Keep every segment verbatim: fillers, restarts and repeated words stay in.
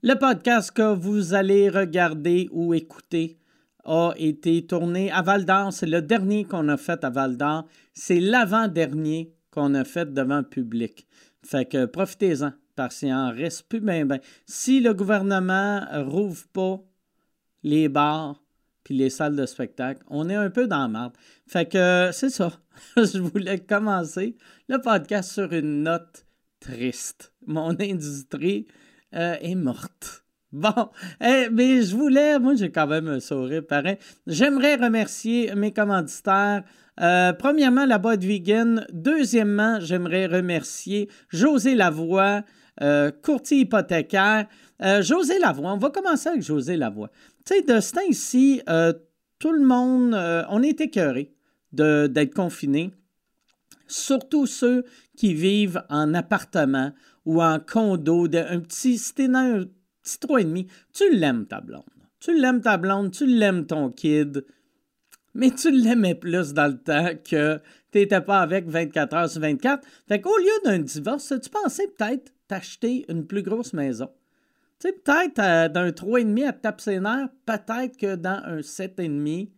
Le podcast que vous allez regarder ou écouter a été tourné à Val-d'Or. C'est le dernier qu'on a fait à Val-d'Or. C'est l'avant-dernier qu'on a fait devant public. Fait que profitez-en, parce qu'il en reste plus. Ben, ben, si le gouvernement rouvre pas les bars puis les salles de spectacle, on est un peu dans la merde. Fait que c'est ça. Je voulais commencer le podcast sur une note triste. Mon industrie... Euh, est morte. Bon, eh, mais je voulais... Moi, j'ai quand même un sourire pareil. J'aimerais remercier mes commanditaires. Euh, premièrement, la boîte vegan. Deuxièmement, j'aimerais remercier Josée Lavoie, euh, courtier hypothécaire. Euh, Josée Lavoie, on va commencer avec Josée Lavoie. Tu sais, de ce temps ici, euh, tout le monde... Euh, on est écœurés de d'être confinés. Surtout ceux qui vivent en appartement ou en condo. De, un petit, si t'es dans un petit trois et demi, tu l'aimes ta blonde. Tu l'aimes ta blonde, tu l'aimes ton kid, mais tu l'aimais plus dans le temps que t'étais pas avec vingt-quatre heures sur vingt-quatre. Fait qu'au lieu d'un divorce, tu pensais peut-être t'acheter une plus grosse maison. Tu sais, peut-être euh, d'un trois et demi à te taper ses nerfs, peut-être que dans un sept et demi,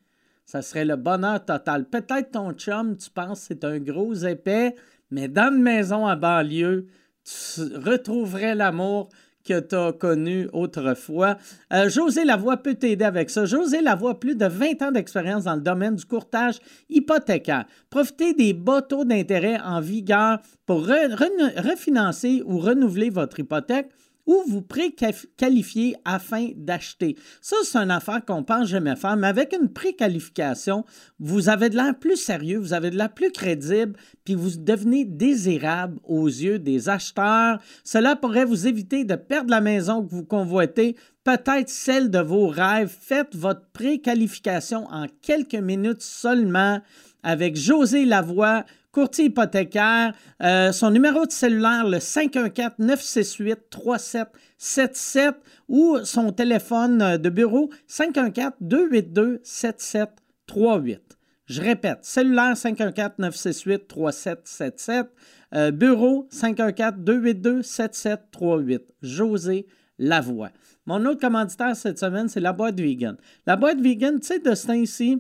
ça serait le bonheur total. Peut-être ton chum, tu penses que c'est un gros épais, mais dans une maison à banlieue, tu retrouverais l'amour que tu as connu autrefois. Euh, Josée Lavoie peut t'aider avec ça. Josée Lavoie a plus de vingt ans d'expérience dans le domaine du courtage hypothécaire. Profitez des bas taux d'intérêt en vigueur pour re- re- refinancer ou renouveler votre hypothèque, ou vous préqualifier afin d'acheter. Ça, c'est une affaire qu'on pense jamais faire, mais avec une préqualification, vous avez de l'air plus sérieux, vous avez de l'air plus crédible, puis vous devenez désirable aux yeux des acheteurs. Cela pourrait vous éviter de perdre la maison que vous convoitez, peut-être celle de vos rêves. Faites votre préqualification en quelques minutes seulement avec Josée Lavoie, courtier hypothécaire. Euh, son numéro de cellulaire, le cinq un quatre, neuf six huit, trois sept sept sept, ou son téléphone de bureau, cinq un quatre, deux huit deux, sept sept trois huit. Je répète, cellulaire cinq un quatre, neuf six huit, trois sept sept sept, euh, bureau cinq un quatre, deux huit deux, sept sept trois huit. Josée Lavoie. Mon autre commanditaire cette semaine, c'est la boîte vegan. La boîte vegan, tu sais, de ce temps-ci,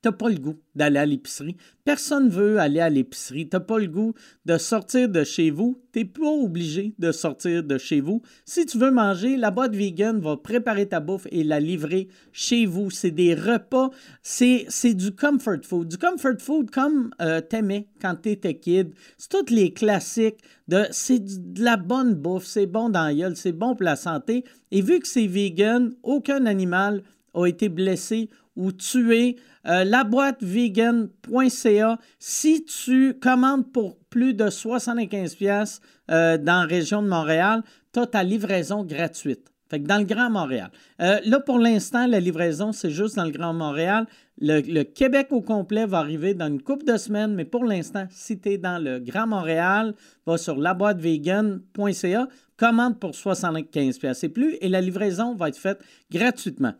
t'as pas le goût d'aller à l'épicerie. Personne veut aller à l'épicerie. T'as pas le goût de sortir de chez vous. T'es pas obligé de sortir de chez vous. Si tu veux manger, la boîte vegan va préparer ta bouffe et la livrer chez vous. C'est des repas. C'est, c'est du comfort food. Du comfort food comme euh, t'aimais quand t'étais kid. C'est tous les classiques. De, c'est du, de la bonne bouffe. C'est bon dans la gueule. C'est bon pour la santé. Et vu que c'est vegan, aucun animal a été blessé ou tué. Euh, la boîte vegan point c a. Si tu commandes pour plus de soixante-quinze dollars euh, dans la région de Montréal, tu as ta livraison gratuite. Fait que dans le Grand Montréal. Euh, là, pour l'instant, la livraison, c'est juste dans le Grand Montréal. Le, le Québec au complet va arriver dans une couple de semaines, mais pour l'instant, si tu es dans le Grand Montréal, va sur la boîte vegan point c a, commande pour soixante-quinze dollars et plus, et la livraison va être faite gratuitement.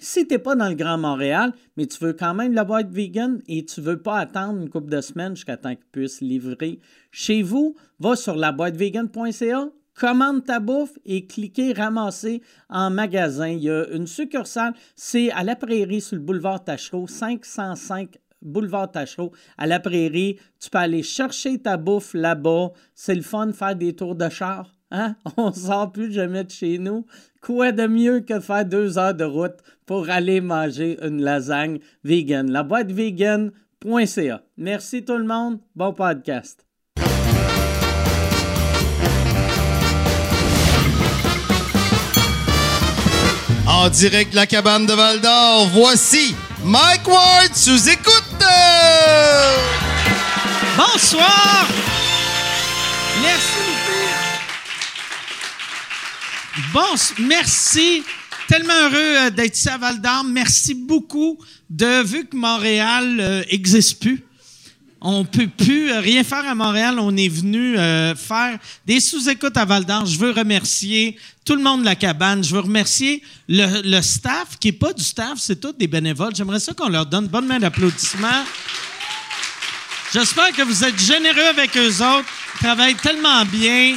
Si tu n'es pas dans le Grand Montréal, mais tu veux quand même la boîte vegan et tu ne veux pas attendre une couple de semaines jusqu'à temps qu'ils puissent livrer chez vous, va sur la boîte vegan point c a, commande ta bouffe et cliquez « Ramasser en magasin ». Il y a une succursale, c'est à la Prairie sur le boulevard Tachereau, cinq cent cinq boulevard Tachereau, à la Prairie. Tu peux aller chercher ta bouffe là-bas. C'est le fun de faire des tours de char. Hein? On ne sort plus jamais de chez nous. Quoi de mieux que faire deux heures de route pour aller manger une lasagne vegan? la boîte vegan point c a. Merci tout le monde. Bon podcast. En direct de la cabane de Val-d'Or, voici Mike Ward sous écoute! Bonsoir! Merci beaucoup! Bon, merci. Tellement heureux d'être ici à Val-d'Or. Merci beaucoup de... Vu que Montréal euh, existe plus, on ne peut plus rien faire à Montréal. On est venu euh, faire des sous-écoutes à Val-d'Or. Je veux remercier tout le monde de la cabane. Je veux remercier le, le staff, qui n'est pas du staff, c'est tous des bénévoles. J'aimerais ça qu'on leur donne une bonne main d'applaudissement. J'espère que vous êtes généreux avec eux autres. Ils travaillent tellement bien.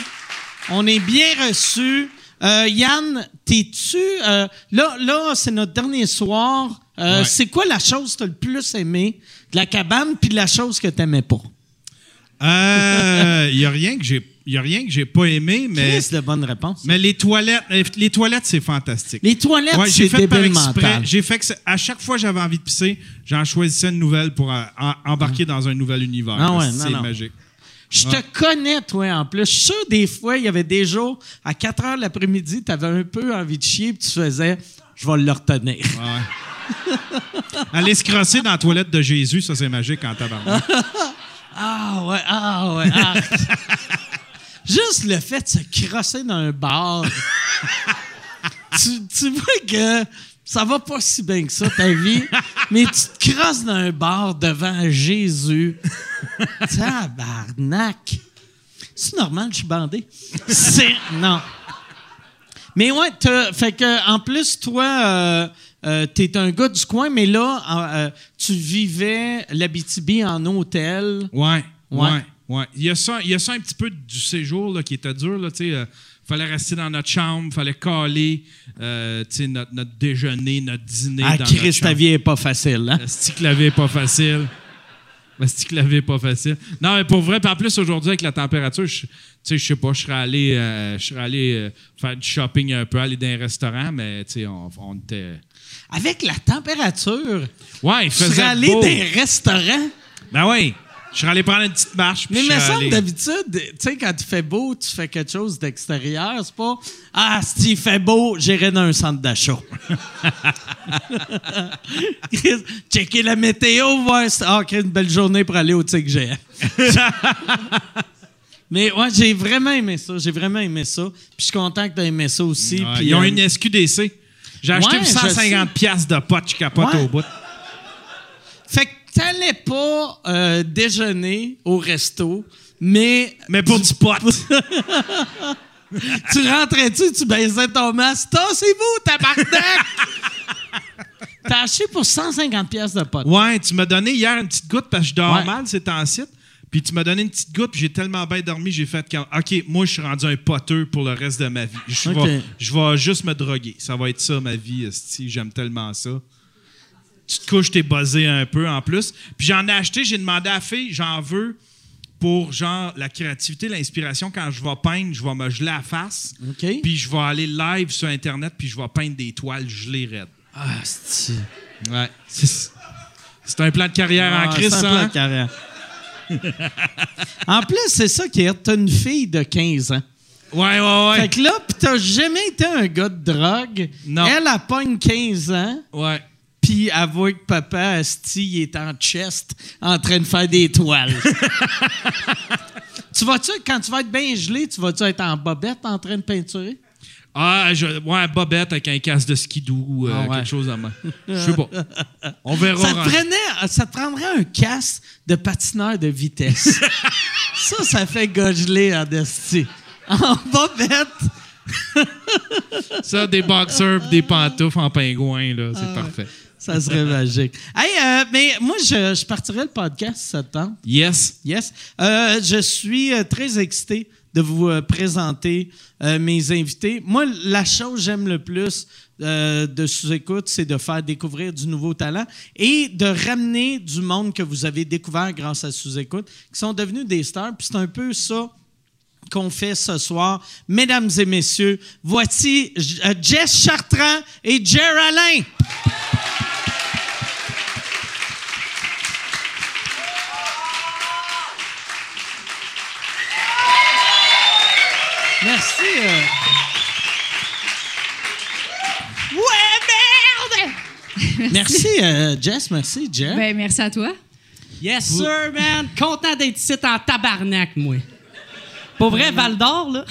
On est bien reçus. Euh, Yann, t'es-tu... Euh, là, là c'est notre dernier soir. Euh, ouais. C'est quoi la chose que t'as le plus aimée de la cabane puis la chose que t'aimais pas? Euh, y a rien que j'ai Il n'y a rien que j'ai pas aimé, mais... C'est la bonne réponse. Mais les toilettes, les toilettes, c'est fantastique. Les toilettes, ouais, c'est fait débile mental. J'ai fait que à chaque fois que j'avais envie de pisser, j'en choisissais une nouvelle pour en, en, embarquer ah. dans un nouvel univers. Ah ouais, c'est magique. Je ouais. te connais, toi, en plus. Je suis sûr, des fois, il y avait des jours, à quatre heures l'après-midi, tu avais un peu envie de chier, puis tu faisais « je vais le retenir ouais. ». Aller se crosser dans la toilette de Jésus, ça, c'est magique en tabarnak. Ah ouais, ah ouais, ah juste le fait de se crosser dans un bar. tu, tu vois que ça va pas si bien que ça, ta vie, mais tu te crosses dans un bar devant Jésus. Tabarnak! C'est normal, je suis bandé. C'est... Non. Mais ouais, fait que, en plus, toi, euh, euh, t'es un gars du coin, mais là, euh, tu vivais l'Abitibi en hôtel. Ouais, ouais. ouais. Ouais, il y a ça, il y a ça un petit peu du séjour là, qui était dur là, tu sais, euh, fallait rester dans notre chambre, fallait caler, euh, tu sais, notre, notre déjeuner, notre dîner ah, dans Christ, notre chambre. La vie est pas facile, hein? Asti que la vie est pas facile. Asti que la vie est pas facile. Non, mais pour vrai, puis en plus aujourd'hui avec la température, tu sais, je sais pas, je serais allé, euh, je serais allé euh, faire du shopping un peu, aller dans un restaurant, mais tu sais, on, on était avec la température. Ouais, il faisait beau. Je serais allé dans un restaurant. Ben oui. Je suis allé prendre une petite marche. Mais il me semble d'habitude, tu sais, quand il fait beau, tu fais quelque chose d'extérieur. C'est pas « Ah, si il fait beau, j'irai dans un centre d'achat. » Checker la météo, voir « Ah, créer une belle journée pour aller au T G F. » Mais ouais, j'ai vraiment aimé ça. J'ai vraiment aimé ça. Puis je suis content que tu aies aimé ça aussi. Ouais, ils ont euh, une S Q D C. J'ai acheté ouais, cent cinquante piastres de potes, je capote ouais. au bout. Fait que t'allais pas euh, déjeuner au resto, mais... Mais pour du, du pot. Tu rentrais-tu, tu baisais ton masque. Tassez-vous, tabarnak! T'as acheté pour cent cinquante pièces de pot. Ouais, tu m'as donné hier une petite goutte parce que je dors ouais. mal, c'est en site. Puis tu m'as donné une petite goutte, puis j'ai tellement bien dormi, j'ai fait... OK, moi, je suis rendu un poteux pour le reste de ma vie. Je vais okay. juste me droguer. Ça va être ça, ma vie, si j'aime tellement ça. Tu te couches, t'es buzzé un peu en plus. Puis j'en ai acheté, j'ai demandé à la fille, j'en veux pour genre la créativité, l'inspiration. Quand je vais peindre, je vais me geler la face. Okay. Puis je vais aller live sur Internet, puis je vais peindre des toiles gelées raides. Ah, c'est... Ouais. C'est, c'est un plan de carrière ah, en crise, ça. C'est un plan hein? de carrière. En plus, c'est ça qui est. T'as une fille de quinze ans. Ouais, ouais, ouais. Fait que là, pis t'as jamais été un gars de drogue. Non. Elle a pogne quinze ans. Ouais. Puis elle voit que papa, asti, il est en chest, en train de faire des toiles. Tu vas-tu, quand tu vas être bien gelé, tu vas-tu être en bobette, en train de peinturer? Ah, je, ouais, bobette avec un casque de skidoo ou euh, ah ouais. quelque chose à main. Je sais pas. On verra. Ça te, prenait, ça te prendrait un casque de patineur de vitesse. Ça, ça fait gogeler en asti. En bobette. Ça, des boxers, des pantoufles en pingouin, là, c'est ah ouais. parfait. Ça serait magique. Hey, euh, mais moi, je, je partirais le podcast si ça te tente. Yes. Yes. Euh, je suis très excité de vous présenter euh, mes invités. Moi, la chose que j'aime le plus euh, de Sous-Écoute, c'est de faire découvrir du nouveau talent et de ramener du monde que vous avez découvert grâce à Sous-Écoute, qui sont devenus des stars. Puis c'est un peu ça qu'on fait ce soir. Mesdames et messieurs, voici euh, Jess Chartrand et Jerr Allain. Merci. Euh. Ouais, merde! Merci, euh, Jess. Merci, Jerr. Ben, merci à toi. Yes, Vous... sir, man. Content d'être ici en tabarnak, moi. Pour vrai, Val-d'Or, là.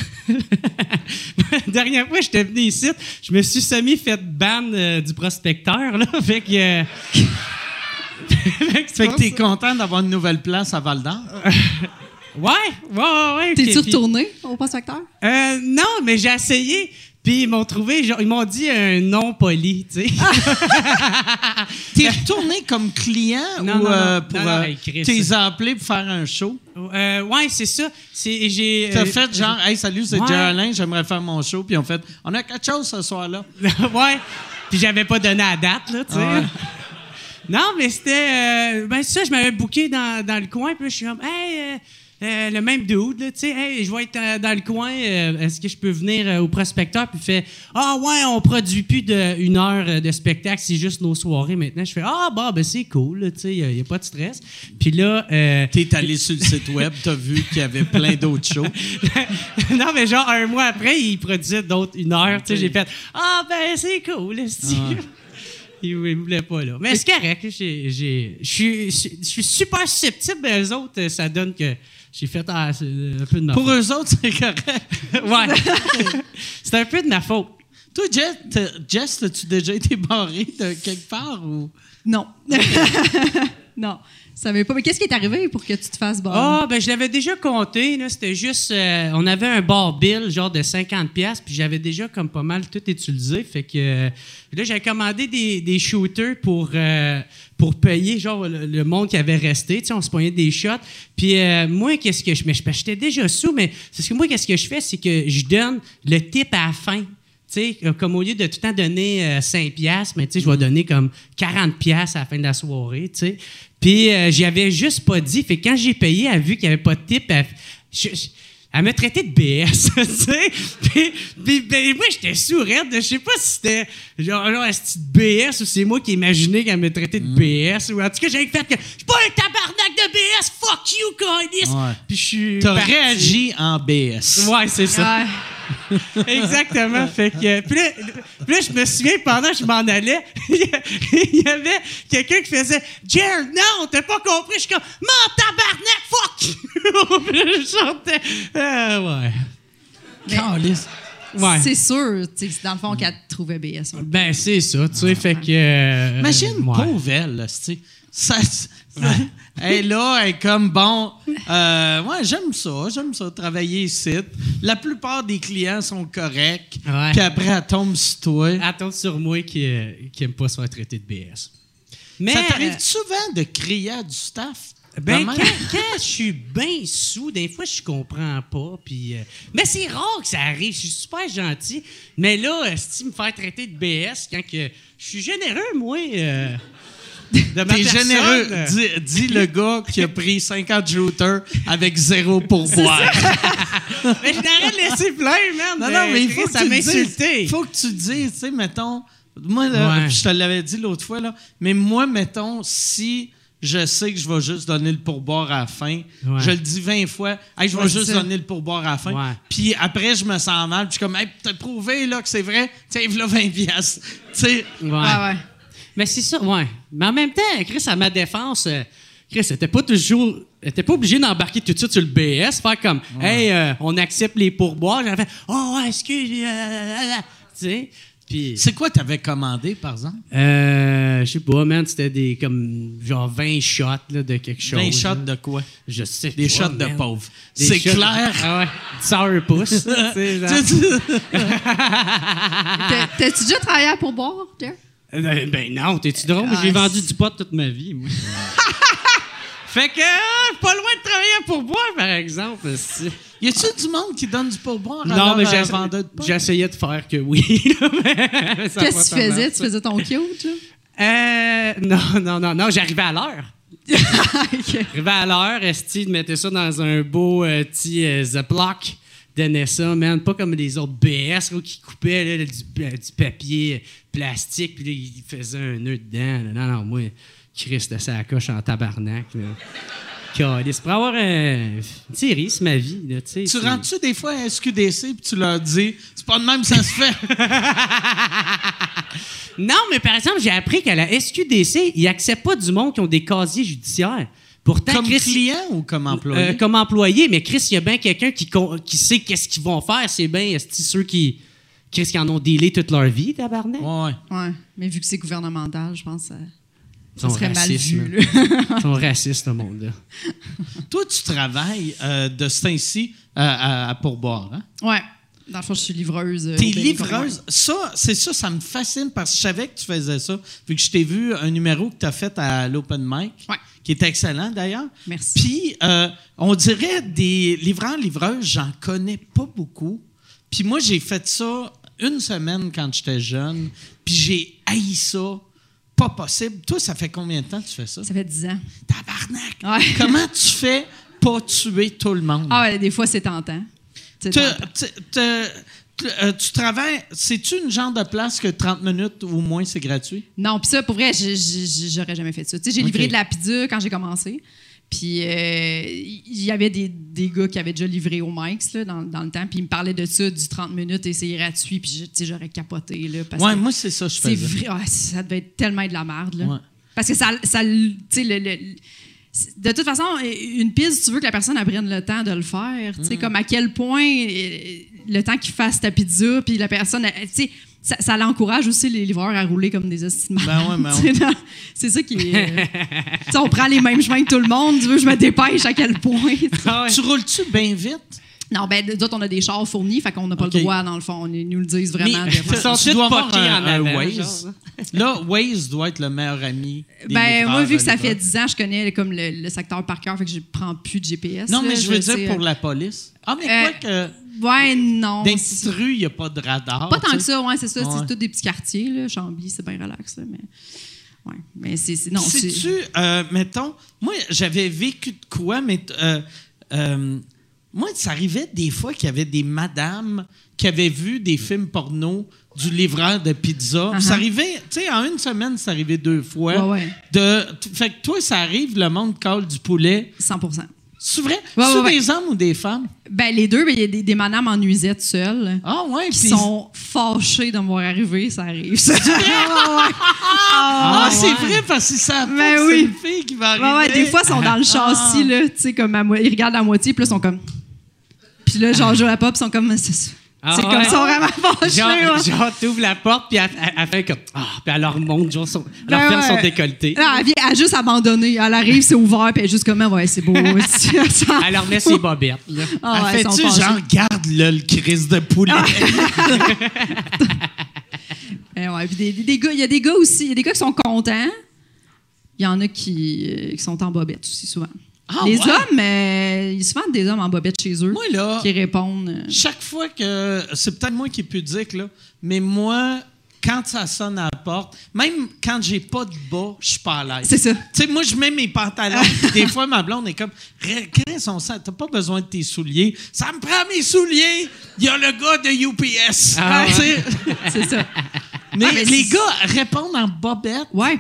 Dernière fois, j'étais venu ici, je me suis semi-fait ban euh, du prospecteur, là. Fait que... Euh... fait que, fait que t'es content d'avoir une nouvelle place à Val-d'Or? Ouais, ouais, ouais. ouais. T'es-tu retourné au prospecteur? Euh, non, mais j'ai essayé... Puis ils m'ont trouvé, genre, ils m'ont dit un nom poli, tu sais. T'es retourné comme client non, ou non, euh, non, pour non, non, euh, non, t'es appelé pour faire un show? Euh, ouais, c'est ça. C'est, j'ai, T'as euh, fait genre, hey, salut, c'est ouais. Jerr Allain, j'aimerais faire mon show. Puis ils ont fait, on a quelque chose ce soir-là. Ouais. Puis j'avais pas donné la date, là, tu sais. Ouais. Non, mais c'était. Euh, ben, ça, je m'avais booké dans, dans le coin, puis là, je suis comme, hey. Euh, Euh, le même dude, là, tu sais, hey, je vais être euh, dans le coin, euh, est-ce que je peux venir euh, au prospecteur? Puis il fait, ah ouais, on produit plus d'une heure de spectacle, c'est juste nos soirées maintenant. Je fais, ah bah, ben c'est cool, tu sais, il n'y a, a pas de stress. Puis là. Euh, T'es allé sur le site web, t'as vu qu'il y avait plein d'autres shows. Non, mais genre, un mois après, il produisait d'autres une heure, tu sais, j'ai fait, ah ben c'est cool, style. Ils ne voulaient pas, là. Mais c'est correct. Je suis super susceptible, mais eux autres, ça donne que j'ai fait ah, un peu de ma Pour faute. Pour eux autres, c'est correct. Ouais. C'est un peu de ma faute. Toi, Jess, t'as, Jess, as-tu déjà été barré de quelque part? Ou? Non. Non, ça ne veut pas. Mais qu'est-ce qui est arrivé pour que tu te fasses barrer? Ah, oh, ben je l'avais déjà compté. Là, c'était juste, euh, on avait un bar bill, genre de cinquante dollars, puis j'avais déjà comme pas mal tout utilisé. Fait que euh, là, j'avais commandé des, des shooters pour, euh, pour payer, genre, le, le monde qui avait resté. Tu sais, on se poignait des shots. Puis euh, moi, qu'est-ce que je fais? J'étais déjà sous, mais c'est ce que moi, qu'est-ce que je fais? C'est que je donne le tip à la fin. Tu sais, comme au lieu de tout le temps donner euh, cinq dollars, mais tu sais, je vais donner comme quarante dollars à la fin de la soirée, tu sais. Puis, euh, j'y avais juste pas dit. Fait que quand j'ai payé, elle a vu qu'il n'y avait pas de tip, elle, je, je, elle m'a traité de B S, tu sais. Puis, puis ben, moi, j'étais sourette. Je sais pas si c'était genre, genre est-ce de B S ou c'est moi qui imaginais qu'elle m'a traité de B S. Ou en tout cas, j'avais fait que je suis pas un tabarnak de B S, fuck you, Corinne. Ouais. Puis je suis. T'as partie. Réagi en B S. Ouais, c'est ça. Ouais. Exactement. Fait que, puis, là, puis là, je me souviens, pendant que je m'en allais, il y avait quelqu'un qui faisait « Jerr, non, t'as pas compris! » Je suis comme « Mon tabarnak, fuck! » Puis là, je chantais. Euh, ouais. Calice. Ouais. C'est sûr, tu sais, dans le fond, qu'elle trouvait B S. Ouais. Ben, c'est ça, tu sais, ouais. Fait que... Euh, imagine, ouais. Pauvre elle, là, tu sais. Ça, ça, ouais. Elle là, elle est comme, bon, euh, ouais, j'aime ça, j'aime ça, travailler ici. La plupart des clients sont corrects, ouais. Puis après, elle tombe sur toi. Elle tombe sur moi qui euh, qui aime pas se faire traiter de B S. Mais, ça t'arrive euh, souvent de crier à du staff? Ben, quand, quand je suis bien sous, des fois, je comprends pas. Puis, euh, mais c'est rare que ça arrive, je suis super gentil. Mais là, euh, si me faire traiter de B S, quand que, je suis généreux, moi... Euh, De T'es généreux. Dis, dis le gars qui a pris cinquante shooters avec zéro pourboire. Mais je t'arrête de laisser plein, merde. Non, non, mais il faut ça que m'insulter. Il faut que tu dises, tu sais, mettons... Moi, là, ouais. Je te l'avais dit l'autre fois, là, mais moi, mettons, si... Je sais que je vais juste donner le pourboire à la fin. Ouais. Je le dis vingt fois. Hey, je vais ouais, juste donner le pourboire à la fin. Ouais. Puis après, je me sens mal. Puis je suis comme, hey, t'as prouvé là, que c'est vrai. Tiens, voilà vingt piastres. Tu sais. Ouais, ah, ouais. Mais c'est ça, ouais. Mais en même temps, Chris, à ma défense, euh, Chris, elle était pas toujours... Elle était pas obligée d'embarquer tout de suite sur le B S, faire comme, ouais. Hey, euh, on accepte les pourboires. J'avais fait, oh, ouais, excuse... Euh, tu sais... Pis, c'est quoi t'avais commandé, par exemple? Euh, je sais pas, man, c'était des comme genre vingt shots là, de quelque chose. vingt shots là. De quoi? Je sais Des quoi, shots man. De pauvres. Des c'est shots... clair. Ah ouais. Sourpuss. C'est genre. T'as-tu déjà travaillé à pourboire, Jerr? Euh, ben non, t'es-tu drôle? Ah, J'ai vendu c'est... du pot toute ma vie, moi. Fait que, euh, pas loin de travailler à pourboire, par exemple. C'est... Y a-tu du monde qui donne du pourboire à non, mais j'ai vendeur de pot? J'essayais de faire que oui. Là, mais ça qu'est-ce que tu faisais? Tu faisais ton cute? Là? Euh, non, non, non, non, j'arrivais à l'heure. Okay. J'arrivais à l'heure, Esti mettait ça dans un beau euh, petit euh, Ziploc, donnait ça, man, pas comme les autres B S là, qui coupaient là, du, euh, du papier plastique, puis là, ils faisaient un nœud dedans. Là. Non, non, moi, Chris, c'était ça à la coche en tabarnak. Là. C'est pour avoir un... une série, c'est ma vie. Là, tu c'est... rentres-tu des fois à S Q D C et tu leur dis « C'est pas de même ça se fait! » Non, mais par exemple, j'ai appris qu'à la S Q D C, ils n'acceptent pas du monde qui ont des casiers judiciaires. Pourtant, comme Chris, client ou comme employé? Euh, comme employé, mais Chris, il y a bien quelqu'un qui, con... qui sait qu'est-ce qu'ils vont faire. C'est bien ceux qui... Chris, qui en ont dealé toute leur vie, tabarnak. Ouais. Ouais, mais vu que c'est gouvernemental, je pense... Euh... Ils sont racistes. Ils sont racistes, le monde-là. Toi, tu travailles euh, de ce temps-ci euh, à, à pourboire, hein? Oui. Dans le fond, je suis livreuse. T'es livreuse? Ça, c'est ça, ça me fascine parce que je savais que tu faisais ça. Puis que je t'ai vu un numéro que tu as fait à l'Open Mic, ouais. qui est excellent d'ailleurs. Merci. Puis, euh, on dirait des livreurs, livreuses, j'en connais pas beaucoup. Puis moi, j'ai fait ça une semaine quand j'étais jeune. Puis j'ai haï ça. Pas possible. Toi, ça fait combien de temps que tu fais ça? Ça fait dix ans. Tabarnak! Ouais. Comment tu fais pas tuer tout le monde? Ah, ouais, des fois, c'est tentant. Te, te, te, te, euh, tu travailles, c'est-tu une genre de place que trente minutes au moins c'est gratuit? Non, puis ça, pour vrai, je, je, j'aurais jamais fait ça. Tu sais, j'ai okay. livré de la pizza quand j'ai commencé. Puis il euh, y avait des, des gars qui avaient déjà livré au Mike's là, dans, dans le temps, puis ils me parlaient de ça, du trente minutes et c'est gratuit, puis j'aurais capoté. Là, parce ouais, que moi, c'est ça, je faisais. C'est vrai, ouais, ça devait être tellement de la merde. Là. Ouais. Parce que ça. ça tu sais, le. le de toute façon, une piste, tu veux que la personne prenne le temps de le faire. Tu sais, mmh. comme à quel point le temps qu'il fasse ta pizza, puis la personne, tu sais, ça, ça l'encourage aussi les livreurs à rouler comme des estimants. Ben ouais, ben on... C'est ça qui est. Euh... tu sais, on prend les mêmes chemins que tout le monde. Tu veux, je me dépêche à quel point. Ah ouais. Tu roules-tu bien vite? Non, ben d'autres, on a des chars fournis, fait qu'on n'a pas okay. le droit, dans le fond. On, ils nous le disent vraiment. Mais, de ça, tu dois avoir un, un, un Waze. Là, Waze doit être le meilleur ami des ben moi, vu que ça fait dix ans, je connais comme le, le secteur par cœur, fait que je prends plus de G P S. Non, là, mais je veux je dire, sais, pour la police. Ah, mais euh, quoi que... Ouais, non. Dans les petites rues, il n'y a pas de radar. Pas tant sais. que ça, ouais, c'est ça. Ouais. C'est tous des petits quartiers, là. Chambly, c'est bien relax, là, mais... Ouais, mais c'est... c'est non, c'est... tu euh, mettons... Moi, j'avais vécu de quoi, mais... Euh, euh, Moi, ça arrivait des fois qu'il y avait des madames qui avaient vu des films porno du livreur de pizza. Uh-huh. Ça arrivait, tu sais, en une semaine, ça arrivait deux fois. Ouais, ouais. De, fait que toi, ça arrive, le monde colle du poulet. cent pour cent. C'est vrai? Ouais, c'est ouais, ouais. des hommes ou des femmes? Ben les deux, il y a des, des madames en nuisette seules. Ah ouais? Qui pis... sont fâchées de me voir arriver, ça arrive. C'est vrai? Ah, ouais. ah, ah ouais. c'est vrai parce que ça ben, oui. c'est une fille qui va arriver. Ben, ouais, des fois, ils sont dans le châssis, ah. là, tu sais, comme à mo- ils regardent à moitié, puis là, ils sont comme... Puis là, genre, je joue la pop, ils sont comme... C'est, ah c'est ouais. comme, ils sont vraiment fâchés. Genre, ouais. genre t'ouvres la porte, puis elle, elle, elle fait comme... Ah, oh, puis elle leur monte, genre, son, ben leur ouais. ferme son décolleté. Non, elle vient elle a juste abandonné. Elle arrive, c'est ouvert, puis elle est juste comme... Ouais, c'est beau. elle leur met ses bobettes. Là. Ah, elle ouais, fait-tu, genre, garde-le, le crisse de poulet. Ah. ben ouais, puis des, des, des gars, il y a des gars aussi, il y a des gars qui sont contents. Il y en a qui, euh, qui sont en bobette aussi, souvent. Ah, les ouais? hommes, euh, ils se vendent des hommes en bobette chez eux moi, là, qui répondent. Euh... Chaque fois que... C'est peut-être moi qui est pudique, là, mais moi, quand ça sonne à la porte, même quand j'ai pas de bas, je suis pas à l'aise. C'est ça. Tu sais, moi, je mets mes pantalons. Des fois, ma blonde est comme... Qu'est-ce qu'on sent? T'as pas besoin de tes souliers. Ça me prend mes souliers! Il y a le gars de U P S. Ah, ouais. C'est ça. Mais, ah, mais les c'est... gars répondent en bobette. Ouais.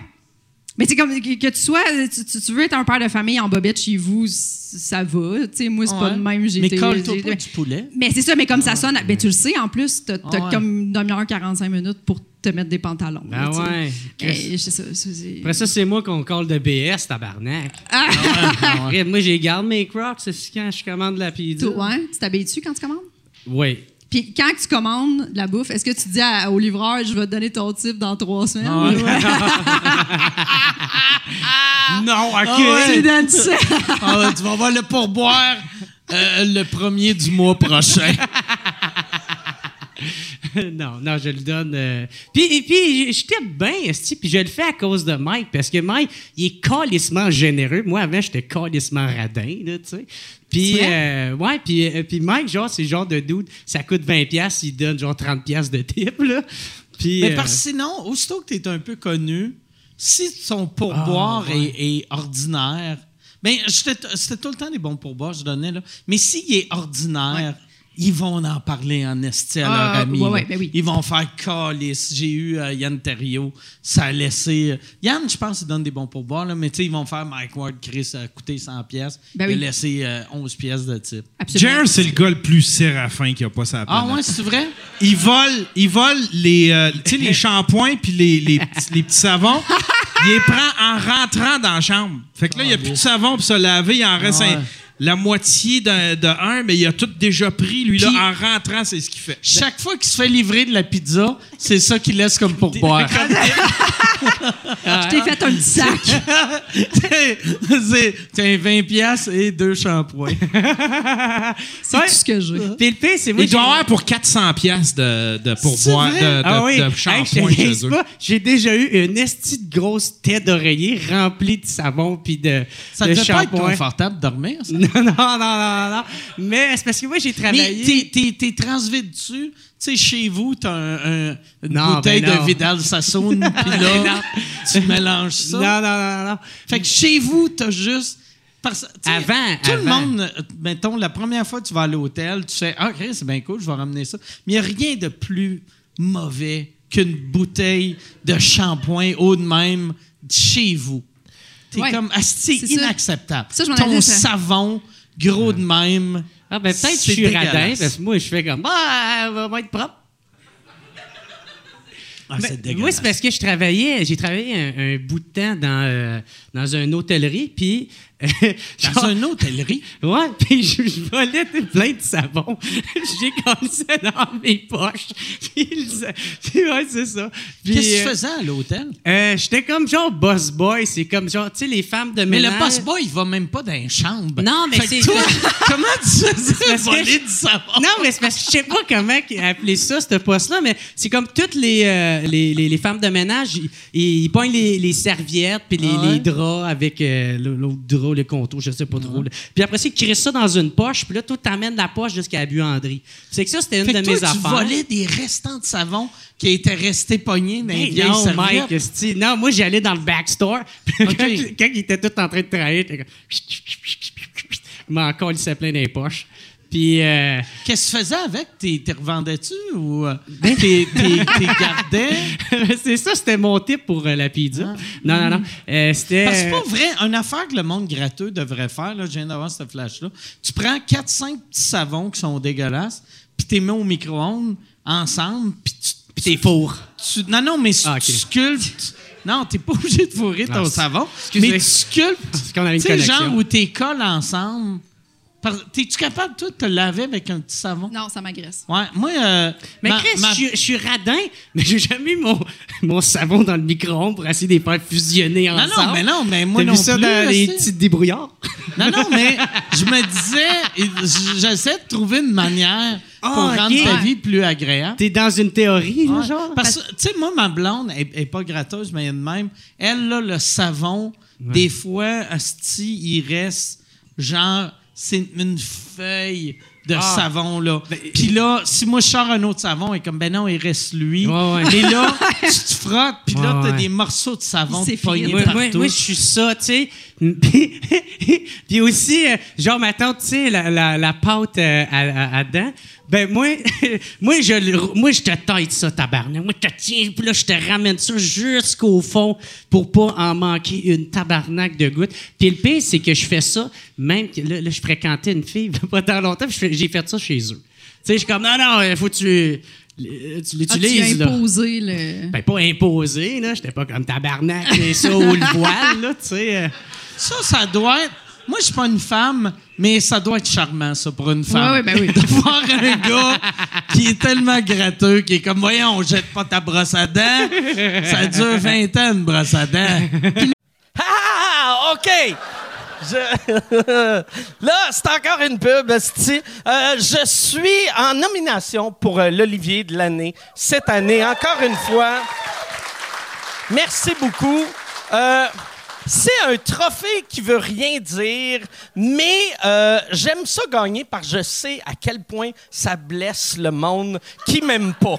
Mais c'est comme que tu sois, tu, tu veux être un père de famille en bobette chez vous, ça va. T'sais, moi, c'est ouais. pas de même. J'ai mais été, colle-toi j'ai... pas du poulet. Mais c'est ça, mais comme ouais. ça sonne, ben, tu le sais, en plus, t'as, t'as ouais. comme une demi-heure, quarante-cinq minutes pour te mettre des pantalons. Ah ben ouais. Et, c'est ça, c'est... Après ça, c'est moi qu'on colle de B S, tabarnak. Ah. Ah ouais. Moi, j'ai garde mes crocs, c'est quand je commande la pizza. Ouais. Tu t'habilles-tu quand tu commandes? Oui. Puis quand tu commandes de la bouffe, est-ce que tu dis à, au livreur, je vais te donner ton type dans trois semaines? Oh, ouais. non, OK. Oh, ouais. oh, tu vas avoir le pourboire euh, le premier du mois prochain. non, non, je le donne. Euh... Puis, puis je tape bien, esti, puis je le fais à cause de Mike, parce que Mike, il est calissement généreux. Moi, avant, j'étais calissement radin, là, tu sais. Puis, euh, ouais, puis, euh, puis Mike, genre, c'est le genre de dude, ça coûte vingt dollars, il donne genre trente dollars de tip, là. Puis, mais parce que euh... sinon, aussitôt que t'es un peu connu, si ton pourboire oh, ouais. est, est ordinaire, bien, c'était tout le temps des bons pourboires, je donnais, là. Mais s'il est ordinaire... Ouais. Ils vont en parler en esti à ah, leurs amis. Ouais, ouais, ben oui. Ils vont faire calice. J'ai eu euh, Yann Thériault, ça a laissé... Euh, Yann, je pense, il donne des bons pourboires, là, mais ils vont faire Mike Ward, Chris, a coûté cent piastres, ben il oui. a laissé euh, onze piastres de type. Jerr, c'est le gars le plus séraphin qu'il n'y a pas sa planète. Ah ouais, c'est vrai? Il vole, il vole les, euh, les shampoings puis les, les, petits, les petits savons. Il les prend en rentrant dans la chambre. Fait que là, il ah, n'y a beau. plus de savon pour se laver, il en reste... Ah, ouais. un, la moitié de, de un, mais il a tout déjà pris, lui-là, en rentrant, c'est ce qu'il fait. Chaque fois qu'il se fait livrer de la pizza, c'est ça qu'il laisse comme pourboire. Je t'ai fait un petit sac. C'est un vingt piastres et deux shampoings. C'est ouais. tout ce que j'ai. Puis le pire, c'est moi. Il doit y avoir pour quatre cents piastres de, de pourboire de, de, ah oui. de shampoing hey, chez eux. J'ai déjà eu une estie de grosse tête d'oreiller remplie de savon puis de Ça ne devait pas être confortable de dormir, ça? Non, non, non, non, non. Mais c'est parce que moi, j'ai travaillé... Mais t'es transvide dessus. Tu sais, chez vous, t'as un, un, une non, bouteille ben de Vidal-Sassoon, puis là, tu mélanges ça. Non, non, non, non. Fait que chez vous, t'as juste... Parce, avant, Tout avant. le monde, mettons, la première fois que tu vas à l'hôtel, tu sais, « Ah, okay, c'est bien cool, je vais ramener ça. » Mais il n'y a rien de plus mauvais qu'une bouteille de shampoing haut de même chez vous. T'es ouais, comme, ah, c'est inacceptable. Ça, ton savon, gros de même... Ah, ben peut-être que je suis radin, parce que moi, je fais comme « Ah, elle va être propre. » Ah, c'est ben, dégueulasse. Moi, c'est parce que je travaillais, j'ai travaillé un, un bout de temps dans, euh, dans une hôtellerie, puis... Euh, dans genre, une hôtellerie? Ouais, puis je, je volais plein de savon. J'ai collé ça dans mes poches. Puis, ouais, c'est ça. Qu'est-ce que euh, tu faisais à l'hôtel? Euh, J'étais comme genre boss boy. C'est comme genre, tu sais, les femmes de ménage. Mais le boss boy, il va même pas dans les chambres. Non, mais c'est... Toi, comment tu faisais voler du savon? Non, mais c'est parce que je sais pas comment appeler ça, ce poste-là, mais c'est comme toutes les, euh, les, les, les femmes de ménage, ils, ils pognent les, les serviettes puis les, ah ouais? les draps avec euh, l'autre drap. Les contours, je sais pas trop. Mmh. Puis après ça, ils crissent ça dans une poche, puis là, tout t'amène la poche jusqu'à la buanderie. C'est que ça, c'était une fait de toi, mes tu affaires. Tu volais des restants de savon qui étaient restés pognés dans les vieilles serviettes. Non, moi, j'allais dans le backstore. Okay. Quand, quand ils étaient tous en train de trahir, j'étais comme... Je m'en collissais plein dans les poches. Puis... Euh... Qu'est-ce que tu faisais avec? T'es, t'es revendais-tu ou ben, t'es, t'es, t'es gardais? C'est ça, c'était mon type pour euh, la pizza. Ah. Non, non, non. Euh, c'était... Parce que c'est pas vrai. Une affaire que le monde gratteux devrait faire, là, je viens d'avoir ce flash-là, tu prends quatre cinq petits savons qui sont dégueulasses, puis t'es mis au micro-ondes ensemble, puis tu... Puis t'es fourres. Non, non, mais ah, okay. tu sculptes... Non, t'es pas obligé de fourrer ton non, savon, excusez. Mais tu sculptes, tu sais, genre où t'es collé ensemble... T'es-tu capable, toi, de te laver avec un petit savon? Non, ça m'agresse. Ouais, moi... Euh, mais ma, Chris, ma... je suis radin, mais j'ai jamais mis mon, mon savon dans le micro-ondes pour essayer de les faire fusionner ensemble. Non, non, mais non, mais moi non plus... T'as vu ça dans là, les petits débrouillards? Non, non, mais je me disais... J'essaie de trouver une manière oh, pour okay. rendre ta vie plus agréable. T'es dans une théorie, ouais. genre? Parce que, tu sais, moi, ma blonde, elle n'est pas gratteuse, mais elle est de même. Elle, là, le savon, ouais. des fois, asti, il reste genre... C'est une feuille de ah. savon, là. Ben, puis là, si moi, je sors un autre savon, et comme, ben non, il reste lui. Ouais, ouais. Et là, tu te frottes, puis ouais, là, t'as ouais. des morceaux de savon pognés partout. Moi, moi je suis ça, tu sais. Puis aussi, euh, genre, ma tante, tu sais, la, la, la pâte euh, à, à, à dents, ben moi, moi, je, moi, je te taille ça, tabarnak. Moi, je te tiens, puis là, je te ramène ça jusqu'au fond pour pas en manquer une tabarnak de gouttes. Puis le pire, c'est que je fais ça, même que là, là je fréquentais une fille pas tant longtemps, puis j'ai fait ça chez eux. Tu sais, je suis comme, non, non, il faut que tu... Tu l'utilises, ah, tu as imposé, là. Le... Ben, pas imposé, là. J'étais pas comme tabarnak, mais ça, ou le voile, là, tu sais. Ça, ça doit être... Moi, je suis pas une femme, mais ça doit être charmant, ça, pour une femme. Ouais, ouais, ben oui. De voir un gars qui est tellement gratteux, qui est comme, voyons, jette pas ta brosse à dents. Ça dure vingt ans, une brosse à dents. Ah, OK! Je... Là, c'est encore une pub, c'ti. Euh, je suis en nomination pour euh, l'Olivier de l'année, cette année, encore une fois. Merci beaucoup. Euh, c'est un trophée qui veut rien dire, mais euh, j'aime ça gagner parce que je sais à quel point ça blesse le monde qui m'aime pas.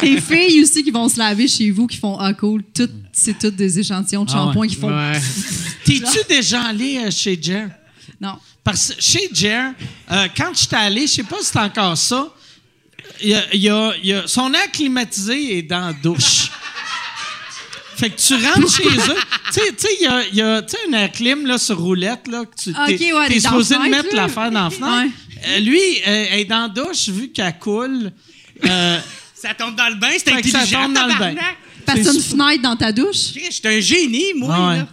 Tes filles aussi qui vont se laver chez vous, qui font « Ah cool », c'est toutes des échantillons de shampoing ah ouais, qui font... Ouais. T'es-tu déjà allé chez Jerr? Non. Parce que chez Jerr, euh, quand j'étais allé, je sais pas si c'est encore ça, y a, y a, y a, son air climatisé est dans la douche. Fait que tu rentres chez eux. Tu sais, il y a, y a une air clim là, sur roulette. Là, que tu okay, t'es, ouais, t'es supposé de mettre l'affaire dans la fenêtre. Ouais. Euh, lui, euh, elle est dans la douche, vu qu'elle coule. Euh, ça tombe dans le bain, c'est intelligent. Ça tombe dans le bain. Parce que t'as une fenêtre dans ta douche. Je suis un génie, moi. Ouais. Là.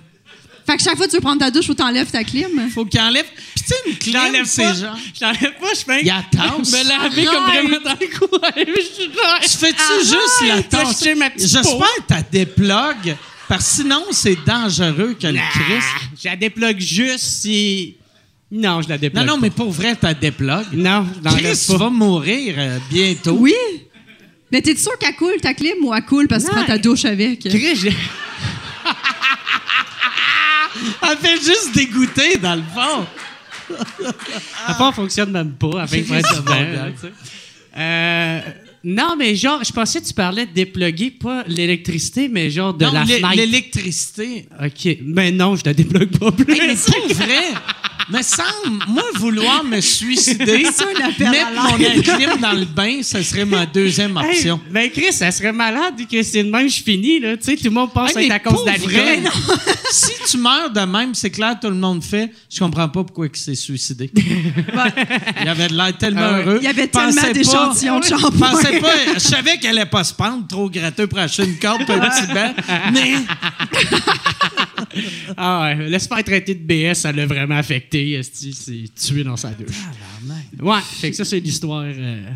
Fait que chaque fois que tu veux prendre ta douche, faut t'enlèves ta clim. Faut qu'il enlève. Puis tu sais, une clim, c'est genre... Je t'enlève pas, je fais... Il y a tasse. Me laver comme vraiment dans le cou. Je Tu fais-tu ah, juste la tasse? J'espère que t'as déplugues, parce que sinon, c'est dangereux que le Christ... Je la déplugue juste si... Non, je la déplugue Non, non, pas. mais pour vrai, t'as déplugue. Non, je l'enlève pas. Christ va mourir euh, bientôt. Oui. Mais t'es sûr qu'elle coule, ta clim, ou elle coule parce que tu prends ta douche avec? Christ, je... Elle fait juste dégoûter, dans le fond. La part fonctionne même pas avec moi. euh, non, mais genre, je pensais que tu parlais de dépluguer, pas l'électricité, mais genre de non, la l'é- fenêtre. L'électricité. OK. Mais non, je la déplugue pas plus. Hey, mais c'est vrai. Mais sans moi vouloir me suicider, ça, mettre mon air clim dans le bain, ça serait ma deuxième option. Hey, ben Chris, ça serait malade que c'est de même je finis là. Tu sais, tout le monde pense hey, être à cause d'alcool. Si tu meurs de même, c'est clair, tout le monde fait. Je comprends pas pourquoi il s'est suicidé. Il avait de l'air tellement euh, heureux. Il y avait tellement pensais d'échantillons pas, de shampoing. Pensais pas. Je savais qu'elle allait pas se pendre, trop gratteux pour acheter une corde, un petit bain. Mais ah ouais, laisse pas être traité de B S, ça l'a vraiment affecté. Esti, c'est tué dans sa douche. Ouais, fait que ça, c'est l'histoire euh,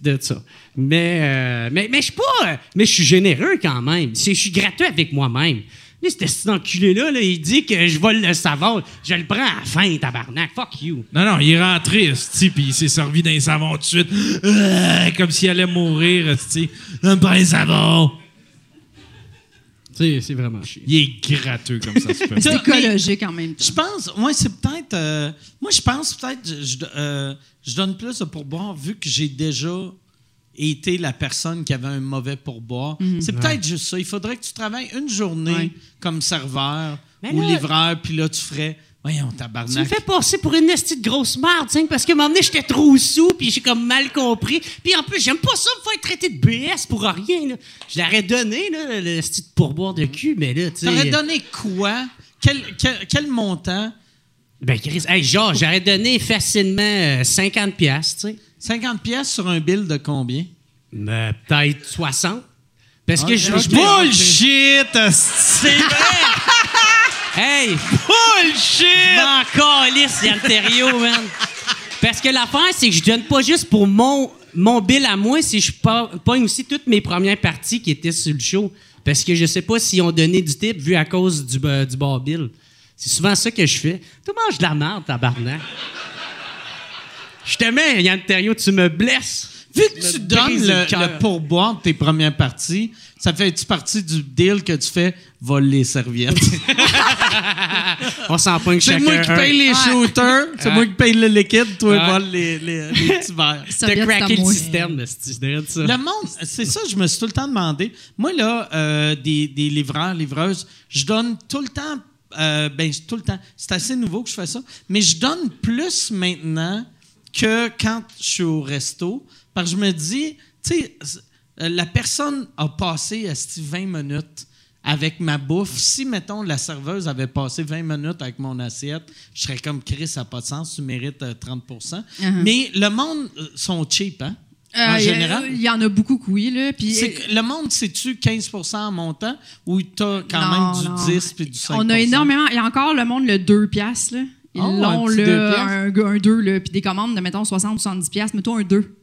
de ça. Mais, euh, mais, mais je suis pas. Euh, mais je suis généreux quand même. Je suis gratteux avec moi-même. Mais cet esti d'enculé-là, là, il dit que je vole le savon. Je le prends à la fin, tabarnak. Fuck you. Non, non, il est rentré, esti, puis il s'est servi d'un savon tout de suite. Euh, comme s'il allait mourir, esti. Un brin savon. C'est, c'est vraiment chiant. Il est gratteux comme ça se peut. C'est écologique en même temps. Je pense, moi, ouais, c'est peut-être. Euh, moi, je pense peut-être je, euh, je donne plus de pourboire vu que j'ai déjà été la personne qui avait un mauvais pourboire. Mm-hmm. C'est peut-être ouais. juste ça. Il faudrait que tu travailles une journée ouais. comme serveur là, ou livreur, puis là, tu ferais. Voyons, tabarnak. Tu me fais passer pour une esti de grosse merde, hein, parce que à un moment donné, j'étais trop sous, puis j'ai comme mal compris. Puis en plus, j'aime pas ça me faire traiter de B S pour rien. Là. Je l'aurais donné, là, le esti de pourboire de cul, mais là, tu sais. T'aurais donné quoi? Quel, quel, quel montant? Ben, Chris, hey, genre, j'aurais donné facilement euh, cinquante piastres, tu sais. cinquante piastres sur un bill de combien? Euh, peut-être soixante. Parce okay, que je. Okay. Bullshit! C'est vrai! Hey! Bullshit! Je m'en calisse, Yann man. Parce que l'affaire, c'est que je donne pas juste pour mon, mon bill à moi, si je pogne aussi toutes mes premières parties qui étaient sur le show. Parce que je sais pas s'ils ont donné du tip vu à cause du, euh, du bar bill. C'est souvent ça que je fais. Tu manges de la merde, tabarnak. Je te mets, Yann Terriot, tu me blesses. Vu que tu donnes le, le pourboire de tes premières parties, ça fait-tu partie du deal que tu fais « Vole les serviettes ». On s'en pointe chacun. C'est moi qui paye les shooters, c'est moi qui paye le liquide, toi, ah. vole les, les, les petits verres. T'as craqué le système, mais c'est ça. Le monde, c'est ça, je me suis tout le temps demandé. Moi, là, euh, des, des livreurs, livreuses, je donne tout le temps, euh, ben tout le temps, c'est assez nouveau que je fais ça, mais je donne plus maintenant que quand je suis au resto. Parce que je me dis, tu sais, la personne a passé vingt minutes avec ma bouffe. Si, mettons, la serveuse avait passé vingt minutes avec mon assiette, je serais comme Chris, ça n'a pas de sens, tu mérites trente pour cent. Uh-huh. Mais le monde sont cheap, hein? Euh, en général. Il y, y en a beaucoup que oui, là. Pis... C'est, le monde, c'est-tu quinze pour cent en montant ou t'as quand non, même du non. dix puis du cinq pour cent? On a énormément. Il y a encore le monde, le deux piastres, là. Ils oh, l'ont, un là, deux un deux, là. Puis des commandes de, mettons, soixante ou soixante-dix piastres, mettons un deux.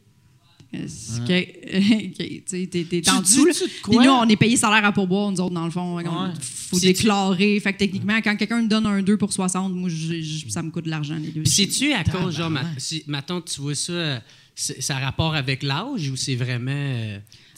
Okay. Okay. T'sais, t'es, t'es en dessous. Puis nous, on est payé salaire à pourboire, nous autres, dans le fond. Il ouais. faut c'est déclarer. Tu... Fait que techniquement, quand quelqu'un me donne un deux pour soixante, moi, j'ai, j'ai, ça me coûte de l'argent, les deux. Puis c'est-tu à cause, genre, ma, si, maintenant, tu vois ça, ça a rapport avec l'âge ou c'est vraiment. Euh,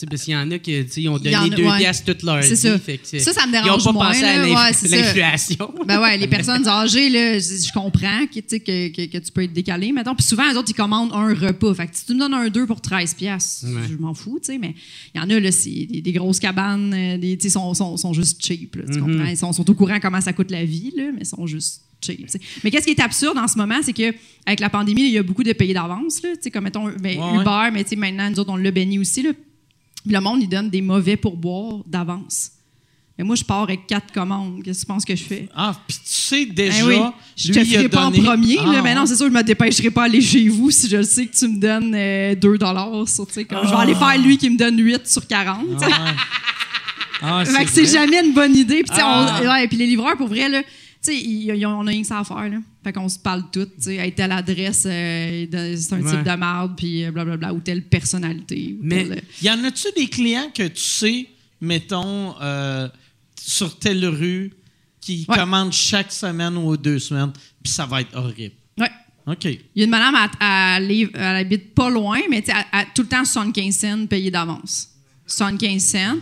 parce qu'il y en a qui ils ont donné deux ouais. piastres toute leur vie. Ça. Fait que ça, ça me dérange moins. Ils n'ont pas pensé à l'inf... ouais, c'est l'inflation. Ben ouais, les personnes âgées, là, je comprends que, que, que, que tu peux être décalé, mettons. Puis souvent, les autres, ils commandent un repas. Fait que si tu me donnes un deux pour treize piastres, ouais. je m'en fous, tu sais. Mais il y en a, là, c'est des, des grosses cabanes, des, tu sais, sont, sont, sont juste cheap, là, tu mm-hmm. comprends? Ils sont, sont au courant comment ça coûte la vie, là, mais ils sont juste cheap, t'sais. Mais qu'est-ce qui est absurde en ce moment, c'est que avec la pandémie, il y a beaucoup de pays d'avance, là, tu sais, comme mettons ben, ouais, Uber, ouais. mais tu sais, maintenant, nous autres, on l'a béni aussi, là. Puis le monde, il donne des mauvais pourboires d'avance. Mais moi, je pars avec quatre commandes. Qu'est-ce que tu penses que je fais? Ah, puis tu sais déjà. Ben oui, je ne te ferai pas donné... en premier. Ah, là, mais non, c'est sûr, je ne me dépêcherai pas à aller chez vous si je sais que tu me donnes euh, deux dollars sur. Comme, ah. Je vais aller faire lui qui me donne huit sur quarante. Ah. Ah, c'est, c'est jamais une bonne idée. Puis ah. ouais, les livreurs, pour vrai, là. Tu sais, on a rien que ça à faire, là. Fait qu'on se parle tout, tu sais, à telle adresse, euh, c'est un ouais. type de marde, puis blablabla, ou telle personnalité. Ou mais telle... y en a-tu des clients que tu sais, mettons, euh, sur telle rue, qui ouais. commandent chaque semaine ou deux semaines, puis ça va être horrible? Oui. OK. Il y a une madame, elle, elle, elle habite pas loin, mais tu sais, elle, elle, tout le temps soixante-quinze cents payés d'avance. soixante-quinze cents.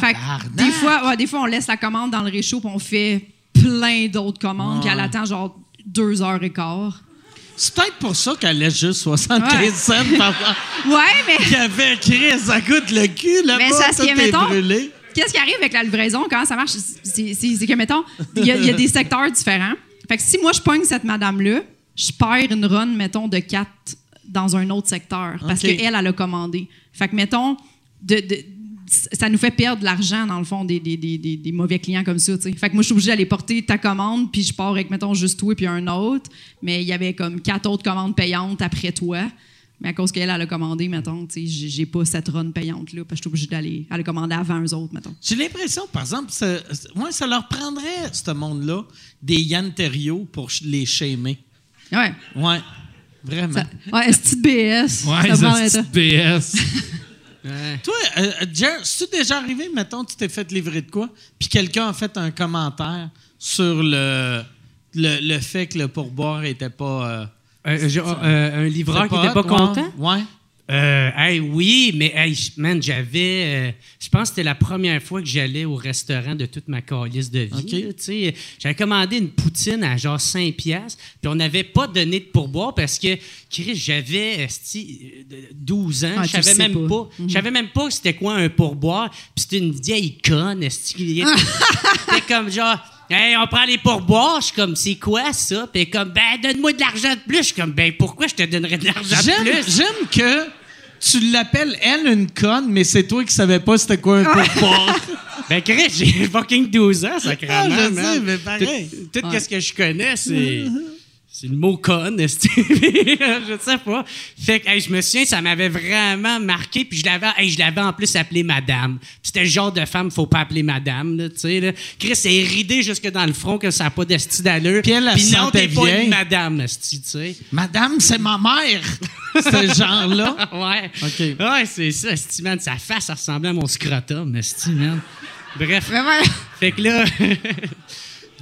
Fait que des fois, ouais, des fois, on laisse la commande dans le réchaud, puis on fait... plein d'autres commandes, puis elle attend genre deux heures et quart. C'est peut-être pour ça qu'elle laisse juste soixante-quinze cents par an. Ouais, mais... Il y avait Chris, ça coûte le cul, là-bas, mais ça, tout est mettons, brûlé. Qu'est-ce qui arrive avec la livraison, quand ça marche? C'est, c'est, c'est que, mettons, il y, y a des secteurs différents. Fait que si moi, je pogne cette madame-là, je perds une run, mettons, de quatre dans un autre secteur, parce okay. qu'elle, elle a commandé. Fait que, mettons, de... de ça nous fait perdre de l'argent, dans le fond, des, des, des, des mauvais clients comme ça, tu sais. Fait que moi, je suis obligée d'aller porter ta commande, puis je pars avec, mettons, juste toi et puis un autre. Mais il y avait comme quatre autres commandes payantes après toi. Mais à cause qu'elle, elle a commandé, mettons, tu sais, j'ai, j'ai pas cette run payante-là, parce que je suis obligée d'aller à la commander avant eux autres, mettons. J'ai l'impression, par exemple, ça, moi, ça leur prendrait, ce monde-là, des Yann Terriot pour les shamer. Ouais. Ouais. Vraiment. Ça, ouais, c'est-tu de B S? Ouais, ça, c'est-tu de B S? Ouais. Toi, euh, Jerr, c'est-tu déjà arrivé, mettons, tu t'es fait livrer de quoi, puis quelqu'un a fait un commentaire sur le, le, le fait que le pourboire n'était pas... Euh, euh, genre, euh, un livreur qui n'était pas, pas content? Ouais. Euh, hey, oui, mais hey, man, j'avais... Euh, je pense que c'était la première fois que j'allais au restaurant de toute ma calisse de vie. Okay. Là, j'avais commandé une poutine à genre cinq piastres, puis on n'avait pas donné de pourboire parce que, Chris, j'avais douze ans, ah, je savais même pas, pas mm-hmm. je savais même pas c'était quoi un pourboire, puis c'était une vieille conne. C'était comme genre... Hey, on prend les pourboires. Je suis comme, c'est quoi ça? Puis comme, ben, donne-moi de l'argent de plus. Je suis comme, ben, pourquoi je te donnerais de l'argent j'aime, de plus? J'aime que tu l'appelles, elle, une conne, mais c'est toi qui savais pas c'était quoi un pourboire. Ben, Chris, j'ai fucking douze ans, sacrément. Ah, je sais, mais pareil. Tout, tout ouais. ce que je connais, c'est... C'est le mot conne, je sais pas. Fait que, hey, je me souviens, ça m'avait vraiment marqué, puis je l'avais, hey, je l'avais en plus appelé madame. Puis c'était le genre de femme, faut pas appeler madame, là, tu sais, là. Chris, c'est ridé jusque dans le front que ça a pas d'esti d'allure. Puis elle, elle puis non, t'es bien. Pas une madame, esti, tu sais. Madame, c'est ma mère! Ce genre-là? Ouais. OK. Ouais, c'est ça, esti, man. Sa face, ça ressemblait à mon scrotum, esti, man. Bref. Fait que là...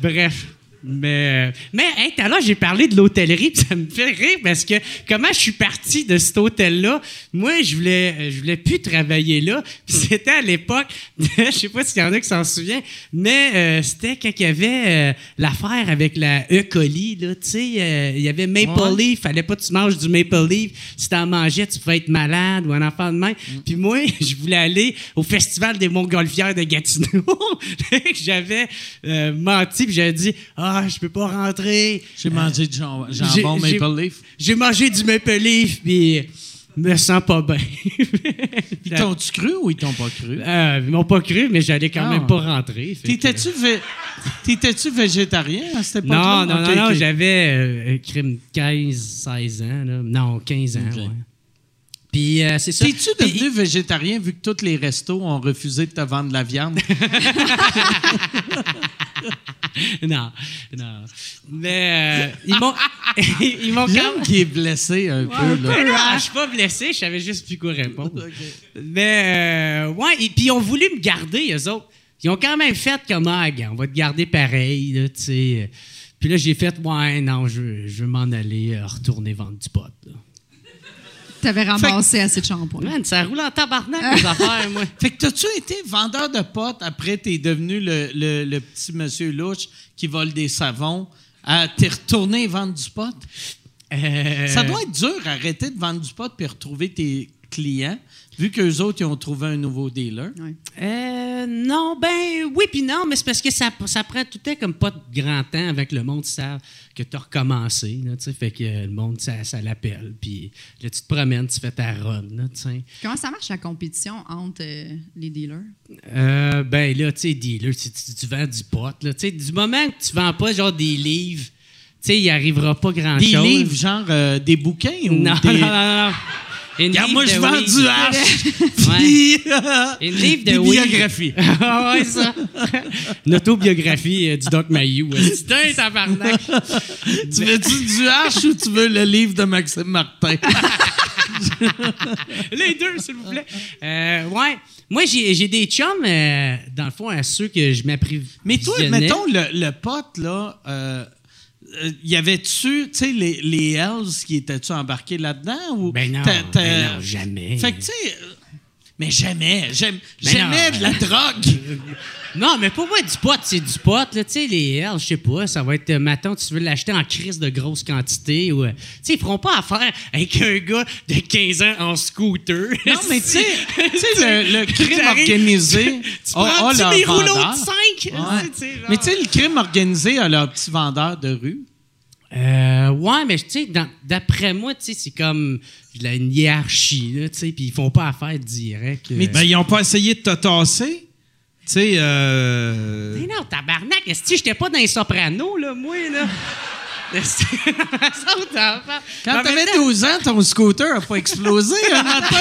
Bref. Mais, mais hey, tout à l'heure, j'ai parlé de l'hôtellerie, puis ça me fait rire parce que comment je suis parti de cet hôtel-là? Moi, je voulais, je voulais plus travailler là. Puis c'était à l'époque, je sais pas s'il y en a qui s'en souviennent, mais euh, c'était quand il y avait euh, l'affaire avec la E. coli, là, tu sais, euh, il y avait Maple ouais. Leaf, fallait pas que tu manges du Maple Leaf. Si t'en mangeais, tu pouvais être malade ou un enfant de main. Mm. Puis moi, je voulais aller au Festival des Montgolfières de Gatineau. J'avais euh, menti, puis j'avais dit, ah, « Ah, je peux pas rentrer. » J'ai euh, mangé du jambon j'ai, Maple j'ai, Leaf. J'ai mangé du Maple Leaf, puis me sens pas bien. Ils t'ont-tu cru ou ils t'ont pas cru? Euh, ils m'ont pas cru, mais j'allais quand non. même pas rentrer. T'étais-tu, que... vé... T'étais-tu végétarien à cette époque? Non, non, okay, non, okay. J'avais euh, quinze, seize ans. Là. Non, quinze ans, okay. ouais. Puis euh, c'est ça. T'es-tu devenu Pis... végétarien vu que tous les restos ont refusé de te vendre de la viande? Non, non. Mais euh, ils m'ont, ils m'ont quand même... qui est blessé un ouais, peu. Là. Non, je suis pas blessé, je savais juste plus quoi répondre. Okay. Mais euh, ouais, et puis ils ont voulu me garder, eux autres. Ils ont quand même fait comme, ah, on va te garder pareil, là, tu sais. Puis là, j'ai fait, ouais, non, je, je veux m'en aller, euh, retourner vendre du pot, là. T'avais ramassé assez de shampoing. Man, ça roule en tabarnak, les affaires, moi. Fait que t'as-tu été vendeur de potes après t'es devenu le, le, le petit monsieur louche qui vole des savons? À, t'es retourné vendre du pot? Euh... Ça doit être dur, arrêter de vendre du pot puis retrouver tes clients, vu qu'eux autres, ils ont trouvé un nouveau dealer. Ouais. Euh... Euh, non, ben oui, puis non, mais c'est parce que ça, ça prend tout le temps comme pas de grand temps avec le monde, ça que tu as recommencé, là, tu sais, fait que euh, le monde, ça, ça l'appelle, puis là, tu te promènes, tu fais ta run, là, tu sais. Comment ça marche la compétition entre euh, les dealers? Euh, ben là, tu sais, dealers, tu, tu, tu vends du pot, là, tu sais, du moment que tu vends pas, genre, des livres, tu sais, il arrivera pas grand-chose. Des livres, genre, euh, des bouquins ou non, des... non, non, non, non. Regarde, moi, je vends weed. Du hache. Une livre de biographie. Ah ouais, ça. Une autobiographie euh, du Doc Mayhew. Putain, tabarnak. Tu veux-tu du hache ou tu veux le livre de Maxime Martin? Les deux, s'il vous plaît. Euh, ouais. Moi, j'ai, j'ai des chums, euh, dans le fond, à ceux que je m'apprévisionnais. Mais toi, mettons, le, le pote, là... Euh, Il euh, y avait-tu, tu sais, les, les Hells qui étaient-tu embarqués là-dedans? Ou ben, non, t'a, t'a... ben non, jamais. Fait que, tu sais, mais jamais, jamais, ben jamais non. De la drogue. Non, mais pour moi, du pot, c'est du pot. Tu sais, les Hells, je sais pas, ça va être, euh, matin, tu veux l'acheter en crise de grosse quantité. Ou, euh, tu sais, ils feront pas affaire avec un gars de quinze ans en scooter. Non, mais tu sais, le, le crime organisé... Tu prends-tu mes rouleaux de cinq? Ouais. Genre... Mais tu sais, le crime organisé a leur petit vendeur de rue. Euh, ouais, mais tu sais, d'après moi, tu sais, c'est comme la hiérarchie, là, tu sais, puis ils font pas affaire direct. Euh... Mais ben, ils ont pas essayé de te tasser? Tu sais, euh... Mais non, tabarnak, est-ce que j'étais pas dans les Sopranos, là, moi, là? Quand t'avais douze ans, ton scooter a pas explosé un matin.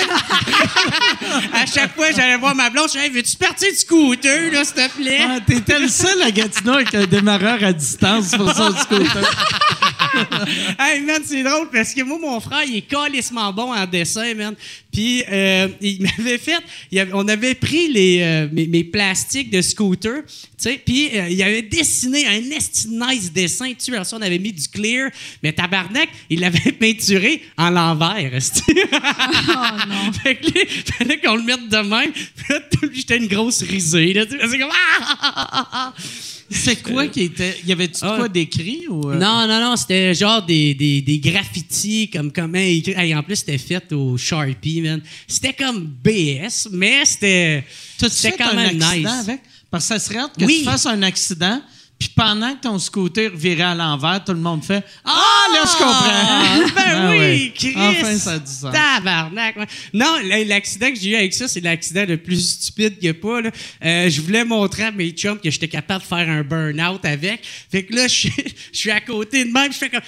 À chaque fois, j'allais voir ma blonde, je disais, hey, veux-tu partir du scooter, là, s'il te plaît? Ah, t'étais le seul à Gatineau avec un démarreur à distance pour son scooter. Hey, man, c'est drôle parce que moi, mon frère, il est calissement bon en dessin, man. Puis, euh, il m'avait fait... Il avait, on avait pris les, euh, mes, mes plastiques de scooter, tu sais, puis euh, il avait dessiné un esti nice dessin, tu sais, on avait mis du clear, mais tabarnak, il l'avait peinturé en l'envers, tu sais. Oh non! Fait que là, il fallait qu'on le mette de même. Puis là, j'étais une grosse risée, là, tu sais. C'est comme... Ah! C'est quoi qui était... Y avait-tu ah. quoi d'écrit? Ou... Non, non, non. C'était genre des, des, des graffitis comme comment écrit. Hey, en plus, c'était fait au Sharpie, man. C'était comme B S, mais c'était... T'as-tu c'était fait quand un même accident nice. Avec? Parce que ça serait hâte que oui. tu fasses un accident, puis pendant que ton scooter virait à l'envers, tout le monde fait « Ah, oh, là, je comprends! » Ben ah, oui, Chris! Enfin, ça a du sens. Tabarnak! Ouais. Non, l'accident que j'ai eu avec ça, c'est l'accident le plus stupide qu'il n'y a pas. Là. Euh, je voulais montrer à mes chums que j'étais capable de faire un burn-out avec. Fait que là, je, je suis à côté de même, je fais comme...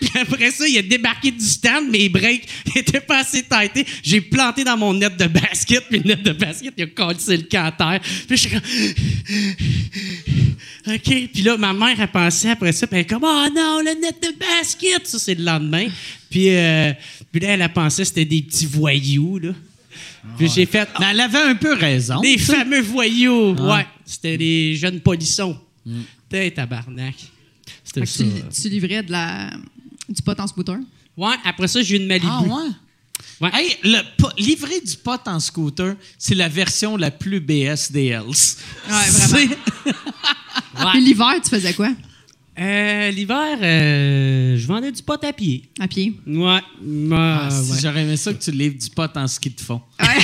Puis après ça, il a débarqué du stand, mes breaks n'étaient pas assez tightés. J'ai planté dans mon net de basket, puis le net de basket, il a collé le camp à terre. Puis je suis comme... OK. Puis là, ma mère a pensé après ça, puis elle est comme « Oh non, le net de basket! » Ça, c'est le lendemain. Puis, euh, puis là, elle a pensé que c'était des petits voyous, là. Puis ouais. j'ai fait... Mais elle avait un peu raison. Des ça. Fameux voyous, ah. ouais. C'était des jeunes polissons. Mm. T'es tabarnak. C'était ça. Tu, tu livrais de la... Du pot en scooter? Ouais, après ça, j'ai eu une Malibu. Ah ouais? Ouais. Hey, le po- livrer du pot en scooter, c'est la version la plus B S des Hells. Ouais, vraiment. Ouais. Et l'hiver, tu faisais quoi? Euh, l'hiver, euh, je vendais du pot à pied. À pied? Ouais. Euh, ah, si ouais. J'aurais aimé ça que tu livres du pot en ski de fond. Ouais.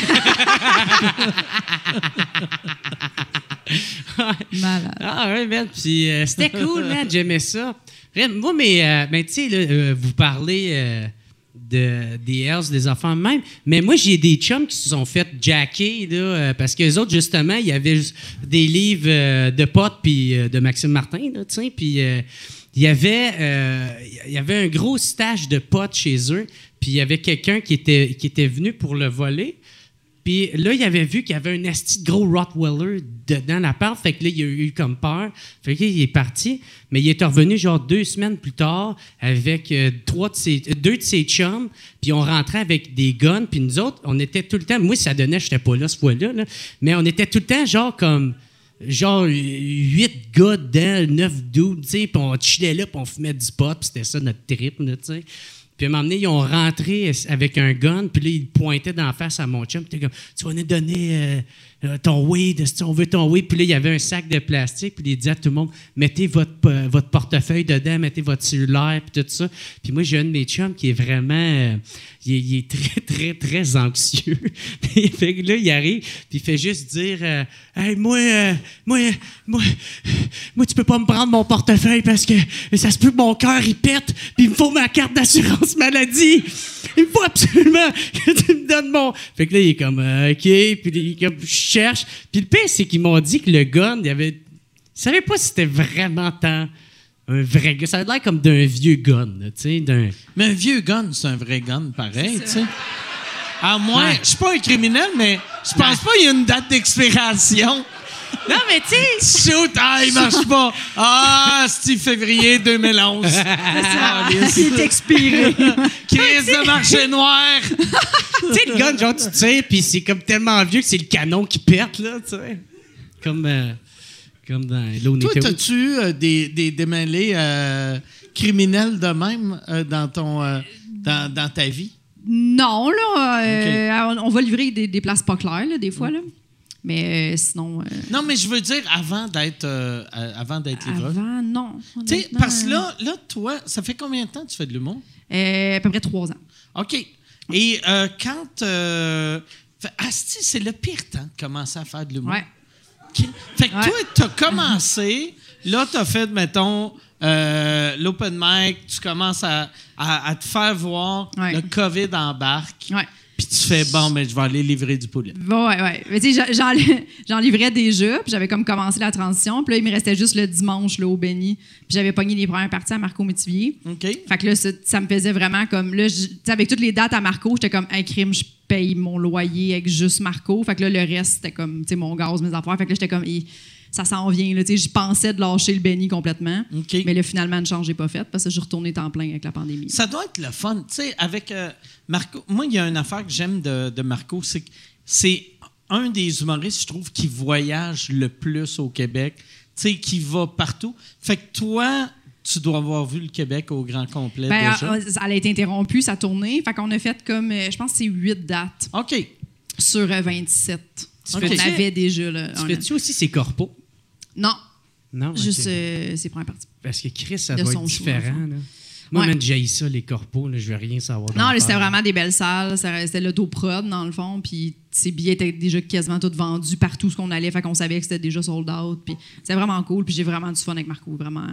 Malade. Ah ouais, man. Puis euh, c'était cool, man. J'aimais ça. Moi, mais, euh, mais tu sais, euh, vous parlez euh, de, des Hells, des enfants même, mais moi, j'ai des chums qui se sont fait jacker, là, euh, parce qu'eux autres, justement, il y avait des livres euh, de potes puis euh, de Maxime Martin, tu sais, puis euh, il y avait, euh, il y avait un gros stage de potes chez eux, puis il y avait quelqu'un qui était, qui était venu pour le voler. Puis là, il avait vu qu'il y avait un asti de gros Rottweller dedans l'appart. Fait que là, il a eu comme peur. Fait que là, il est parti. Mais il est revenu genre deux semaines plus tard avec euh, trois de ses, euh, deux de ses chums. Puis on rentrait avec des guns. Puis nous autres, on était tout le temps... Moi, ça donnait, j'étais pas là cette fois-là. Là, mais on était tout le temps genre comme... Genre huit gars dedans, neuf dudes, tu sais. Puis on chillait là, puis on fumait du pot. Puis c'était ça notre trip, tu sais. Puis à un moment donné, ils ont rentré avec un gun, puis là, ils pointaient d'en face à mon chum, puis t'es comme, tu vas nous donner euh, euh, ton weed, on veut ton weed. Puis là, il y avait un sac de plastique, puis il disait à tout le monde, mettez votre, euh, votre portefeuille dedans, mettez votre cellulaire, puis tout ça. Puis moi, j'ai un de mes chums qui est vraiment, euh, il, est, il est très, très, très anxieux. Puis là, il arrive, puis il fait juste dire, euh, hey, moi, euh, moi, euh, moi, euh, moi, tu peux pas me prendre mon portefeuille parce que ça se peut que mon cœur, il pète, puis il me faut ma carte d'assurance maladie. Il me faut absolument que tu me donnes mon... Fait que là, il est comme, euh, OK, puis il est comme, je cherche. Puis le pire, c'est qu'ils m'ont dit que le gun, il avait... Je savais pas si c'était vraiment tant un vrai gun. Ça a l'air comme d'un vieux gun, tu sais, d'un... Mais un vieux gun, c'est un vrai gun, pareil, tu sais. À moins... Ouais. Je suis pas un criminel, mais je pense ouais. pas qu'il y a une date d'expiration. Non, mais tu sais... Shoot! Ah, il marche pas! Ah, c'est février deux mille onze. C'est ah, c'est expiré. Crise de marché noir! Tu sais, le gun, genre, tu tires, puis c'est comme tellement vieux que c'est le canon qui pète, là, tu sais. Comme, euh, comme dans l'eau. Toi, t'as-tu euh, des, des démêlés euh, criminels de même euh, dans, ton, euh, dans, dans ta vie? Non, là. Euh, okay. On va livrer des, des places pas claires, là, des fois, là. Mais euh, sinon... Euh... Non, mais je veux dire, avant d'être euh, avant d'être livreur. Avant, non. Tu sais, parce que là, là, toi, ça fait combien de temps que tu fais de l'humour? Euh, à peu près trois ans. OK. Et euh, quand... Euh... Asti, c'est le pire temps de commencer à faire de l'humour. Ouais. Okay. Fait que ouais. toi, t'as commencé, là, t'as fait, mettons, euh, l'open mic, tu commences à, à, à te faire voir, ouais. le COVID embarque. Ouais. Puis tu fais, bon, mais je vais aller livrer du poulet. Bon, ouais, ouais. Mais tu sais, j'en, j'en livrais déjà, puis j'avais comme commencé la transition. Puis là, il me restait juste le dimanche, là, au Béni. Puis j'avais pogné les premières parties à Marco Métivier. OK. Fait que là, ça, ça me faisait vraiment comme, là, tu sais, avec toutes les dates à Marco, j'étais comme, un crime, je paye mon loyer avec juste Marco. Fait que là, le reste, c'était comme, tu sais, mon gaz, mes affaires. Fait que là, j'étais comme, eh, ça s'en vient, là. Tu sais, j'y pensais de lâcher le Béni complètement. OK. Mais là, finalement, une change, j'ai pas faite parce que je suis retournée temps plein avec la pandémie. Ça doit être le fun, tu sais, avec. Euh, Marco, moi, il y a une affaire que j'aime de, de Marco, c'est que c'est un des humoristes, je trouve, qui voyage le plus au Québec, tu sais, qui va partout. Fait que toi, tu dois avoir vu le Québec au grand complet ben, déjà. Elle a été interrompue, sa tournée. Fait qu'on a fait comme, je pense que c'est huit dates. OK. Sur vingt-sept. Tu okay. l'avais déjà, là. Tu fais-tu aussi ses corpos? Non. Non, okay. Juste euh, ses premières parties. Parce que Chris, ça de doit être différent, là. Moi, ouais. même, j'ai ça, les corpos, là, je veux rien savoir. Non, c'était vraiment des belles salles. C'était l'autoprod, dans le fond. Puis ces billets étaient déjà quasiment tous vendus partout ce qu'on allait. Fait qu'on savait que c'était déjà sold out. Puis c'était vraiment cool. Puis j'ai vraiment du fun avec Marco. Vraiment.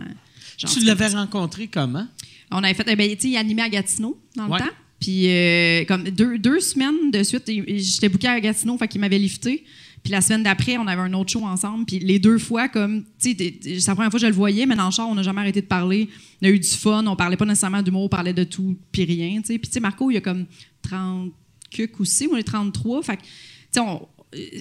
Genre, tu l'avais rencontré comment? On avait fait. Eh bien, tu sais, il animait à Gatineau, dans ouais. le temps. Puis euh, comme deux, deux semaines de suite, j'étais bookée à Gatineau. Fait qu'il m'avait lifté. Puis la semaine d'après, on avait un autre show ensemble. Puis les deux fois, comme, tu sais, c'est la première fois que je le voyais, mais dans le char, on n'a jamais arrêté de parler. On a eu du fun, on parlait pas nécessairement d'humour, on parlait de tout, puis rien, tu sais. Puis, tu sais, Marco, il y a comme trente cucs aussi, on est trente-trois. Fait que, tu sais, on.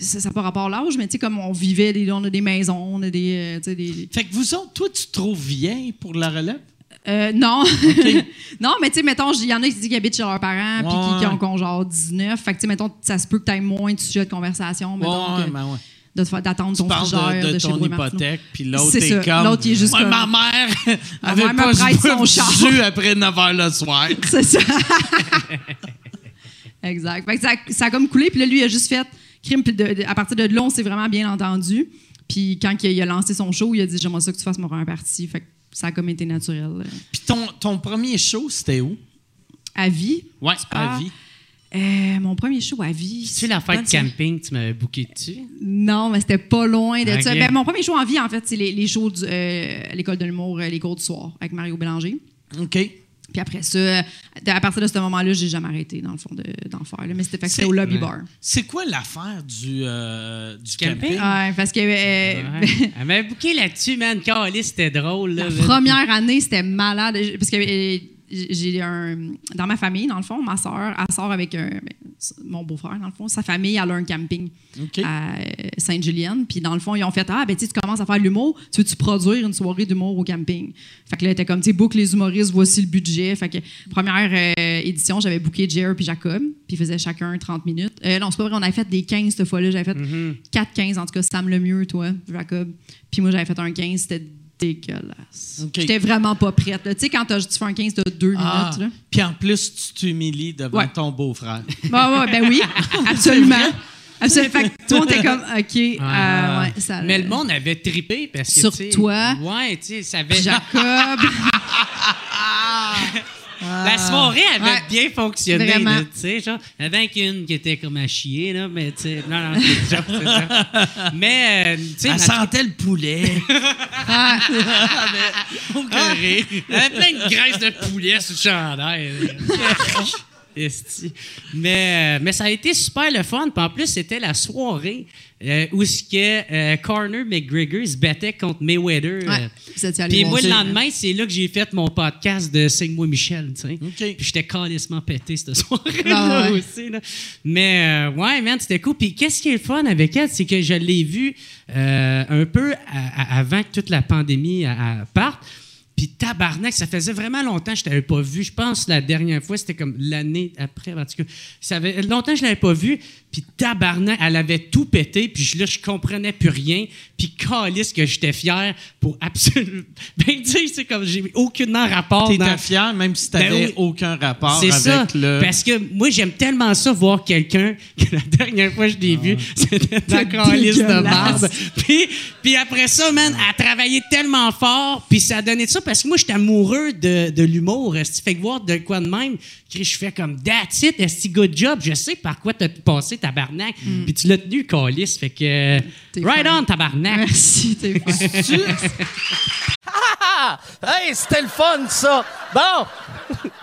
Ça n'a pas rapport à l'âge, mais tu sais, comme on vivait, des, on a des maisons, on a des. Tu sais, des... Fait que vous autres, toi, tu te trouves vieille pour la relève? Euh, non. Okay. Non, mais tu sais, mettons, il y en a qui disent qu'ils habitent chez leurs parents puis ouais. qui, qui ont qu'on genre dix-neuf. Fait que tu sais, mettons, ça se peut que tu aies moins de sujets de conversation. Mettons, ouais, que, ben ouais. D'attendre ton frigeur, de, de, de ton chez hypothèque, puis l'autre est, est comme... L'autre, il est juste ouais, comme... Ma mère avait ma mère pas prête son char. Jus après neuf heures le soir. C'est ça. Exact. Fait que ça, ça a comme coulé, puis là, lui, il a juste fait... crime. Puis de, de, à partir de là, on s'est vraiment bien entendu. Puis quand il a, il a lancé son show, il a dit « J'aimerais ça que tu fasses mon un parti. » Fait que ça a comme été naturel. Puis ton, ton premier show, c'était où? À Vie. Ouais, à Vie. Euh, mon premier show à Vie. C'est la fête camping, tu m'avais booké dessus? Non, mais c'était pas loin de okay. ça. Ben, mon premier show en Vie, en fait, c'est les, les shows du, euh, à l'école de l'humour, les cours du soir, avec Mario Bélanger. OK. Puis après ça, à partir de ce moment-là, j'ai jamais arrêté, dans le fond, de, d'en faire. Là. Mais c'était, c'était au Lobby ouais. Bar. C'est quoi l'affaire du, euh, du camping? Ah, parce que... Euh, ouais. Elle m'avait booké là-dessus, man. Calais, c'était drôle. Là, la là. Première année, c'était malade. Parce que... Euh, j'ai un... Dans ma famille, dans le fond, ma soeur, elle sort avec un, mon beau-frère, dans le fond. Sa famille, elle a un camping okay. à Sainte-Julienne. Puis dans le fond, ils ont fait « Ah, ben tu commences à faire de l'humour. Tu veux-tu produire une soirée d'humour au camping? » Fait que là, t'es comme, tu sais, book les humoristes, voici le budget. Fait que première euh, édition, j'avais booké Jerr puis Jacob. Puis ils faisaient chacun trente minutes. Euh, non, c'est pas vrai, on avait fait des quinze cette fois-là. J'avais fait mm-hmm. quatre quinze, en tout cas, Sam Lemieux, toi, Jacob. Puis moi, j'avais fait un quinze, c'était... dégueulasse. Okay. J'étais vraiment pas prête. Tu sais, quand tu fais un quinze, t'as deux ah, minutes. Puis en plus, tu t'humilies devant ouais. ton beau-frère. Ben, ouais, ben oui, absolument. Absolument. Fait que tout le monde était comme, OK. Ouais. Euh, ouais, ça, mais le monde avait trippé parce que. Sur toi. Ouais, tu sais, ça avait. Jacob. La soirée avait ouais. bien fonctionné. Vraiment. Tu sais, genre, il y avait qu'une qui était comme à chier, là, mais tu sais, non, non, c'est genre, c'est ça. Mais, euh, tu sais. Elle sentait le poulet. Ah. mais, au carré. Elle avait plein de graisse de poulet sur le chandail. mais, mais ça a été super le fun. Puis en plus, c'était la soirée euh, où ce que euh, Conor McGregor se battait contre Mayweather. Ouais, euh. Puis moi, le lendemain, c'est là que j'ai fait mon podcast de Signe-moi Michel. Tu sais. Okay. Puis j'étais calissement pété cette soirée-là ouais. aussi. Là. Mais euh, ouais, man, c'était cool. Puis qu'est-ce qui est le fun avec elle, c'est que je l'ai vue euh, un peu à, à, avant que toute la pandémie à, à parte. Puis tabarnak, ça faisait vraiment longtemps que je ne l'avais pas vu. Je pense que la dernière fois, c'était comme l'année après. En tout cas, ça avait longtemps que je ne l'avais pas vu. Puis tabarnak, elle avait tout pété. Puis je, là, je comprenais plus rien. Puis calisse que j'étais fier pour absolument... Ben, tu sais, c'est comme j'ai aucunement rapport. T'étais dans... fier même si t'avais ben, aucun rapport avec ça, le... Parce que moi, j'aime tellement ça, voir quelqu'un que la dernière fois que je l'ai ah. vu, c'était la calisse de merde. Puis, puis après ça, man, elle travaillait tellement fort. Puis ça donnait ça parce que moi, j'étais amoureux de, de l'humour. Fait que voir de quoi de même, je fais comme « That's it, est-ce good job? Je sais par quoi t'as passé, tabarnak. Mm. » Puis tu l'as tenu, calice. Fait que... T'es right fun. On, tabarnak. Merci, t'es fun. Ah! Hey, c'était le fun, ça! Bon!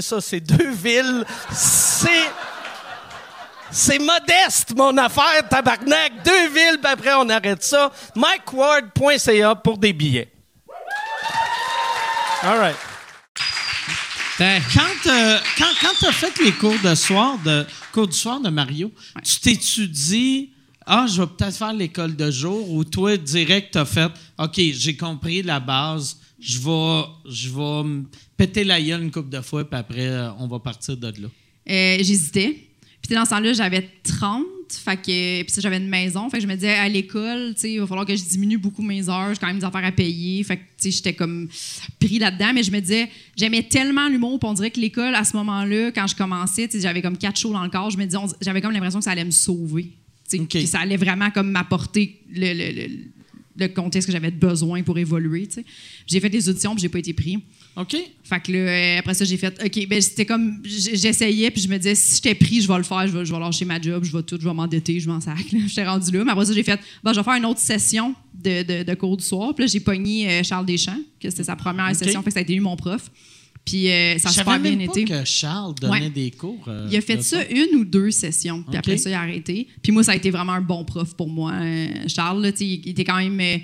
ça, c'est deux villes. C'est... C'est modeste, mon affaire, tabarnak. Deux villes, puis après, on arrête ça. mike ward point c a pour des billets. All right. Quand, euh, quand, quand t'as fait les cours de soir de, cours du soir de Mario, ouais. tu t'étudies... Ah, je vais peut-être faire l'école de jour ou toi, direct, t'as fait OK, j'ai compris la base, je vais, je vais me péter la gueule une couple de fois, puis après, on va partir de là. Euh, j'hésitais. Puis dans ce temps-là, j'avais trente, fait que, puis j'avais une maison, fait que je me disais à l'école, tu sais, il va falloir que je diminue beaucoup mes heures, j'ai quand même des affaires à payer, fait que, tu sais, j'étais comme pris là-dedans, mais je me disais, j'aimais tellement l'humour, puis on dirait que l'école, à ce moment-là, quand je commençais, tu sais, j'avais comme quatre shows dans le corps, je me disais, on, j'avais comme l'impression que ça allait me sauver. Okay. Ça allait vraiment comme m'apporter le, le, le, le contexte que j'avais besoin pour évoluer. T'sais. J'ai fait des auditions puis j'ai pas été pris. OK. Fait que là, après ça, j'ai fait OK, ben c'était comme j'essayais puis je me disais si j'étais pris, je vais le faire, je vais, je vais lâcher ma job, je vais tout, je vais m'endetter, je m'en sac. J'étais rendue là. Mais après ça, j'ai fait bon, je vais faire une autre session de, de, de cours du soir. Puis là, j'ai pogné Charles Deschamps, que c'était sa première okay. session, fait que ça a été lui mon prof. Puis euh, ça a super bien été. Je savais même pas que Charles donnait ouais. des cours. Euh, il a fait ça temps. une ou deux sessions, puis okay. après ça, il a arrêté. Puis moi, ça a été vraiment un bon prof pour moi. Euh, Charles, là, il était quand même euh,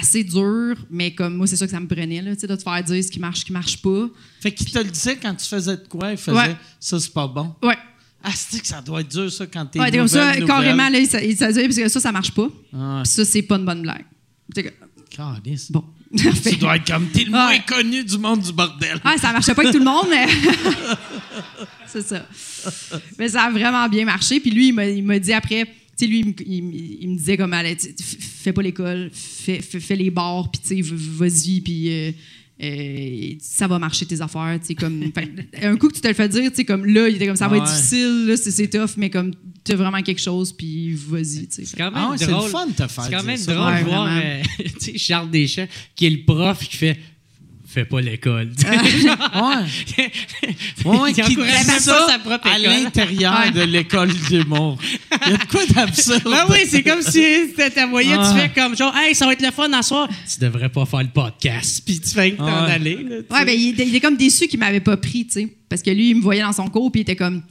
assez dur, mais comme moi, c'est ça que ça me prenait, là, de te faire dire ce qui marche, ce qui marche pas. Fait qu'il te le disait quand tu faisais de quoi, il faisait ouais. ça, c'est pas bon. Ouais. Ah, c'est que ça doit être dur, ça, quand t'es ouais, nouvelle, comme ça, nouvelle. Carrément, là, il s'est dit, parce que ça, ça marche pas. Ah ouais. Puis ça, c'est pas une bonne blague. Calice. Bon. Tu dois être comme t'es le moins ouais. connu du monde du bordel. Ah, ça marchait pas avec tout le monde, mais c'est ça. Mais ça a vraiment bien marché. Puis lui, il m'a, il m'a dit après, tu sais, lui, il, il, il me disait comme, allez, fais pas l'école, fais, fais, fais les bars, puis tu sais, vas-y, puis euh, euh, ça va marcher tes affaires, tu sais, comme. Un coup que tu te le fais dire, tu sais, comme là, il était comme ça va ouais. être difficile, là, c'est, c'est tough, mais comme. T'as vraiment quelque chose, puis vas-y. T'sais. C'est quand même ah ouais, drôle. C'est fun de te faire. C'est quand même drôle de ouais, voir euh, Charles Deschamps, qui est le prof, qui fait « Fais pas l'école. » Ouais. Ouais, qui ne fait pas sa propre école. À l'intérieur ouais. de l'école d'humour. Il y a de quoi d'absurde. Ah oui, c'est comme si t'as moyen, ah. tu fais comme genre « Hey, ça va être le fun en soir. » Tu devrais pas faire le podcast, puis tu fais que t'en ah. aller. Là, ouais, ben, il, il est comme déçu qu'il m'avait pas pris, tu sais. Parce que lui, il me voyait dans son cours, puis il était comme...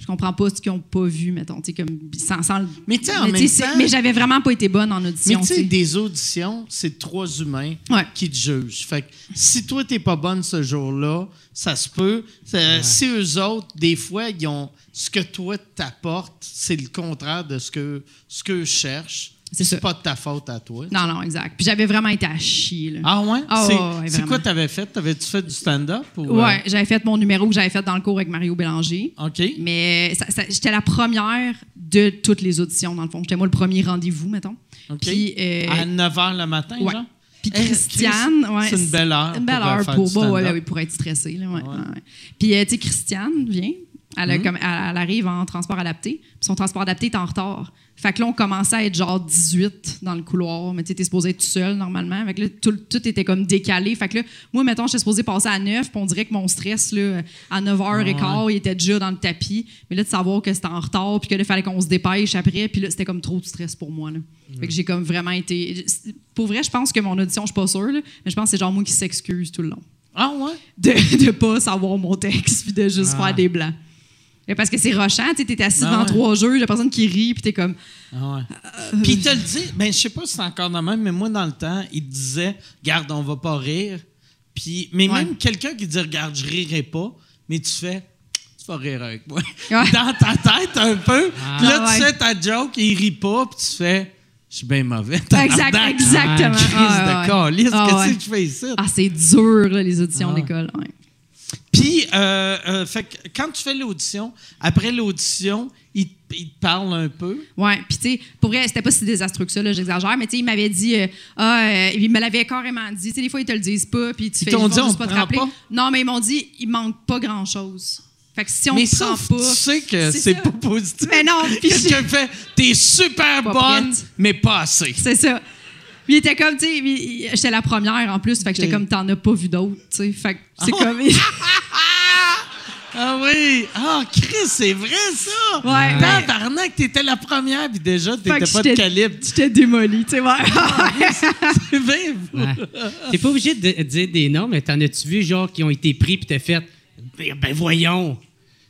Je comprends pas ce qu'ils ont pas vu, mettons. Comme, sans, sans, mais tu sais, en même temps... Mais j'avais vraiment pas été bonne en audition. Mais tu sais, des auditions, c'est trois humains ouais. qui te jugent. Fait que si toi, t'es pas bonne ce jour-là, ça se peut. Ouais. Si eux autres, des fois, ils ont ce que toi t'apportes, c'est le contraire de ce que ce qu'eux cherchent. C'est, c'est pas de ta faute à toi. Non, non, exact. Puis j'avais vraiment été à chier. Là. Ah ouais? Oh, c'est ouais, c'est quoi t'avais fait? T'avais-tu fait du stand-up? Ou ouais, euh... j'avais fait mon numéro que j'avais fait dans le cours avec Mario Bélanger. OK. Mais ça, ça, j'étais la première de toutes les auditions, dans le fond. J'étais moi le premier rendez-vous, mettons. OK. Puis, euh, à neuf heures le matin, ouais. genre? Puis Christiane... Hey, ouais, c'est une belle heure. C'est une belle heure pour, pour, ouais, ouais, pour être stressée. Là, ouais, ouais. Ouais. Puis, euh, tu sais, Christiane vient... Elle, a, mmh. comme, elle, elle arrive en transport adapté. Son transport adapté est en retard. Fait que là, on commençait à être genre dix-huit dans le couloir. Mais tu sais, t'es supposé être tout seul normalement. Fait que là, tout, tout était comme décalé. Fait que là, moi, mettons, j'étais supposée passer à neuf. Puis on dirait que mon stress, là, à neuf heures quinze, ouais. il était déjà dans le tapis. Mais là, de savoir que c'était en retard, puis que là, il fallait qu'on se dépêche après. Puis là, c'était comme trop de stress pour moi. Là. Mmh. Fait que j'ai comme vraiment été... Pour vrai, je pense que mon audition, je suis pas sûre, là, mais je pense que c'est genre moi qui s'excuse tout le long. Ah ouais? De, de pas savoir mon texte, puis de juste ah. faire des blancs. Parce que c'est rochant, tu es assis ben devant ouais. trois jeux, il y a personne qui rit, puis tu es comme... Ah ouais. euh, puis il te le dit, ben, je sais pas si c'est encore de même, mais moi, dans le temps, il te disait, regarde, on va pas rire. Puis, mais ouais. même quelqu'un qui dit, regarde, je rirai pas, mais tu fais, tu vas rire avec moi. Ouais. Dans ta tête, un peu. Ah, puis là, ouais. tu fais ta joke, il rit pas, puis tu fais... Je suis bien mauvais. Exact, exactement. Crise ah, de ouais. calice. Ah, qu'est-ce que tu fais ici? Ah, c'est dur, là, les auditions ah. d'école. Ouais. Puis, euh, euh, fait que quand tu fais l'audition, après l'audition, il, il te parle un peu. Oui, puis tu sais, pour vrai, c'était pas si désastreux que ça, là, j'exagère, mais tu sais, il m'avait dit, euh, ah, euh, il me l'avait carrément dit. Tu sais, des fois, ils te le disent pas, puis tu ils fais t'ont dit, on te prend pas? Non, mais ils m'ont dit, il manque pas grand-chose. Fait que si on mais te prend sauf, pas, tu sais que c'est, c'est pas positif. Mais non, puis je fais, t'es super bonne, prête. Mais pas assez. C'est ça. Puis il était comme, tu sais, j'étais la première en plus, fait que okay. j'étais comme, t'en as pas vu d'autres, tu sais. Fait que c'est oh. comme. Ah oui! Ah, oh, Chris, c'est vrai ça! Ouais. Tabarnak, t'étais la première, puis déjà, t'étais pas de calibre. J'étais démolie, tu sais. Ouais. C'est bien, vous. Ouais. T'es pas obligé de dire des noms, mais t'en as-tu vu, genre, qui ont été pris, puis t'as fait, ben voyons!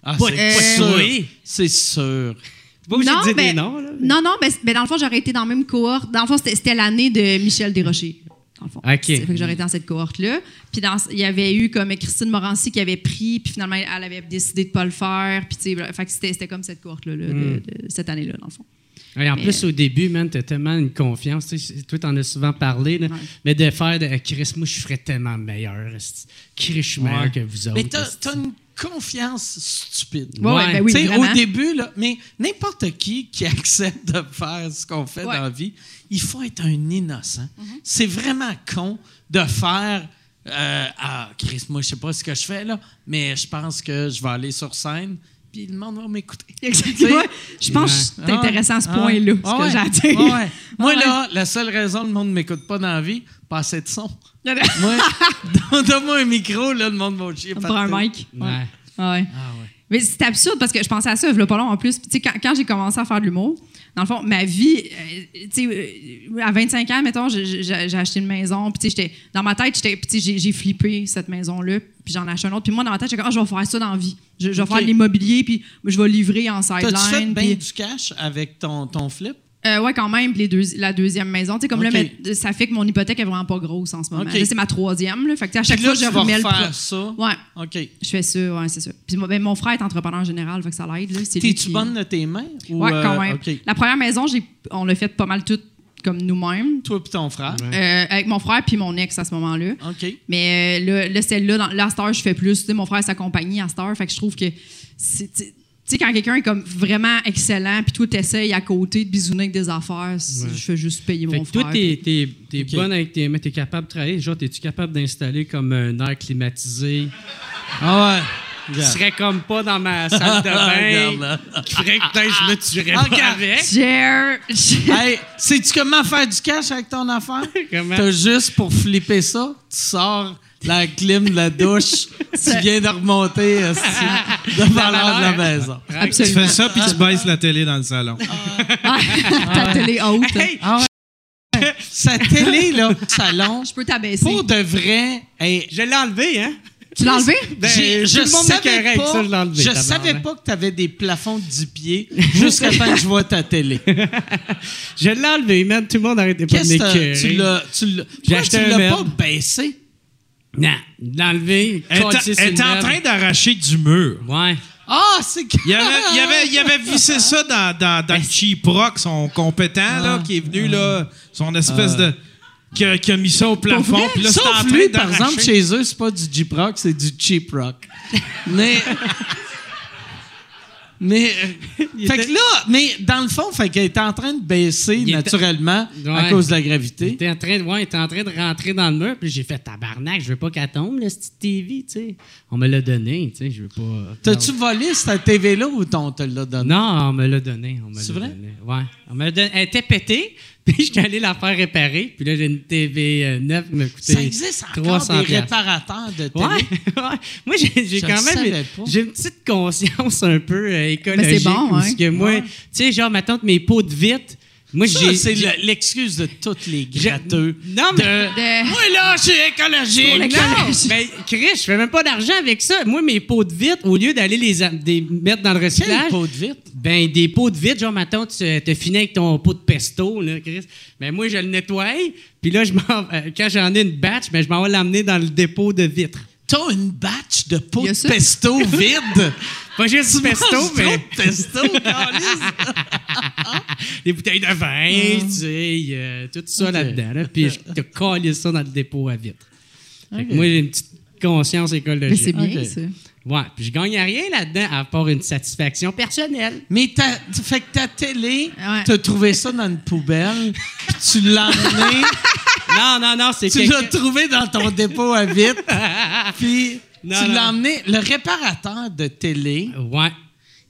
Ah, pas c'est, euh, oui. c'est sûr. T'es pas obligé non, de dire ben, des noms, là. Mais... Non, non, mais ben, ben, dans le fond, j'aurais été dans la même cohorte. Dans le fond, c'était, c'était l'année de Michel Desrochers. Dans le fond. Okay. Fait que j'aurais été dans cette cohorte-là. Puis il y avait eu comme Christine Morancy qui avait pris, puis finalement, elle avait décidé de ne pas le faire. Puis tu sais, fait que c'était, c'était comme cette cohorte-là, là, mm. de, de, cette année-là, dans le fond. Et en mais, plus, au début, man, t'as tellement une confiance. Toi, t'en as souvent parlé, là, ouais. mais de faire de Chris, moi, je ferais tellement meilleur. Chris, je suis meilleur ouais. que vous autres. Mais t'as, t'as une confiance stupide. Ouais, ouais. Ben oui, au début, là, mais n'importe qui qui accepte de faire ce qu'on fait ouais. dans la vie, il faut être un innocent. Mm-hmm. C'est vraiment con de faire euh, ah, Chris, moi, je sais pas ce que je fais, là, mais je pense que je vais aller sur scène. Puis le monde va m'écouter. Exactement. Je pense que c'est intéressant à ce point-là, ah, ce que ah, j'ai ah, ah, moi, ah, là, ouais. la seule raison que le monde ne m'écoute pas dans la vie, pas assez de son. moi, donne-moi un micro, là, le monde va chier. On prend un mic. Ouais. Ouais. Ah, ouais. Ah, ouais. Mais c'est absurde parce que je pensais à ça, il y a pas long en plus. Tu sais, quand, quand j'ai commencé à faire de l'humour, dans le fond, ma vie, euh, tu sais, euh, à vingt-cinq ans, mettons, j'ai, j'ai, j'ai acheté une maison. Puis, tu sais, j'étais, dans ma tête, j'étais, puis, tu sais, j'ai, j'ai flippé cette maison-là. Puis, j'en ai acheté une autre. Puis, moi, dans ma tête, j'étais comme, ah, je vais faire ça dans la vie. Je, je vais okay. faire de l'immobilier, puis je vais livrer en sideline. T'as-tu fait bien du cash avec ton, ton flip? Euh, oui, quand même, les deux, la deuxième maison. Tu sais, comme okay. là, mais, ça fait que mon hypothèque est vraiment pas grosse en ce moment. Okay. Là, c'est ma troisième. Là. Fait que, à chaque là, fois, je remets le prêt. Ça. Ouais. Okay. Je fais ça, ouais, c'est ça. Puis ben, mon frère est entrepreneur en général, fait que ça l'aide. Là. C'est t'es-tu qui... bonne de tes mains? Oui, euh... quand même. Okay. La première maison, j'ai... on l'a fait pas mal toutes comme nous-mêmes. Toi puis ton frère? Euh, avec mon frère puis mon ex à ce moment-là. OK. Mais euh, là, celle-là, dans... là, à cette heure, je fais plus. Tu sais, mon frère et sa compagnie à cette heure. Fait que je trouve que c'est. T'sais... Tu sais, quand quelqu'un est comme vraiment excellent, puis toi, t'essayes à côté de bisouner avec des affaires, ouais. je fais juste payer fait mon frère. Toi, t'es, t'es, t'es okay. bonne avec tes mains, t'es capable de travailler. Genre, t'es-tu capable d'installer comme un air climatisé? Ah ouais. Je serais comme pas dans ma salle de bain. Je ferais que peut-être je me tuerais ah, pas avec. Jerr! Hey, sais-tu comment faire du cash avec ton affaire? T'as juste pour flipper ça, tu sors... La clim, la douche, tu viens de remonter euh, devant l'heure de la maison. Absolument. Tu fais ça, puis tu baisses la télé dans le salon. Ah, ta télé haute. Hey, ah ouais. Sa télé, là, salon. Je peux t'abaisser. Pour de vrai. Hey, je l'ai enlevée, hein? Tu l'as enlevé? Ben, je je savais pas, ça, je je savais pas que tu avais des plafonds de dix pieds jusqu'à temps que je vois ta télé. Je l'ai enlevé, man. Tout le monde arrêtait pas de m'écœurer. Tu l'as, tu l'as, pourquoi tu l'as pas baissé? Non, l'enlever. Elle était en train d'arracher du mur. Ouais. Ah, c'est que... Il y avait, il y avait vissé ça dans, dans, dans le cheap rock, son compétent, ah, là, qui est venu, ah, là, son espèce euh... de... Qui a, qui a mis ça au plafond. Puis là, c'est en train lui, par exemple, chez eux, c'est pas du Jeep Rock, c'est du cheap rock. Mais... mais... Il fait était... que là, mais dans le fond, fait qu'elle était en train de baisser il naturellement était... à ouais, cause de la gravité. Il était en train de, ouais, il était en train de rentrer dans le mur. Puis j'ai fait tabarnak, je veux pas qu'elle tombe, là, cette T V, tu sais. On me l'a donné, tu sais, je veux pas... T'as-tu volé cette T V-là ou on te l'a donné? Non, on me l'a donné. C'est vrai? Donné. Ouais. On me l'a donné. Elle était pétée. Puis je suis allé la faire réparer. Puis là, j'ai une T V neuve qui m'a coûté trois cents dollars. Ça existe encore des réparateurs de télé? Ouais, ouais. Moi, j'ai, j'ai quand même... J'ai une petite conscience un peu euh, écologique. Mais c'est bon, hein? Parce que moi, ouais, tu sais, genre, ma tante, mes pots de vitre... Moi, ça, j'ai, c'est j'ai... l'excuse de tous les gratteux. Non, mais... De... De... Moi, là, je suis écologique. Non, mais Chris, je fais même pas d'argent avec ça. Moi, mes pots de vitre, au lieu d'aller les, a... les mettre dans le recyclage... Quels pots de vitre? Ben, des pots de vitre. Genre, maintenant, tu te finis avec ton pot de pesto, là, Chris. Ben, moi, je le nettoie. Puis là, je m'en... quand j'en ai une batch, ben, je m'en vais l'emmener dans le dépôt de vitre. T'as une batch de pots de ça? Pesto vide? Pas juste du pesto, mais... Trop de pesto, les bouteilles de vin, tu sais, euh, tout ça, okay, là-dedans. Là, puis je te collais ça dans le dépôt à vitre. Okay. Moi, j'ai une petite conscience écologique. Mais c'est bien, okay, ça. Ouais, puis je gagne rien là-dedans, à part une satisfaction personnelle. Mais ta, fait que ta télé, ouais, t'as trouvé ça dans une poubelle, puis tu l'as emmené... Non, non, non, c'est... Tu quelqu'un... l'as trouvé dans ton dépôt à vitre, puis... Non, tu non. l'as emmené... Le réparateur de télé... Ouais.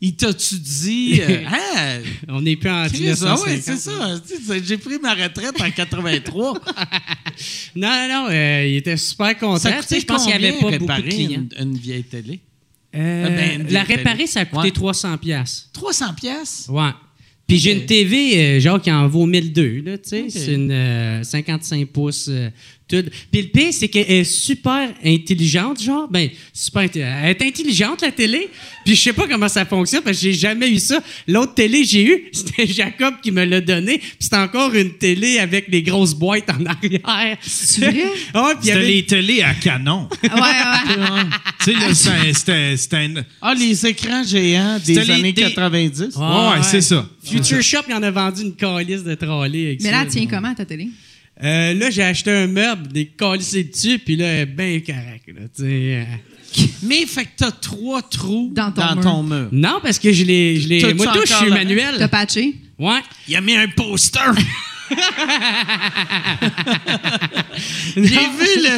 Il t'a-tu dit... Euh, hey, on n'est plus en dix-neuf cent cinquante. Ah oui, c'est ça. J'ai pris ma retraite en quatre-vingt-trois. Non, non, non. Euh, il était super content. Je pense qu'il n'y avait pas beaucoup de clients. Une, une vieille télé? Euh, ah ben, une vieille la télé. Réparer, ça a coûté, ouais, trois cents piastres. trois cents piastres? Ouais. Puis okay, j'ai une T V, euh, genre, qui en vaut mille deux, là, tu sais. Okay. C'est une euh, cinquante-cinq pouces... Euh, Puis le pire, c'est qu'elle est super intelligente, genre, ben, super intelligente. Elle est intelligente, la télé. Puis je sais pas comment ça fonctionne, parce que j'ai jamais eu ça. L'autre télé j'ai eu, c'était Jacob qui me l'a donné. Puis c'était encore une télé avec les grosses boîtes en arrière. C'est vrai? Ah, puis c'était avait... les télés à canon. Ouais, ouais. Tu sais, là, c'était, c'était une... Ah, les écrans géants des c'était années des... quatre-vingt-dix. Ouais, ouais, ouais, c'est ça. Future Shop, il en a vendu une calisse de trolley avec ça. Mais là, tiens, comment ta télé? Euh, là, j'ai acheté un meuble, des calissés dessus, puis là, ben correct, là, tu sais. Mais fait que t'as trois trous dans ton, dans mur. ton mur. Non, parce que je l'ai... Je l'ai moi, tout, je suis manuel. T'as patché? Ouais. Il a mis un poster. J'ai vu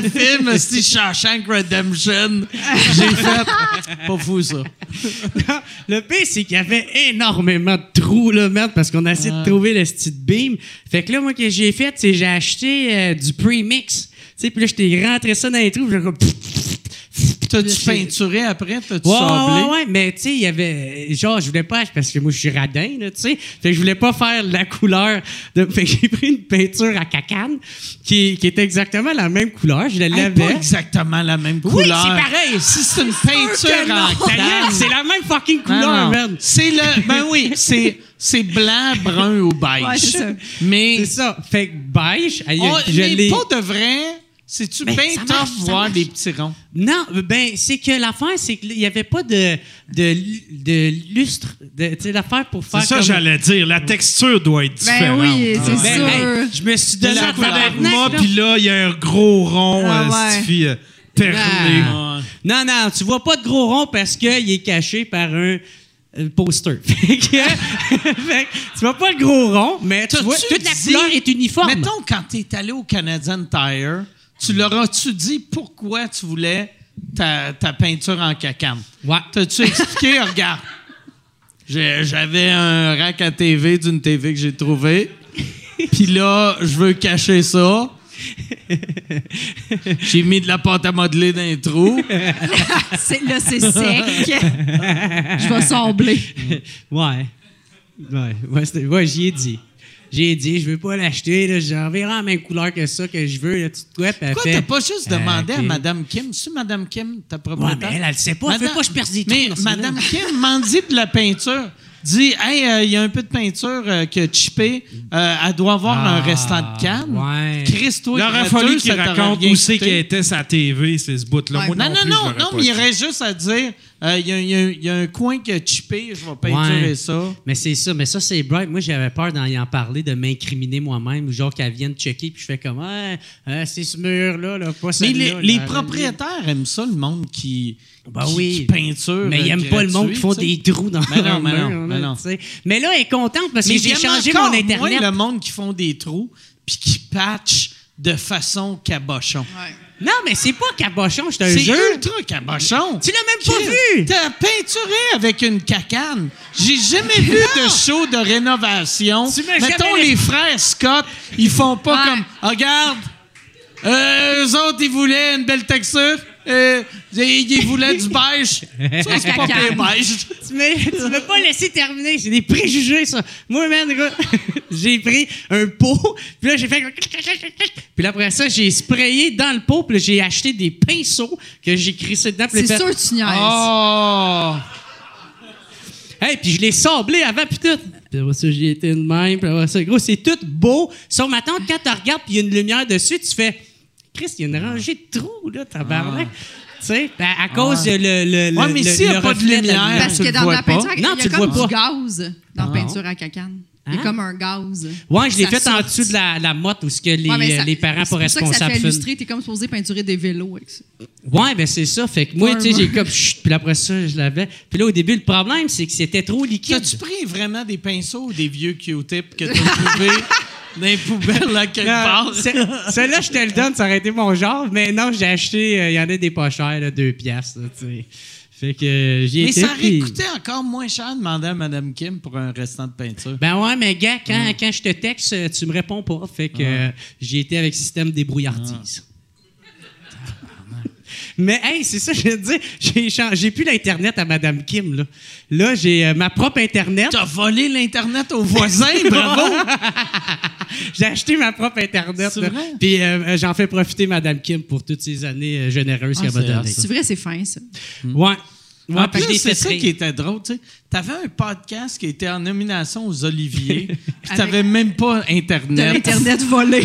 le film si Shawshank Redemption. J'ai fait pas fou ça. Non, le pire c'est qu'il y avait énormément de trous là, merde, parce qu'on a essayé ah. de trouver le style beam. Fait que là moi que j'ai fait c'est j'ai acheté euh, du premix. Tu sais puis là j'étais rentré ça dans les trous. J'ai comme t'as-tu peinturé après? T'as-tu ouais, sablé? Ouais, ouais, mais tu sais, il y avait... Genre, je voulais pas... Parce que moi, je suis radin, là, tu sais. Fait que je voulais pas faire la couleur... De... Fait que j'ai pris une peinture à cacane qui, qui était exactement la même couleur. Je la hey, l'avais. Pas exactement la même couleur. Oui, c'est pareil. Si c'est une peinture en cacane... C'est la même fucking couleur, merde. C'est le... Ben oui, c'est... C'est blanc, brun ou beige. Ouais, c'est ça. Mais... C'est ça. Fait que beige... Oh, je mais l'ai... pas de vrai... C'est-tu ben, bien tough voir des petits ronds? Non, ben c'est que l'affaire, c'est qu'il n'y avait pas de, de, de lustre, tu sais, l'affaire pour faire. C'est ça comme... j'allais dire. La texture doit être différente. Ben oui, c'est ah. ben, sûr. Ben, hey, je me suis donné la couleur. Moi, puis là, il y a un gros rond, ah, ouais. cette fille, euh, terminé. Ah. Ouais. Non, non, tu vois pas de gros rond parce qu'il est caché par un... poster. Fait que, fait que, tu vois pas le gros rond, mais tu vois, toute la couleur est uniforme. Mettons, quand t'es allé au Canadian Tire, tu leur as-tu dit pourquoi tu voulais ta, ta peinture en cacane? Ouais. T'as-tu expliqué? Regarde, j'ai, j'avais un rack à T V d'une T V que j'ai trouvé. Puis là, je veux cacher ça. J'ai mis de la pâte à modeler dans les trous. C'est, là, c'est sec. Je vais sabler. Ouais. Ouais, ouais, ouais j'y ai dit. j'ai dit, je veux pas l'acheter, j'enverrai la même couleur que ça que je veux, la petite couette. Pourquoi fait, t'as pas juste euh, demandé okay. à Mme Kim? C'est Mme Kim, ta propriétaire? Ouais, mais elle, elle le sait pas, Madame, elle veut pas que je perde des mais trucs. Mais Mme Kim m'en dit de la peinture. Dis, hey, il euh, y a un peu de peinture euh, qui a chippé. Euh, elle doit avoir ah, un restant de canne. Ouais. Christo, il aurait fallu qu'il raconte où c'est qu'elle était sa T V, c'est ce bout-là. Ouais. Non, non, non, non, non mais il aurait juste à dire il euh, y, y, y a un coin qui a chippé, je vais peinturer ouais. ça. Mais c'est ça, mais ça, c'est bright. Moi, j'avais peur d'en y en parler, de m'incriminer moi-même, genre qu'elle vienne checker, puis je fais comme, hey, euh, c'est ce mur-là, là, pas ça. Mais les, là, les propriétaires aiment ça, le monde qui. Ben qui, oui, qui peinture. Mais ils aiment pas le monde qui font des trous dans ben non, leur mur. Ben non. Mais là, elle est contente parce que j'ai changé mon Internet. Moi, le monde qui font des trous puis qui patchent de façon cabochon. Ouais. Non, mais c'est pas cabochon, je te le jure. C'est ultra cabochon. Tu l'as même pas vu. T'as peinturé avec une cacane. J'ai jamais vu de show de rénovation. Mettons, les frères Scott, ils font pas ouais. comme... Oh, regarde, euh, eux autres, ils voulaient une belle texture. Euh, il voulait du beige. Ça, c'est pas du beige. Tu ne m'as pas laissé terminer. J'ai des préjugés, ça. Moi, man, j'ai pris un pot, puis là, j'ai fait... Puis là, après ça, j'ai sprayé dans le pot, puis là, j'ai acheté des pinceaux que j'ai crissé dedans. C'est sûr que tu niaises. Oh! Hey, puis je l'ai sablé avant, puis tout. Puis après ça, j'y étais de même, puis après ça, gros, c'est tout beau. Sauf maintenant, quand tu regardes, puis il y a une lumière dessus, tu fais... Christ, il y a une rangée de trous, là, tabarnak. Ah. Tu sais, ben, à cause ah. de le. le ouais, mais s'il n'y a pas de lumière. Parce que dans la peinture, il y a comme du gaz dans la peinture à cacane. Il y a comme un gaz. Oui, je l'ai fait en dessous de la, la motte où que les, ouais, ça, les parents pas responsables. C'est ça que ça fait illustrer. T'es comme supposé peinturer des vélos avec ça. Oui, ben c'est ça. Fait que moi, tu sais, j'ai comme... Chut, puis après ça, je l'avais. Puis là, au début, le problème, c'est que c'était trop liquide. As-tu pris vraiment des pinceaux ou des vieux Q-tips que tu as trouvé dans les poubelles, là, quelque part? Celle-là, je te le donne, ça aurait été mon genre. Mais non, j'ai acheté... Il euh, y en a des pas chers, là, deux piastres, tu sais. Fait que euh, j'y étais. Mais ça aurait coûté encore moins cher de demander à Mme Kim pour un restant de peinture. Ben ouais, mais gars, quand, mm. quand je te texte, tu me réponds pas. Fait que mm. euh, j'y étais avec système débrouillardise. Mm. Mais hey, c'est ça, je veux dire, j'ai, j'ai plus l'Internet à Mme Kim, là. Là, j'ai euh, ma propre Internet. T'as volé l'Internet aux voisins, bravo! J'ai acheté ma propre Internet. C'est vrai? Puis euh, j'en fais profiter Mme Kim pour toutes ces années euh, généreuses ah, qu'elle m'a données. C'est vrai, c'est fin, ça. Mm. Ouais. Ouais, en plus, c'est ça qui était drôle, tu sais. T'avais un podcast qui était en nomination aux Olivier, puis t'avais même pas Internet. De l'Internet volé.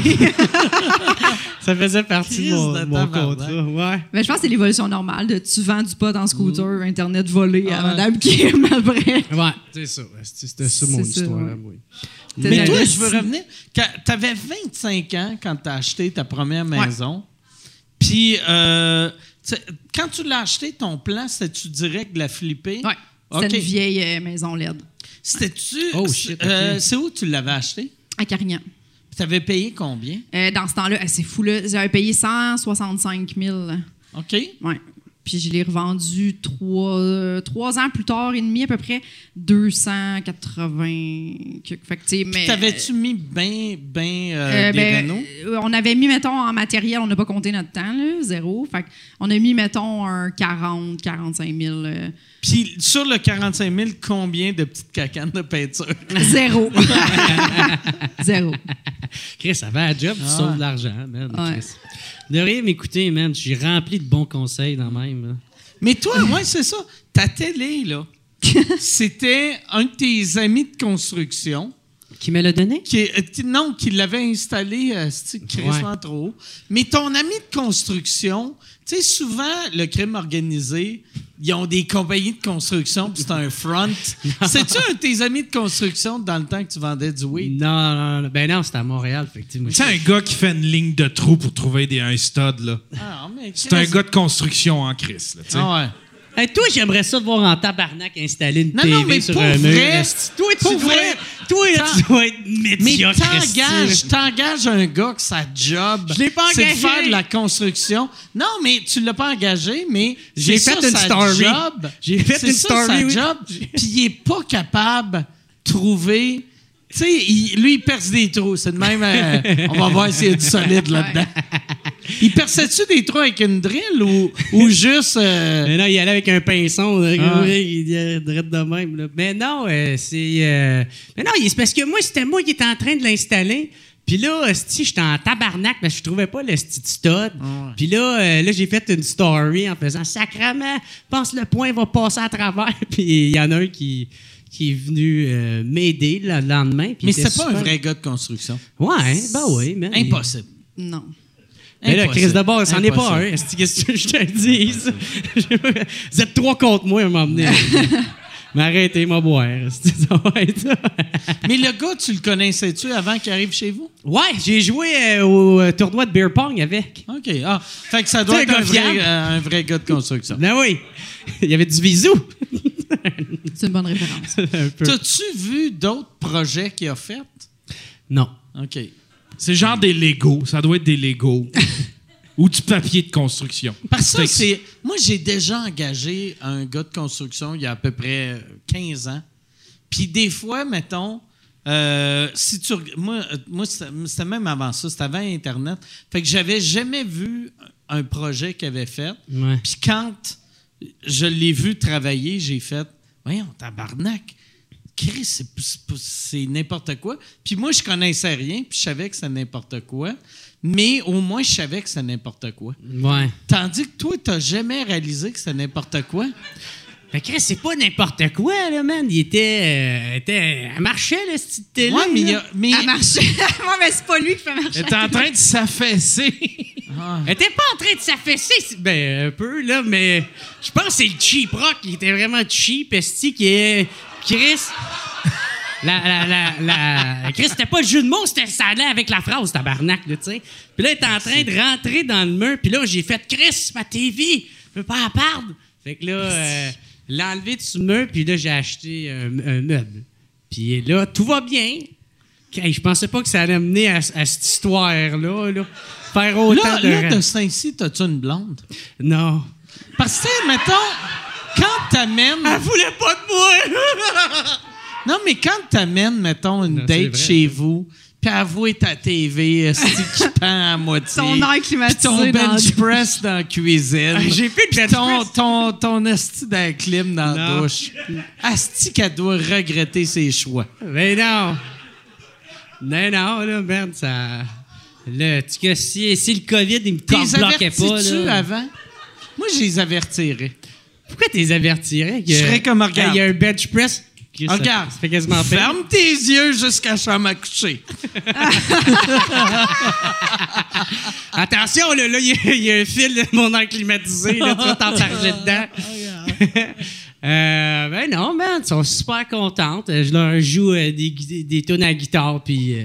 Ça faisait partie Christ de mon, de mon contrat, ouais. Mais je pense que c'est l'évolution normale de tu vends du pot en scooter, mm. Internet volé ah, à Mme Kim après. Ouais, c'est ça. C'était ça mon histoire, ouais. Oui. Mais toi, je veux revenir. T'avais vingt-cinq ans quand t'as acheté ta première maison. Puis, euh, quand tu l'as acheté, ton plan, c'était-tu direct de la flipper? Oui. C'était okay. une vieille euh, maison L E D. C'était-tu... Oh, shit. Euh, c'est où tu l'avais acheté? À Carignan. Puis, t'avais payé combien? Euh, dans ce temps-là, c'est fou, là. J'avais payé cent soixante-cinq mille. OK. Oui. Puis je l'ai revendu trois, trois ans plus tard et demi, à peu près deux cent quatre-vingts. Fait que, t'sais, mais, t'avais-tu mis ben, ben, euh, euh, des ben, rénaux? On avait mis, mettons, en matériel, on n'a pas compté notre temps, là, zéro. Fait qu'on a mis, mettons, un quarante, quarante-cinq mille. Euh, Puis sur le quarante-cinq mille, combien de petites cacanes de peinture? Zéro. Zéro. Chris, ça va à job, tu ah. sauves de l'argent, merde, ouais. Chris. De rien m'écouter, man. J'ai rempli de bons conseils dans même. Là. Mais toi, ouais, c'est ça. Ta télé, là, c'était un de tes amis de construction. Qui me l'a donné? Qui, euh, qui, non, qui l'avait installé, euh, crissement ouais. trop haut. Mais ton ami de construction, tu sais, souvent, le crime organisé, ils ont des compagnies de construction, puis c'est un front. C'est-tu un de tes amis de construction dans le temps que tu vendais du weed? Non, non, non. Ben non, c'était à Montréal, effectivement. C'est un gars qui fait une ligne de trou pour trouver des, un stud, là. Ah, mais c'est un gars de construction en crise, là, tu sais. Ah ouais. Hey, toi, j'aimerais ça te voir en tabarnak installer une non, T V non, mais sur pour un mur. Vrai, toi, tu pour dois, vrai, toi, tu dois être médiocre. Mais t'engages un gars que sa job, je l'ai pas engagé. C'est de faire de la construction. Non, mais tu l'as pas engagé, mais j'ai fait ça, une story. Job. J'ai fait une ça, story. Sa oui. job. Puis il est pas capable de trouver. Tu sais, lui, il perce des trous. C'est de même. Euh, on va voir s'il y a du solide là-dedans. Il perçait-tu des trous avec une drill ou, ou juste... Euh... Mais non, il allait avec un pinson. Là, ah. Il allait de même. Là. Mais non, euh, c'est... Euh... Mais non, c'est parce que moi, c'était moi qui étais en train de l'installer. Puis là, j'étais en tabarnak parce que je trouvais pas le sti stod. Puis là, euh, là j'ai fait une story en faisant « Sacrement, pense le point va passer à travers. » Puis il y en a un qui... qui est venu euh, m'aider le lendemain. Mais c'est super... pas un vrai gars de construction. Ouais, hein? Ben oui. Man, impossible. Il... Non. Mais là, Chris, d'abord, c'en est pas un. Est-ce que je te le dis? Vous êtes trois contre moi à m'emmener. Mais arrêtez, moi boire. Mais le gars, tu le connaissais-tu avant qu'il arrive chez vous? Ouais, j'ai joué euh, au tournoi de beer pong avec. OK. Ah, fait que ça doit être un vrai, euh, un vrai gars de construction. Ben oui. Il y avait du bisou. C'est une bonne référence. T'as-tu vu d'autres projets qu'il a fait? Non. OK. C'est genre des Legos. Ça doit être des Legos. Ou du papier de construction. Parce que c'est... Moi, j'ai déjà engagé un gars de construction il y a à peu près quinze ans. Puis des fois, mettons, euh, si tu... Moi, moi c'était même avant ça. C'était avant Internet. Fait que j'avais jamais vu un projet qu'il avait fait. Ouais. Puis quand je l'ai vu travailler, j'ai fait... Voyons, tabarnak. Chris, c'est, c'est n'importe quoi. Puis moi, je connaissais rien, puis je savais que c'est n'importe quoi. Mais au moins, je savais que c'est n'importe quoi. Ouais. Tandis que toi, t'as jamais réalisé que c'est n'importe quoi. Fait que Chris, c'est pas n'importe quoi, là, man. Il était... Euh, était elle marchait, là, cette télé. Ouais, mais, là. A, mais... Elle marchait. Moi, mais c'est pas lui qui fait marcher. Elle était en train de s'affaisser. Ah. Elle était pas en train de s'affaisser. Ben, un peu, là, mais... Je pense que c'est le cheap rock. Il était vraiment cheap, esti, qui est... Chris... La, la, la, la... Chris, c'était pas le jeu de mots, c'était ça allait avec la phrase, tabarnak, là, tu sais. Puis là, elle était en train de rentrer dans le mur, puis là, j'ai fait « Chris, ma T V, je peux pas la perdre! » Fait que là, euh, l'enlever du mur, puis là, j'ai acheté un, un meuble. Puis là, tout va bien. Je pensais pas que ça allait mener à, à cette histoire-là, là. Faire autant là, de... Là, de Saint-Cy, t'as-tu une blonde? Non. Parce que, mettons, quand t'amènes... Elle voulait pas de moi! Non, mais quand t'amènes, mettons, une non, date vrai, chez vous, puis avouer ta T V, qui pend à moitié. Ton air climatisé. Ton bench dans press dans la cuisine. J'ai plus de bench ton, press. Ton, ton asti dans la clim dans non. la douche. Asti qu'elle doit regretter ses choix. Mais non. Mais non, là, merde, ça... Là, tu, si, si le COVID, il me bloquait pas, là... tu avant? Moi, je les avertirais. Pourquoi tu les avertirais? Que, je serais comme, regarde... Il y a un bench press... Okay, ça, regarde, ça fait quasiment ferme pire. Tes yeux jusqu'à chambre à coucher. Attention, là, il y, y a un fil de mon air climatisé. Là, tu vas t'en charger dedans. euh, ben non, man, ils sont super contentes. Je leur joue euh, des, des, des tunes à guitare, puis... Euh,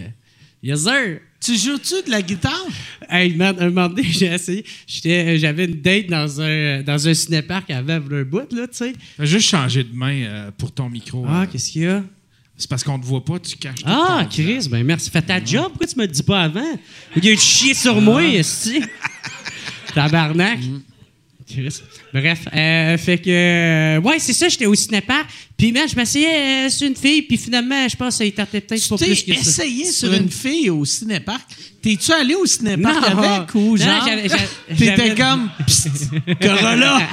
yes, sir! Tu joues-tu de la guitare? Hey, man, un moment donné, j'ai essayé. J'avais une date dans un, dans un cinépark avant un bout, là, tu sais. Juste changer de main euh, pour ton micro. Ah, euh, qu'est-ce qu'il y a? C'est parce qu'on te voit pas, tu caches. Ah, Chris, ben merci. Fais ta job, pourquoi tu me le dis pas avant? Il y a eu de chier sur ah. moi, ici. Tabarnak. Mm. Chris. Bref, euh, fait que... Euh, ouais, c'est ça, j'étais au cinépark. Puis, man, je m'essayais euh, sur une fille, puis finalement, je pense qu'il tentait peut-être pas plus que ça. Tu t'es essayé sur une fille au cinépark? T'es-tu allé au cinépark non. avec ou genre? Non, j'avais... T'étais comme... Psst, Corolla!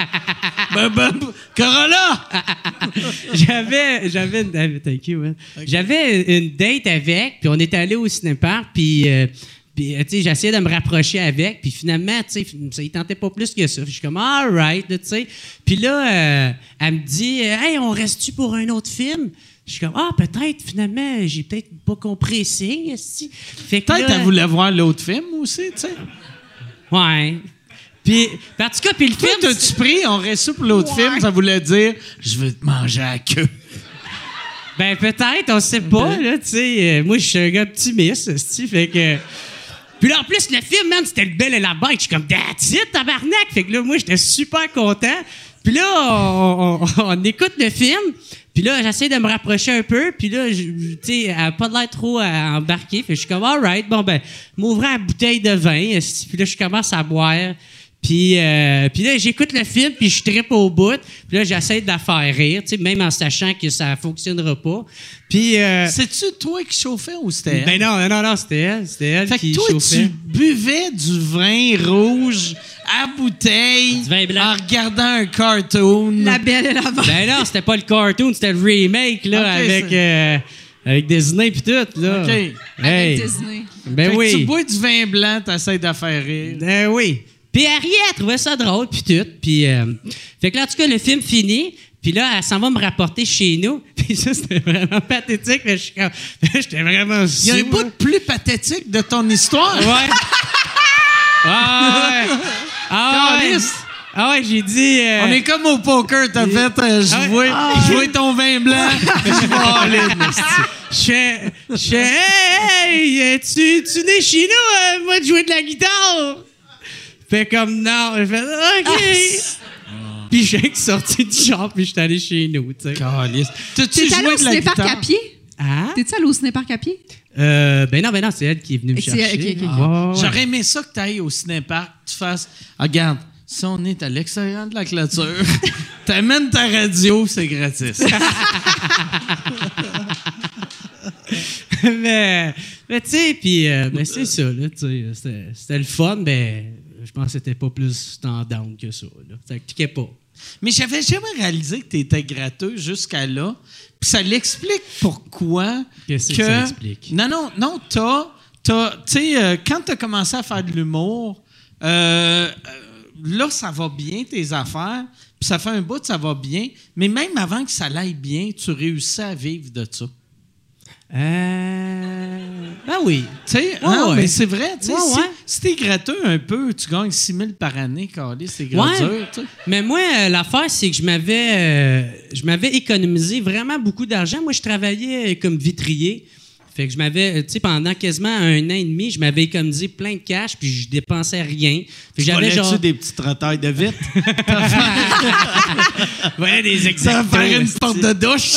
ben, ben, Corolla! j'avais... J'avais une... Thank you, man. Okay. J'avais une date avec, puis on était allé au cinépark, puis... Euh, Puis, tu sais, j'essayais de me rapprocher avec. Puis, finalement, tu sais, ça ne tentait pas plus que ça. Puis, je suis comme, all right, tu sais. Puis là, euh, elle me dit, hey, on reste-tu pour un autre film? Je suis comme, ah, peut-être, finalement, j'ai peut-être pas compris les signes. Peut-être qu'elle voulait voir l'autre film aussi, tu sais. Ouais. Puis, en tout cas, puis le film. Toi, t'as-tu pris, on reste pour l'autre ouais. film? Ça voulait dire, je veux te manger à la queue. Ben, peut-être, on sait pas, là, tu sais. Euh, moi, je suis un gars optimiste, tu fait que. Puis là, en plus, le film, man, c'était Le Bel et la Bête. Je suis comme, that's it, tabarnak! Fait que là, moi, j'étais super content. Puis là, on, on, on écoute le film. Puis là, j'essaie de me rapprocher un peu. Puis là, tu sais, elle n'a pas l'air trop à embarquer. Fait que je suis comme, all right, bon, ben, m'ouvrir la bouteille de vin. Puis là, je commence à boire. Puis, euh, puis là, j'écoute le film, puis je trippe au bout. Puis là, j'essaie de la faire rire, tu sais, même en sachant que ça fonctionnera pas. Puis... Euh, c'est-tu toi qui chauffais ou c'était elle? Ben non, non, non, c'était elle. C'était elle fait qui toi, chauffait. Fait que toi, tu buvais du vin rouge à bouteille du vin blanc. En regardant un cartoon. La Belle et la Bête. Ben non, c'était pas le cartoon, c'était le remake, là, okay, avec... Euh, avec Disney pis tout, là. OK. Hey. Avec Disney. Ben fait oui. Que tu bois du vin blanc, t'essaies de faire rire. Ben oui. Puis elle riait, elle trouvait ça drôle, puis tout. Puis, euh, fait que là, en tout cas, le film finit, puis là, elle s'en va me rapporter chez nous. Puis ça, c'était vraiment pathétique, mais j'étais vraiment... Il y a un bout de plus pathétique de ton histoire. Ouais. Ah ouais. Ah ouais. Ah ouais, j'ai dit... Euh... On est comme au poker, t'as fait... Euh, je ah ouais. jouais, ah ouais. ton vin blanc, je jouais Je Je hey, hey, tu, tu n'es chez nous, euh, moi, de jouer de la guitare. Fait comme non, j'ai fait OK. Ah, puis j'ai sorti du genre, puis j'étais allé chez nous, tu sais. T'es-tu allé au ciné-parc à pied? Ah? T'es-tu allé au ciné-parc à pied? Euh, ben non, ben non, c'est elle qui est venue me chercher. Okay, okay, okay. Oh, ouais. J'aurais aimé ça que t'ailles au ciné-parc, tu fasses. Ah, regarde, si on est à l'extérieur de la clôture, t'amènes ta radio, c'est gratis. mais mais tu sais, puis euh, ben, c'est ça, là, tu sais, c'était, c'était le fun, mais. Je pense que c'était pas plus tendance que ça. Là. Ça cliquait pas. Mais j'avais jamais réalisé que tu étais gratteux jusqu'à là. Puis ça l'explique pourquoi. Qu'est-ce que, que ça explique? Non, non, non, t'as. t'as tu sais, euh, quand tu as commencé à faire de l'humour, euh, là, ça va bien, tes affaires. Puis ça fait un bout, ça va bien. Mais même avant que ça aille bien, tu réussis à vivre de ça. Euh... Ben oui. Tu sais, ouais, non, ouais. mais c'est vrai. Ouais, si, ouais. si t'es gratteux un peu, tu gagnes six mille par année, calé, c'est gratteur. Ouais. Mais moi, euh, l'affaire, c'est que je m'avais, euh, je m'avais économisé vraiment beaucoup d'argent. Moi, je travaillais comme vitrier. Fait que je m'avais, tu sais, pendant quasiment un an et demi, je m'avais économisé plein de cash, puis je dépensais rien. Fait que j'avais genre des petites retailles de vitre. ouais, des exactos. Ça faire une porte de douche.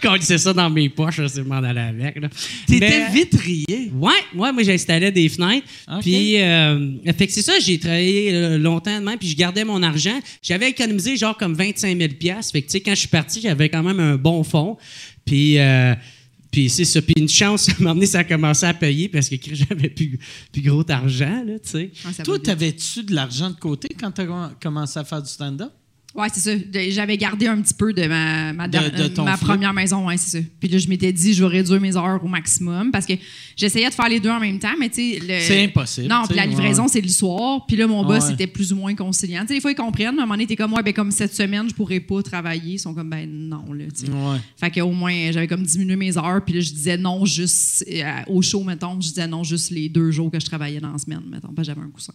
Quand c'est ça dans mes poches, c'est m'en aller avec. Là. T'étais mais, vitrier? Ouais, ouais, moi j'installais des fenêtres. Okay. Puis, euh, fait que c'est ça, j'ai travaillé longtemps de même, puis je gardais mon argent. J'avais économisé genre comme vingt-cinq mille dollars. Fait que tu sais, quand je suis parti, j'avais quand même un bon fonds. Puis, euh, puis c'est ça. Puis une chance, à un moment donné, ça a commencé à payer parce que j'avais plus, plus gros d'argent, là, tu sais. Ah, toi, t'avais-tu de l'argent de côté quand t'as commencé à faire du stand-up? Oui, c'est ça. De, j'avais gardé un petit peu de ma, ma, de, de de, ma première maison, oui, c'est ça. Puis là, je m'étais dit, je vais réduire mes heures au maximum parce que j'essayais de faire les deux en même temps, mais tu sais... Le... C'est impossible. Non, puis la livraison, ouais. c'est le soir. Puis là, mon boss ouais. était plus ou moins conciliant. Tu sais, des fois, ils comprennent. À un moment donné, t'es comme, ouais, ben comme cette semaine, je pourrais pas travailler. Ils sont comme, ben non, là, tu sais. Ouais. Fait qu'au moins, j'avais comme diminué mes heures. Puis là, je disais non juste euh, au show, mettons. Je disais non juste les deux jours que je travaillais dans la semaine, mettons. Parce que j'avais un coussin.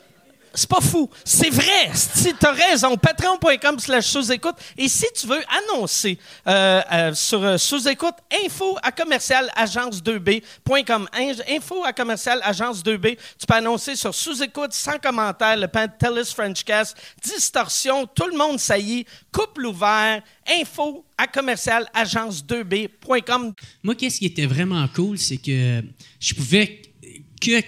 C'est pas fou. C'est vrai. Si t'as raison, patreon point com slash sous écoute. Et si tu veux annoncer euh, euh, sur euh, sous-écoute, info à commercial agence deux b point com. Info à commercial agence deux b. Tu peux annoncer sur sous-écoute, sans commentaire, le Pantelis Frenchcast, distorsion, tout le monde saillit, couple ouvert, info à commercial agence deux b point com. Moi, qu'est-ce qui était vraiment cool, c'est que je pouvais... que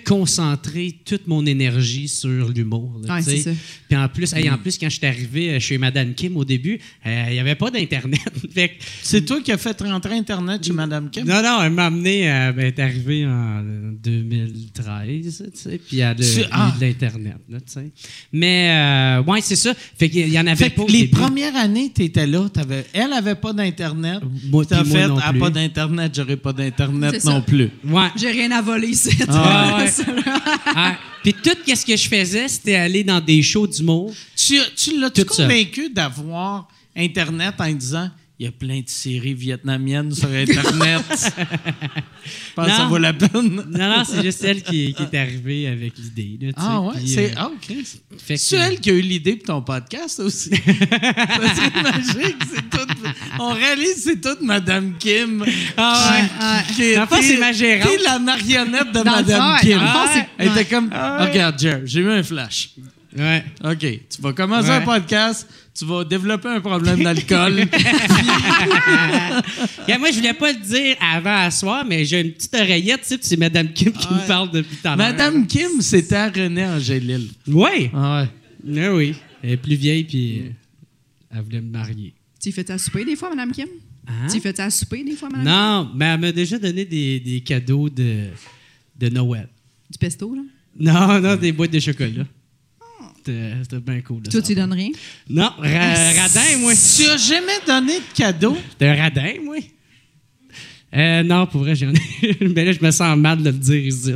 concentrer toute mon énergie sur l'humour. Là, ouais, c'est ça. Puis en plus, hey, en plus, quand je suis arrivé chez Mme Kim au début, il euh, n'y avait pas d'Internet. Fait que, c'est toi qui as fait rentrer Internet chez Mme Kim? Non, non, elle m'a amené, à, ben, elle est arrivée en deux mille treize, tu sais, puis elle a ah. eu de l'Internet. Là, mais, euh, ouais, c'est ça. Fait qu'il y en avait fait pas. Les début. Premières années, tu étais là, t'avais, elle n'avait pas d'Internet. Moi, t'as fait, elle n'a pas d'Internet, j'aurais pas d'Internet c'est non ça. Plus. Ouais. J'ai rien à voler ici. Ah. Ouais. ah, puis tout ce que je faisais, c'était aller dans des shows d'humour. Tu, tu l'as-tu convaincu d'avoir Internet en disant « Il y a plein de séries vietnamiennes sur Internet. Je pense non, que ça vaut la peine. Non, non, c'est juste elle qui, qui est arrivée avec l'idée. Là, ah ouais? Pis, c'est euh, oh, okay. C'est que... elle qui a eu l'idée pour ton podcast aussi. Ça serait magique. C'est tout... On réalise que c'est toute Mme Kim. Ah ouais. Ah, qui est, fois, c'est ma gérante. T'es la marionnette de Mme Kim. Ah, ah, elle était comme... Ah, oh, regarde, Jerr, j'ai eu un flash. Ouais. OK. Tu vas commencer ouais. un podcast, tu vas développer un problème d'alcool. Puis... moi, je voulais pas le dire avant à soir, mais j'ai une petite oreillette, tu sais, c'est Mme Kim qui ouais. me parle depuis tant longtemps. Mme Kim, c'était à René Angélil. Oui. Ah ouais. Oui, oui. Elle est plus vieille, puis elle voulait me marier. Tu fais ta souper des fois, Mme Kim? Hein? Tu fais ta souper des fois, Mme Kim? Non, mais elle m'a déjà donné des, des cadeaux de, de Noël. Du pesto, là? Non, non, des boîtes de chocolat. C'était, c'était bien cool. Toi, tu donnes rien? Non, ra- radin, moi. Tu n'as jamais donné de cadeau? De radin, moi. Euh, non, pour vrai, j'en ai. Mais là, je me sens mal de le dire ici.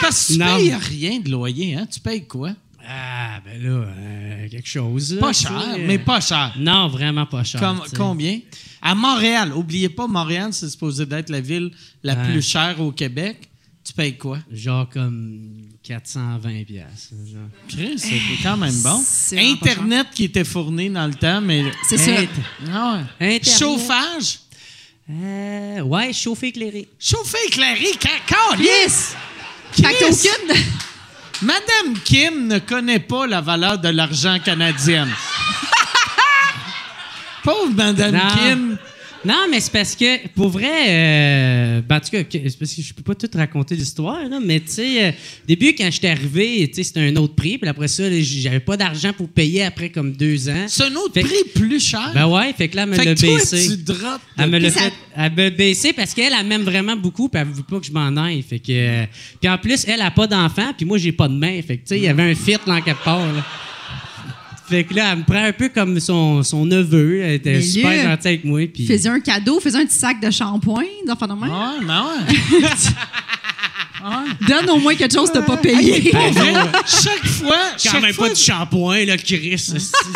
Parce que tu ne payes rien de loyer, hein? Tu payes quoi? Ah, ben là, euh, quelque chose. Pas là, cher, sais, mais pas cher. Non, vraiment pas cher. Com- combien? À Montréal, n'oubliez pas, Montréal, c'est supposé d'être la ville la ouais. plus chère au Québec. Tu payes quoi? Genre comme quatre cent vingt dollars. Chris, c'est quand même bon. Internet qui était fourni dans le temps, mais... C'est ça. Ah ouais. Chauffage? Euh, ouais, chauffé éclairé. Chauffé éclairé? Cacard! Yes! Chris! Madame Kim ne connaît pas la valeur de l'argent canadienne. Pauvre Madame non. Kim... Non, mais c'est parce que, pour vrai, euh, ben en tout cas, c'est parce que je peux pas tout raconter l'histoire, là, mais tu sais, euh, au début, quand j'étais arrivé, c'était un autre prix, puis après ça, j'avais pas d'argent pour payer après comme deux ans. C'est un autre fait prix que, plus cher? Ben ouais, fait que là, elle me fait l'a que toi, baissé. Tu droppes elle me l'a ça... fait, elle me baissé parce qu'elle, elle m'aime vraiment beaucoup, puis elle veut pas que je m'en aille. Fait que, euh, puis en plus, elle a pas d'enfant, puis moi, j'ai pas de main. Fait que, tu sais, il y avait un fit dans quelque part, là. Fait que là, elle me prend un peu comme son, son neveu. Elle était mais super lui, gentille avec moi. Pis... Faisais un cadeau, faisais un petit sac de shampoing. Enfin, non, non, non. Donne au moins quelque chose de pas payé. Ben, ben, chaque fois... Quand chaque même fois, pas de shampoing, là, Chris.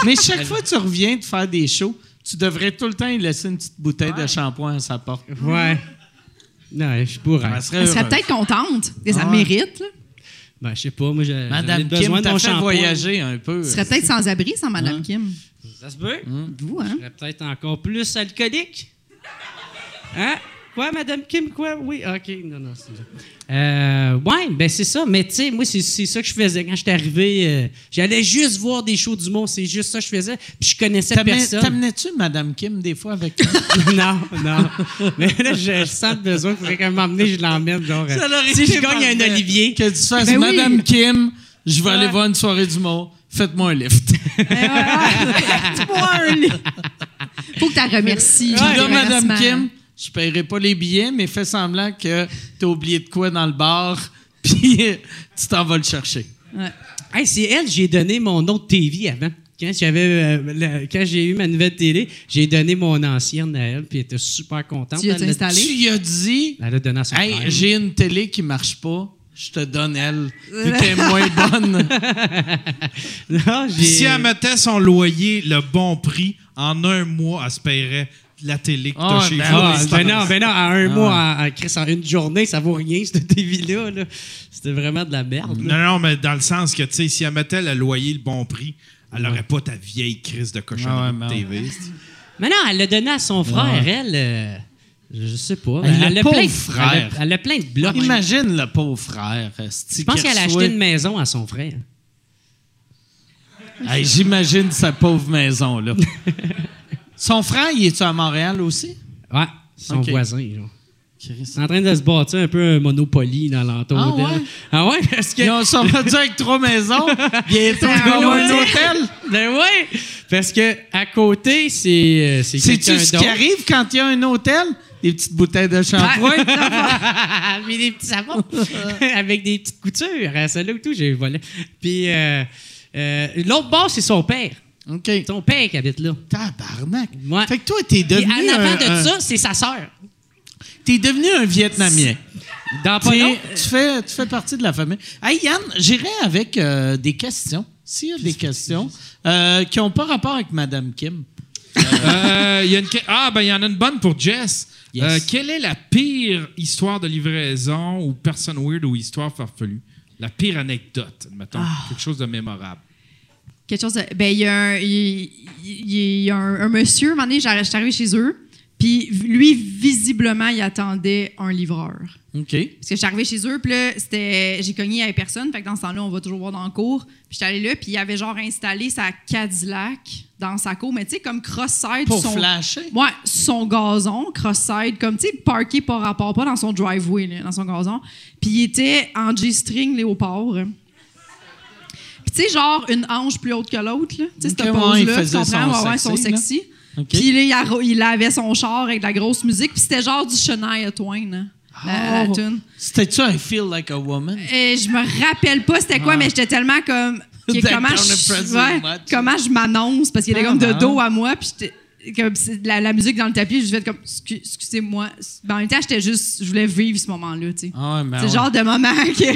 Mais chaque fois que tu reviens de faire des shows, tu devrais tout le temps lui laisser une petite bouteille ouais. de shampoing à sa porte. Ouais. Non, je suis bourré. Elle serait, elle serait peut-être contente. Et ça ouais. mérite, là. Ben, je sais pas, moi, j'ai Madame besoin Kim, de mon fait voyager un peu. Tu serais peut-être sans abri sans Madame hein? Kim. Ça se peut. Mmh. Vous, hein? Je serais peut-être encore plus alcoolique. Hein? Quoi, Madame Kim? Quoi? Oui, OK. Non, non, c'est ça. Euh, ouais, ben c'est ça. Mais tu sais, moi, c'est, c'est ça que je faisais. Quand j'étais arrivé, euh, j'allais juste voir des shows du monde. C'est juste ça que je faisais. Puis je connaissais T'amène, personne. T'amenais-tu Madame Kim des fois avec toi? Non, non. Mais là, je sens le besoin. Faudrait qu'elle m'emmène, je l'emmène. Genre, ça si je gagne un Olivier. Que tu fasses ben Madame oui. Kim, je vais ouais. aller voir une soirée du monde. Faites-moi un lift. Faites-moi un lift. Faut que tu remercies. Puis là, Madame Kim... Je paierai pas les billets, mais fais semblant que t'as oublié de quoi dans le bar, puis tu t'en vas le chercher. Ouais. Hey, c'est elle, j'ai donné mon autre T V avant. Quand, j'avais, euh, la, quand j'ai eu ma nouvelle télé, j'ai donné mon ancienne à elle, puis elle était super contente. Tu l'as installée? Tu lui as dit, elle a donné à son hey, frère. J'ai une télé qui marche pas, je te donne elle, vu qu'elle est moins bonne. Non, j'ai... Si elle mettait son loyer le bon prix, en un mois, elle se paierait... La télé que t'as oh, chez ben vous. Ah, ben non, ben non, à un ah. mois, à, à, à une journée, ça vaut rien, cette T V-là. Là. C'était vraiment de la merde. Là. Non, non, mais dans le sens que, tu sais, si elle mettait le loyer le bon prix, elle n'aurait ouais. pas ta vieille crise de cochonnerie ouais, de T V. Ouais. Mais non, elle l'a donné à son frère, ouais. elle. Euh, je sais pas. Elle, elle, elle a plein de frères. Elle, elle a plein de blocs. Imagine le pauvre frère. Je pense qu'elle a acheté une maison à son frère. Hey, j'imagine sa pauvre maison, là. Son frère, il est-tu à Montréal aussi? Ouais, son okay. voisin. Il est en train de se bâtir un peu un Monopoly dans l'entour ah, d'elle. Ouais? Ah ouais? Parce que... Ils ont sont rendus avec trois maisons. Il est dans un hôtel. Ben oui! Parce que à côté, c'est, c'est quelqu'un d'autre. C'est-tu ce qui arrive quand il y a un hôtel? Des petites bouteilles de shampoing. Puis des petits savons. Avec des petites coutures. À celle-là ou tout, j'ai volé. Puis euh, euh, l'autre bord, c'est son père. Okay. Ton père qui habite là. Tabarnak. Ouais. Fait que toi, t'es devenu. Et en avant un, de ça, un... c'est sa sœur. T'es devenu un Vietnamien. Dans pas long. Tu fais, tu fais partie de la famille. Hey, Yann, j'irai avec euh, des questions. S'il y a des questions euh, qui n'ont pas rapport avec Madame Kim. euh, y a une... Ah, ben il y en a une bonne pour Jess. Yes. Euh, quelle est la pire histoire de livraison ou personne weird ou histoire farfelue? La pire anecdote, mettons. Oh. Quelque chose de mémorable. Quelque chose de... Ben, il y a un, y, y, y a un, un monsieur, à un moment donné, je suis arrivée chez eux, puis lui, visiblement, il attendait un livreur. OK. Parce que je suis arrivée chez eux, puis là, c'était, j'ai cogné avec personne, fait que dans ce temps-là, on va toujours voir dans le cours. Puis je suis allée là, puis il avait genre installé sa Cadillac dans sa cour, mais tu sais, comme cross-side. Pour son, flasher? Ouais, son gazon, cross-side, comme tu sais, parké par rapport, pas dans son driveway, là, dans son gazon. Puis il était en G-string léopard. Puis tu sais, genre une hanche plus haute que l'autre, là. Tu sais, okay, cette pose-là, ouais, tu comprends, ouais, ils sont sexy. Okay. Puis là, il avait son char avec de la grosse musique, puis c'était genre du Shania Twain, hein, la, oh, la tune. C'était-tu un « Feel Like a Woman » ? Et je me rappelle pas c'était quoi, ah. mais j'étais tellement comme... Comment je, ouais, comment je m'annonce, parce qu'il était ah, comme de dos à moi, puis j'étais... Comme la, la musique dans le tapis, je faisais comme excusez-moi. Ben, en même temps, j'étais juste... Je voulais vivre ce moment-là, tu sais. Ah, c'est le ouais. genre de moment que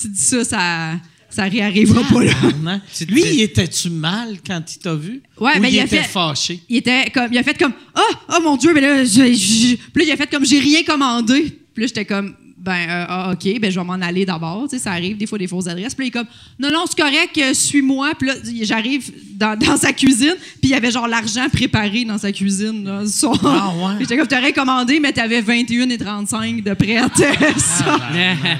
tu dis ça, ça... Ça réarrivera ah, pas là. Non. Lui, il était-tu mal quand il t'a vu? Ouais, ou ben, il, il était fait, fâché? Il était comme, il a fait comme, ah, oh, oh mon Dieu, mais là, je, je. Puis là, il a fait comme, j'ai rien commandé. Puis là, j'étais comme, ben, euh, ah, ok, ben je vais m'en aller d'abord. Tu sais, ça arrive des fois des fausses adresses. Puis là, il est comme, non, non, c'est correct, euh, suis-moi. Puis là, j'arrive dans, dans sa cuisine. Puis il y avait genre l'argent préparé dans sa cuisine. Là, son... Ah ouais. J'étais comme, t'aurais commandé, mais t'avais vingt et une et trente-cinq de prête. Ah, ben, ben.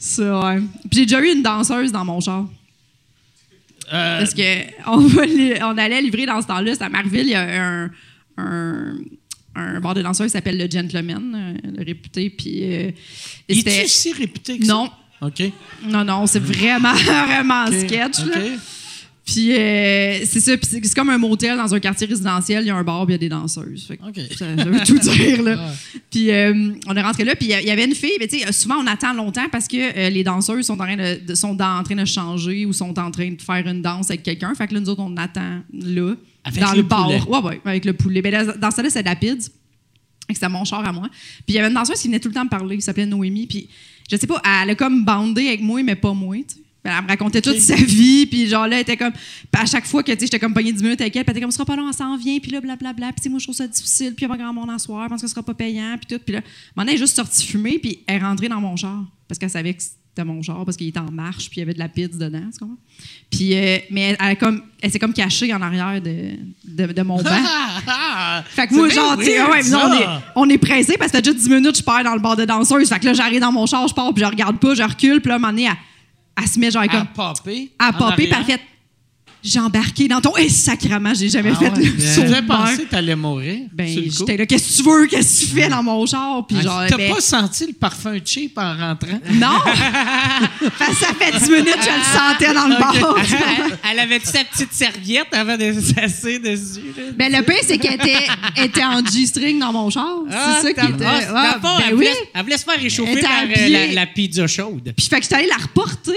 Ça, ouais. Puis j'ai déjà eu une danseuse dans mon char. Euh... Parce qu'on on allait livrer dans ce temps-là, c'est à Marville, il y a un, un, un bar de danseurs qui s'appelle le Gentleman, le réputé. Puis, euh, il est-tu si réputé que ça? Non. OK. Non, non, c'est vraiment, vraiment okay. sketch. Okay. Là. Puis euh, c'est ça, puis c'est, c'est comme un motel dans un quartier résidentiel, il y a un bar, puis il y a des danseuses. Fait que okay. ça, ça veut tout dire, là. Ouais. Puis euh, on est rentré là, puis il y avait une fille, mais tu sais, souvent on attend longtemps parce que euh, les danseuses sont en, train de, sont en train de changer ou sont en train de faire une danse avec quelqu'un. Fait que là, nous autres, on attend là, avec dans le, le bar. Ouais, ouais, avec le poulet. Mais là, dans ça, là, c'est Lapide. C'était mon char à moi. Puis il y avait une danseuse qui venait tout le temps me parler, qui s'appelait Noémie. Puis je sais pas, elle a comme bandé avec moi, mais pas moi, tu sais. Elle me racontait okay. toute sa vie, puis genre là, elle était comme... À chaque fois que, tu sais, j'étais comme pognée dix minutes avec elle, puis elle était comme, ce sera pas long, elle s'en vient, puis là, blablabla, bla, bla, puis tu sais, moi, je trouve ça difficile, puis il y a pas grand monde en soir, je pense que ce sera pas payant, puis tout. Puis là, maintenant, elle est juste sortie fumer, puis elle est rentrée dans mon char, parce qu'elle savait que c'était mon char, parce qu'il était en marche, puis il y avait de la pizza dedans, tu comprends? Puis, euh, mais elle, elle, comme, elle s'est comme cachée en arrière de, de, de mon banc. Fait que moi, genre, tu sais, ouais, mais non, on est, on est pressé, parce que ça fait juste dix minutes, je pars dans le bar de danseuse. Fait que là, j'arrive dans mon char, je pars, puis je regarde pas, je recule, puis là, maintenant, elle, elle se met genre comme... À popper. À popper, puis elle fait... J'ai embarqué dans ton... Eh, sacrement, j'ai jamais ah fait ouais, le saut. J'avais pensé que t'allais mourir. Ben, j'étais là, qu'est-ce que tu veux? Qu'est-ce que tu fais dans mon char? Puis ah, genre... T'as ben, pas senti le parfum cheap en rentrant? Non! Ça fait dix minutes que je le sentais dans le bar. Elle avait sa petite serviette avant de s'asseoir dessus. Là. Ben, le pire, c'est qu'elle était, était en G-string dans mon char. Ah, c'est ça qui était... Ah, c'est ah, ben elle, oui. voulait, elle voulait se faire réchauffer par euh, la, la pizza chaude. Puis fait que j'étais allée la reporter.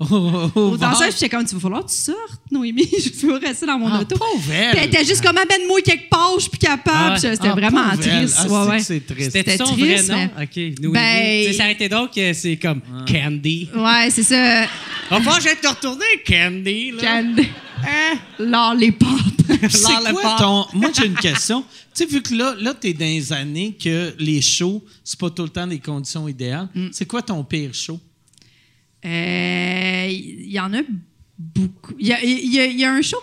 Oh, oh, dans ça, j'étais comme, tu vas falloir que tu sortes, Noémie. Je veux rester dans mon ah, auto. Puis elle était juste comme, amène-moi quelque part, je suis plus capable. Ah, c'était ah, vraiment triste. Ah, ouais, ouais. C'est triste. C'était son triste, vrai nom? Mais... OK. Noémie. Ben... Tu sais, ça a été donc, c'est comme ah. Candy. Ouais, c'est ça. Enfin, je vais te retourner, Candy. Là. Candy. Hein? Lollipop. C'est quoi ton... Moi, j'ai une question. Tu sais, vu que là, là tu es dans les années que les shows, c'est pas tout le temps des conditions idéales. Mm. C'est quoi ton pire show? Il euh, y, y en a beaucoup. Il y, y, y a un show.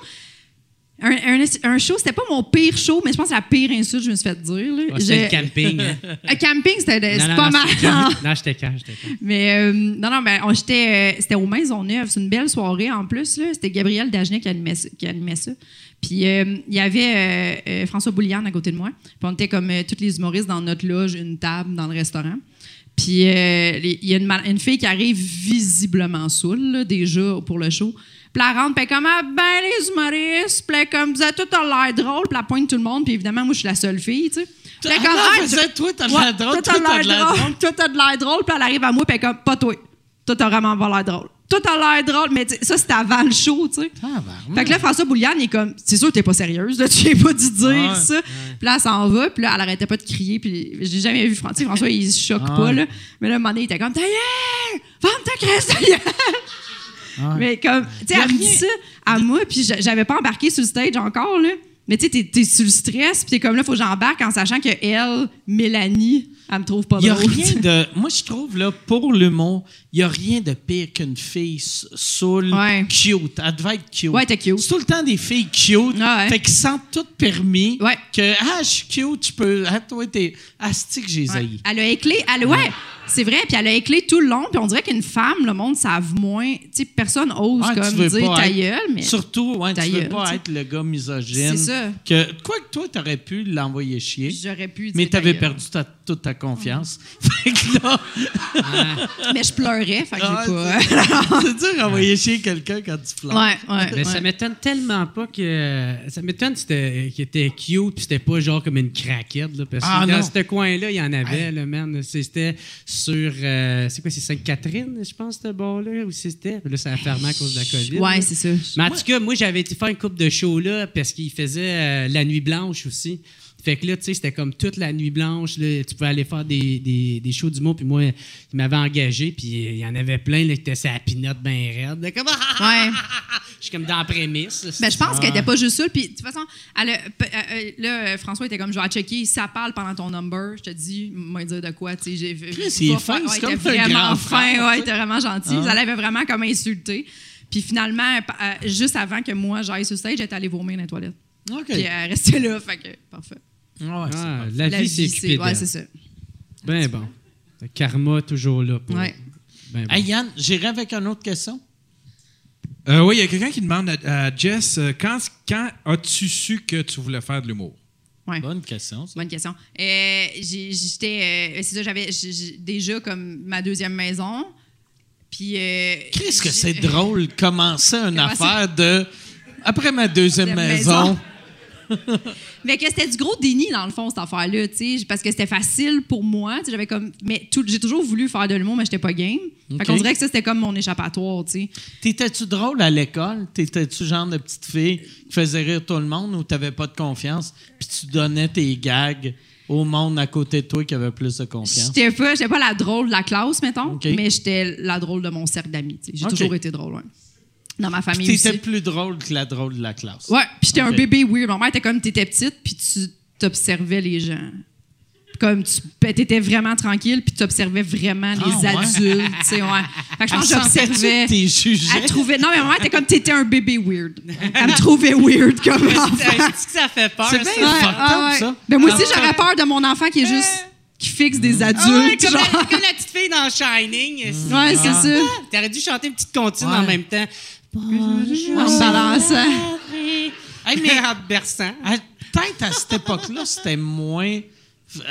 Un, un, un show, c'était pas mon pire show, mais je pense que c'est la pire insulte que je me suis fait dire. Là. Oh, c'était je... le camping. Le camping, c'était non, non, pas non, mal. C'était... Non, j'étais calme. Mais euh, non, non, mais on, j'étais, euh, c'était aux Maisonneuves. C'est une belle soirée en plus. Là. C'était Gabriel Dagenet qui animait ça. Qui animait ça. Puis il euh, y avait euh, euh, François Bouliane à côté de moi. Puis on était comme euh, tous les humoristes dans notre loge, une table dans le restaurant. Puis il euh, y a une, une fille qui arrive visiblement saoule, là, déjà, pour le show. Puis elle rentre, puis comme, ah ben les humoristes, puis comme, vous êtes tout à l'air drôle, puis elle pointe tout le monde, puis évidemment, moi, je suis la seule fille, tu sais. Puis elle comme, ah, vous êtes toi, t'as de l'air drôle, toi, t'as de l'air drôle, toi, t'as de l'air drôle, puis elle arrive à moi, puis comme, pas toi, toi, t'as vraiment pas l'air drôle. Toi, t'as l'air drôle, mais ça, c'était avant le show, tu sais. Fait que là, François Bouliane, il est comme, c'est sûr que t'es pas sérieuse, là, tu n'as pas dû dire ouais, ça. Ouais. Puis là, elle s'en va, puis là, elle arrêtait pas de crier, puis j'ai jamais vu François. François, il se choque ouais. pas, là. Mais là, à un moment donné, il était comme, ta gueule! Ferme ta crèche, ta gueule! Ouais. Mais comme, tu sais, elle me dit ça à moi, puis j'avais pas embarqué sur le stage encore, là. Mais tu sais, t'es, t'es sur le stress, puis t'es comme là, faut que j'embarque en sachant que elle, Mélanie, elle me trouve pas drôle. Y a rien de... Moi, je trouve, là, pour l'humour, il y a rien de pire qu'une fille saoule, ouais. cute. Elle devait être cute. Ouais, t'es cute. C'est tout le temps des filles cute. Ah ouais. Fait qu'ils sentent tout permis. Ouais. Que, ah, je suis cute, tu peux... Ah, toi, t'es... Astique, j'ai ouais. haï. Elle a éclé... Elle... Ouais, ouais. C'est vrai. Puis elle a éclé tout le long. Puis on dirait qu'une femme, le monde, savent moins... Tu sais, personne ose ouais, comme dire ta gueule, être... mais... Surtout, ouais, ta tu gueule, veux pas t'sais. Être le gars misogyne. C'est ça. Que, quoi que toi, t'aurais pu l'envoyer chier. J'aurais pu dire mais t'avais ta perdu ta... toute ta confiance. Mmh. Fait que là... ah. Mais je pleurais, fait que ah, j'ai pas... C'est dur envoyer chier quelqu'un quand tu pleures. Ouais, ouais, mais ouais. Ça m'étonne tellement pas que... Ça m'étonne qu'il était cute puis c'était pas genre comme une craquette, là, parce que ah, dans ce coin-là, il y en avait, ah. là, man. C'était sur... Euh, c'est quoi, c'est Sainte-Catherine, je pense, ce bord-là, où c'était? Là, ça a fermé à cause de la COVID. Ouais, là. C'est ça. Mais en tout cas, moi, j'avais été faire une couple de shows là parce qu'il faisait euh, la Nuit Blanche aussi. Fait que là, tu sais, c'était comme toute la Nuit Blanche. Là, tu pouvais aller faire des, des, des shows d'humour. Puis moi, il m'avait engagé. Puis il y en avait plein là, qui étaient sur la pinotte bien raide. Là, comme... Ouais. Je suis comme dans la prémisse. Là, ben, je pense qu'elle n'était pas juste seule. Puis de toute façon, elle, euh, là, François était comme, je vais checker. Ça parle pendant ton number. Je te dis, moi, dire de quoi. Tu sais, j'ai vu. C'est pas, fin, ouais, c'est comme vraiment fin. Ouais, il était vraiment gentil. Ah. Elle avait vraiment comme insulté. Puis finalement, euh, juste avant que moi, j'aille sur stage, j'étais allée vomir dans les toilettes. OK. Puis elle restait là. Fait que, parfait. Ouais, ah, c'est parfait. La, la vie, vie c'est occupée. Ouais, c'est ça. Ben bon. Le karma toujours là. Pour... Ouais. Ben bon. Hey, Yann, j'irai avec une autre question. Euh, oui, il y a quelqu'un qui demande à, à Jess, quand, quand as-tu su que tu voulais faire de l'humour? Ouais. Bonne question. Ça. Bonne question. Euh, j'ai, j'étais, euh, c'est ça, j'avais j'ai, j'ai déjà comme ma deuxième maison. Puis. Euh, Qu'est-ce que c'est drôle commencer une Comment affaire c'est... de après ma deuxième, deuxième maison. maison. Mais que c'était du gros déni, dans le fond, cette affaire-là, tu sais, parce que c'était facile pour moi. J'avais comme, mais tout, j'ai toujours voulu faire de l'humour, mais j'étais pas game. Okay. Fait qu'on dirait que ça, c'était comme mon échappatoire, tu sais. T'étais-tu drôle à l'école? T'étais-tu genre de petite fille qui faisait rire tout le monde ou t'avais pas de confiance puis tu donnais tes gags au monde à côté de toi qui avait plus de confiance? J'étais pas, j'étais pas la drôle de la classe, mettons, okay. mais j'étais la drôle de mon cercle d'amis. T'sais. J'ai okay. toujours été drôle, ouais. Dans ma famille aussi. T'étais plus drôle que la drôle de la classe. Ouais, puis j'étais okay. un bébé weird. Ma mère était comme, t'étais petite, puis tu t'observais les gens. Comme, tu t'étais vraiment tranquille, puis t'observais vraiment oh, les ouais. adultes. Tu sais, ouais. Fait que je pense que j'observais. T'es jugée. Elle trouvait. Non, mais ma mère était comme, t'étais un bébé weird. Elle me trouvait weird comme enfant. Est-ce que ça fait peur? C'est bien ça. Ouais, ah, ouais. ça. Ben, moi aussi, j'aurais peur de mon enfant qui est juste. Qui fixe des adultes. Ah ouais, comme, genre. La, comme la petite fille dans Shining. Mmh. Ouais, c'est ah. ça. Ah, t'aurais dû chanter une petite comptine ouais. en même temps. Bonjour. En balançant. Hey, mais en berçant. Peut-être à cette époque-là, c'était moins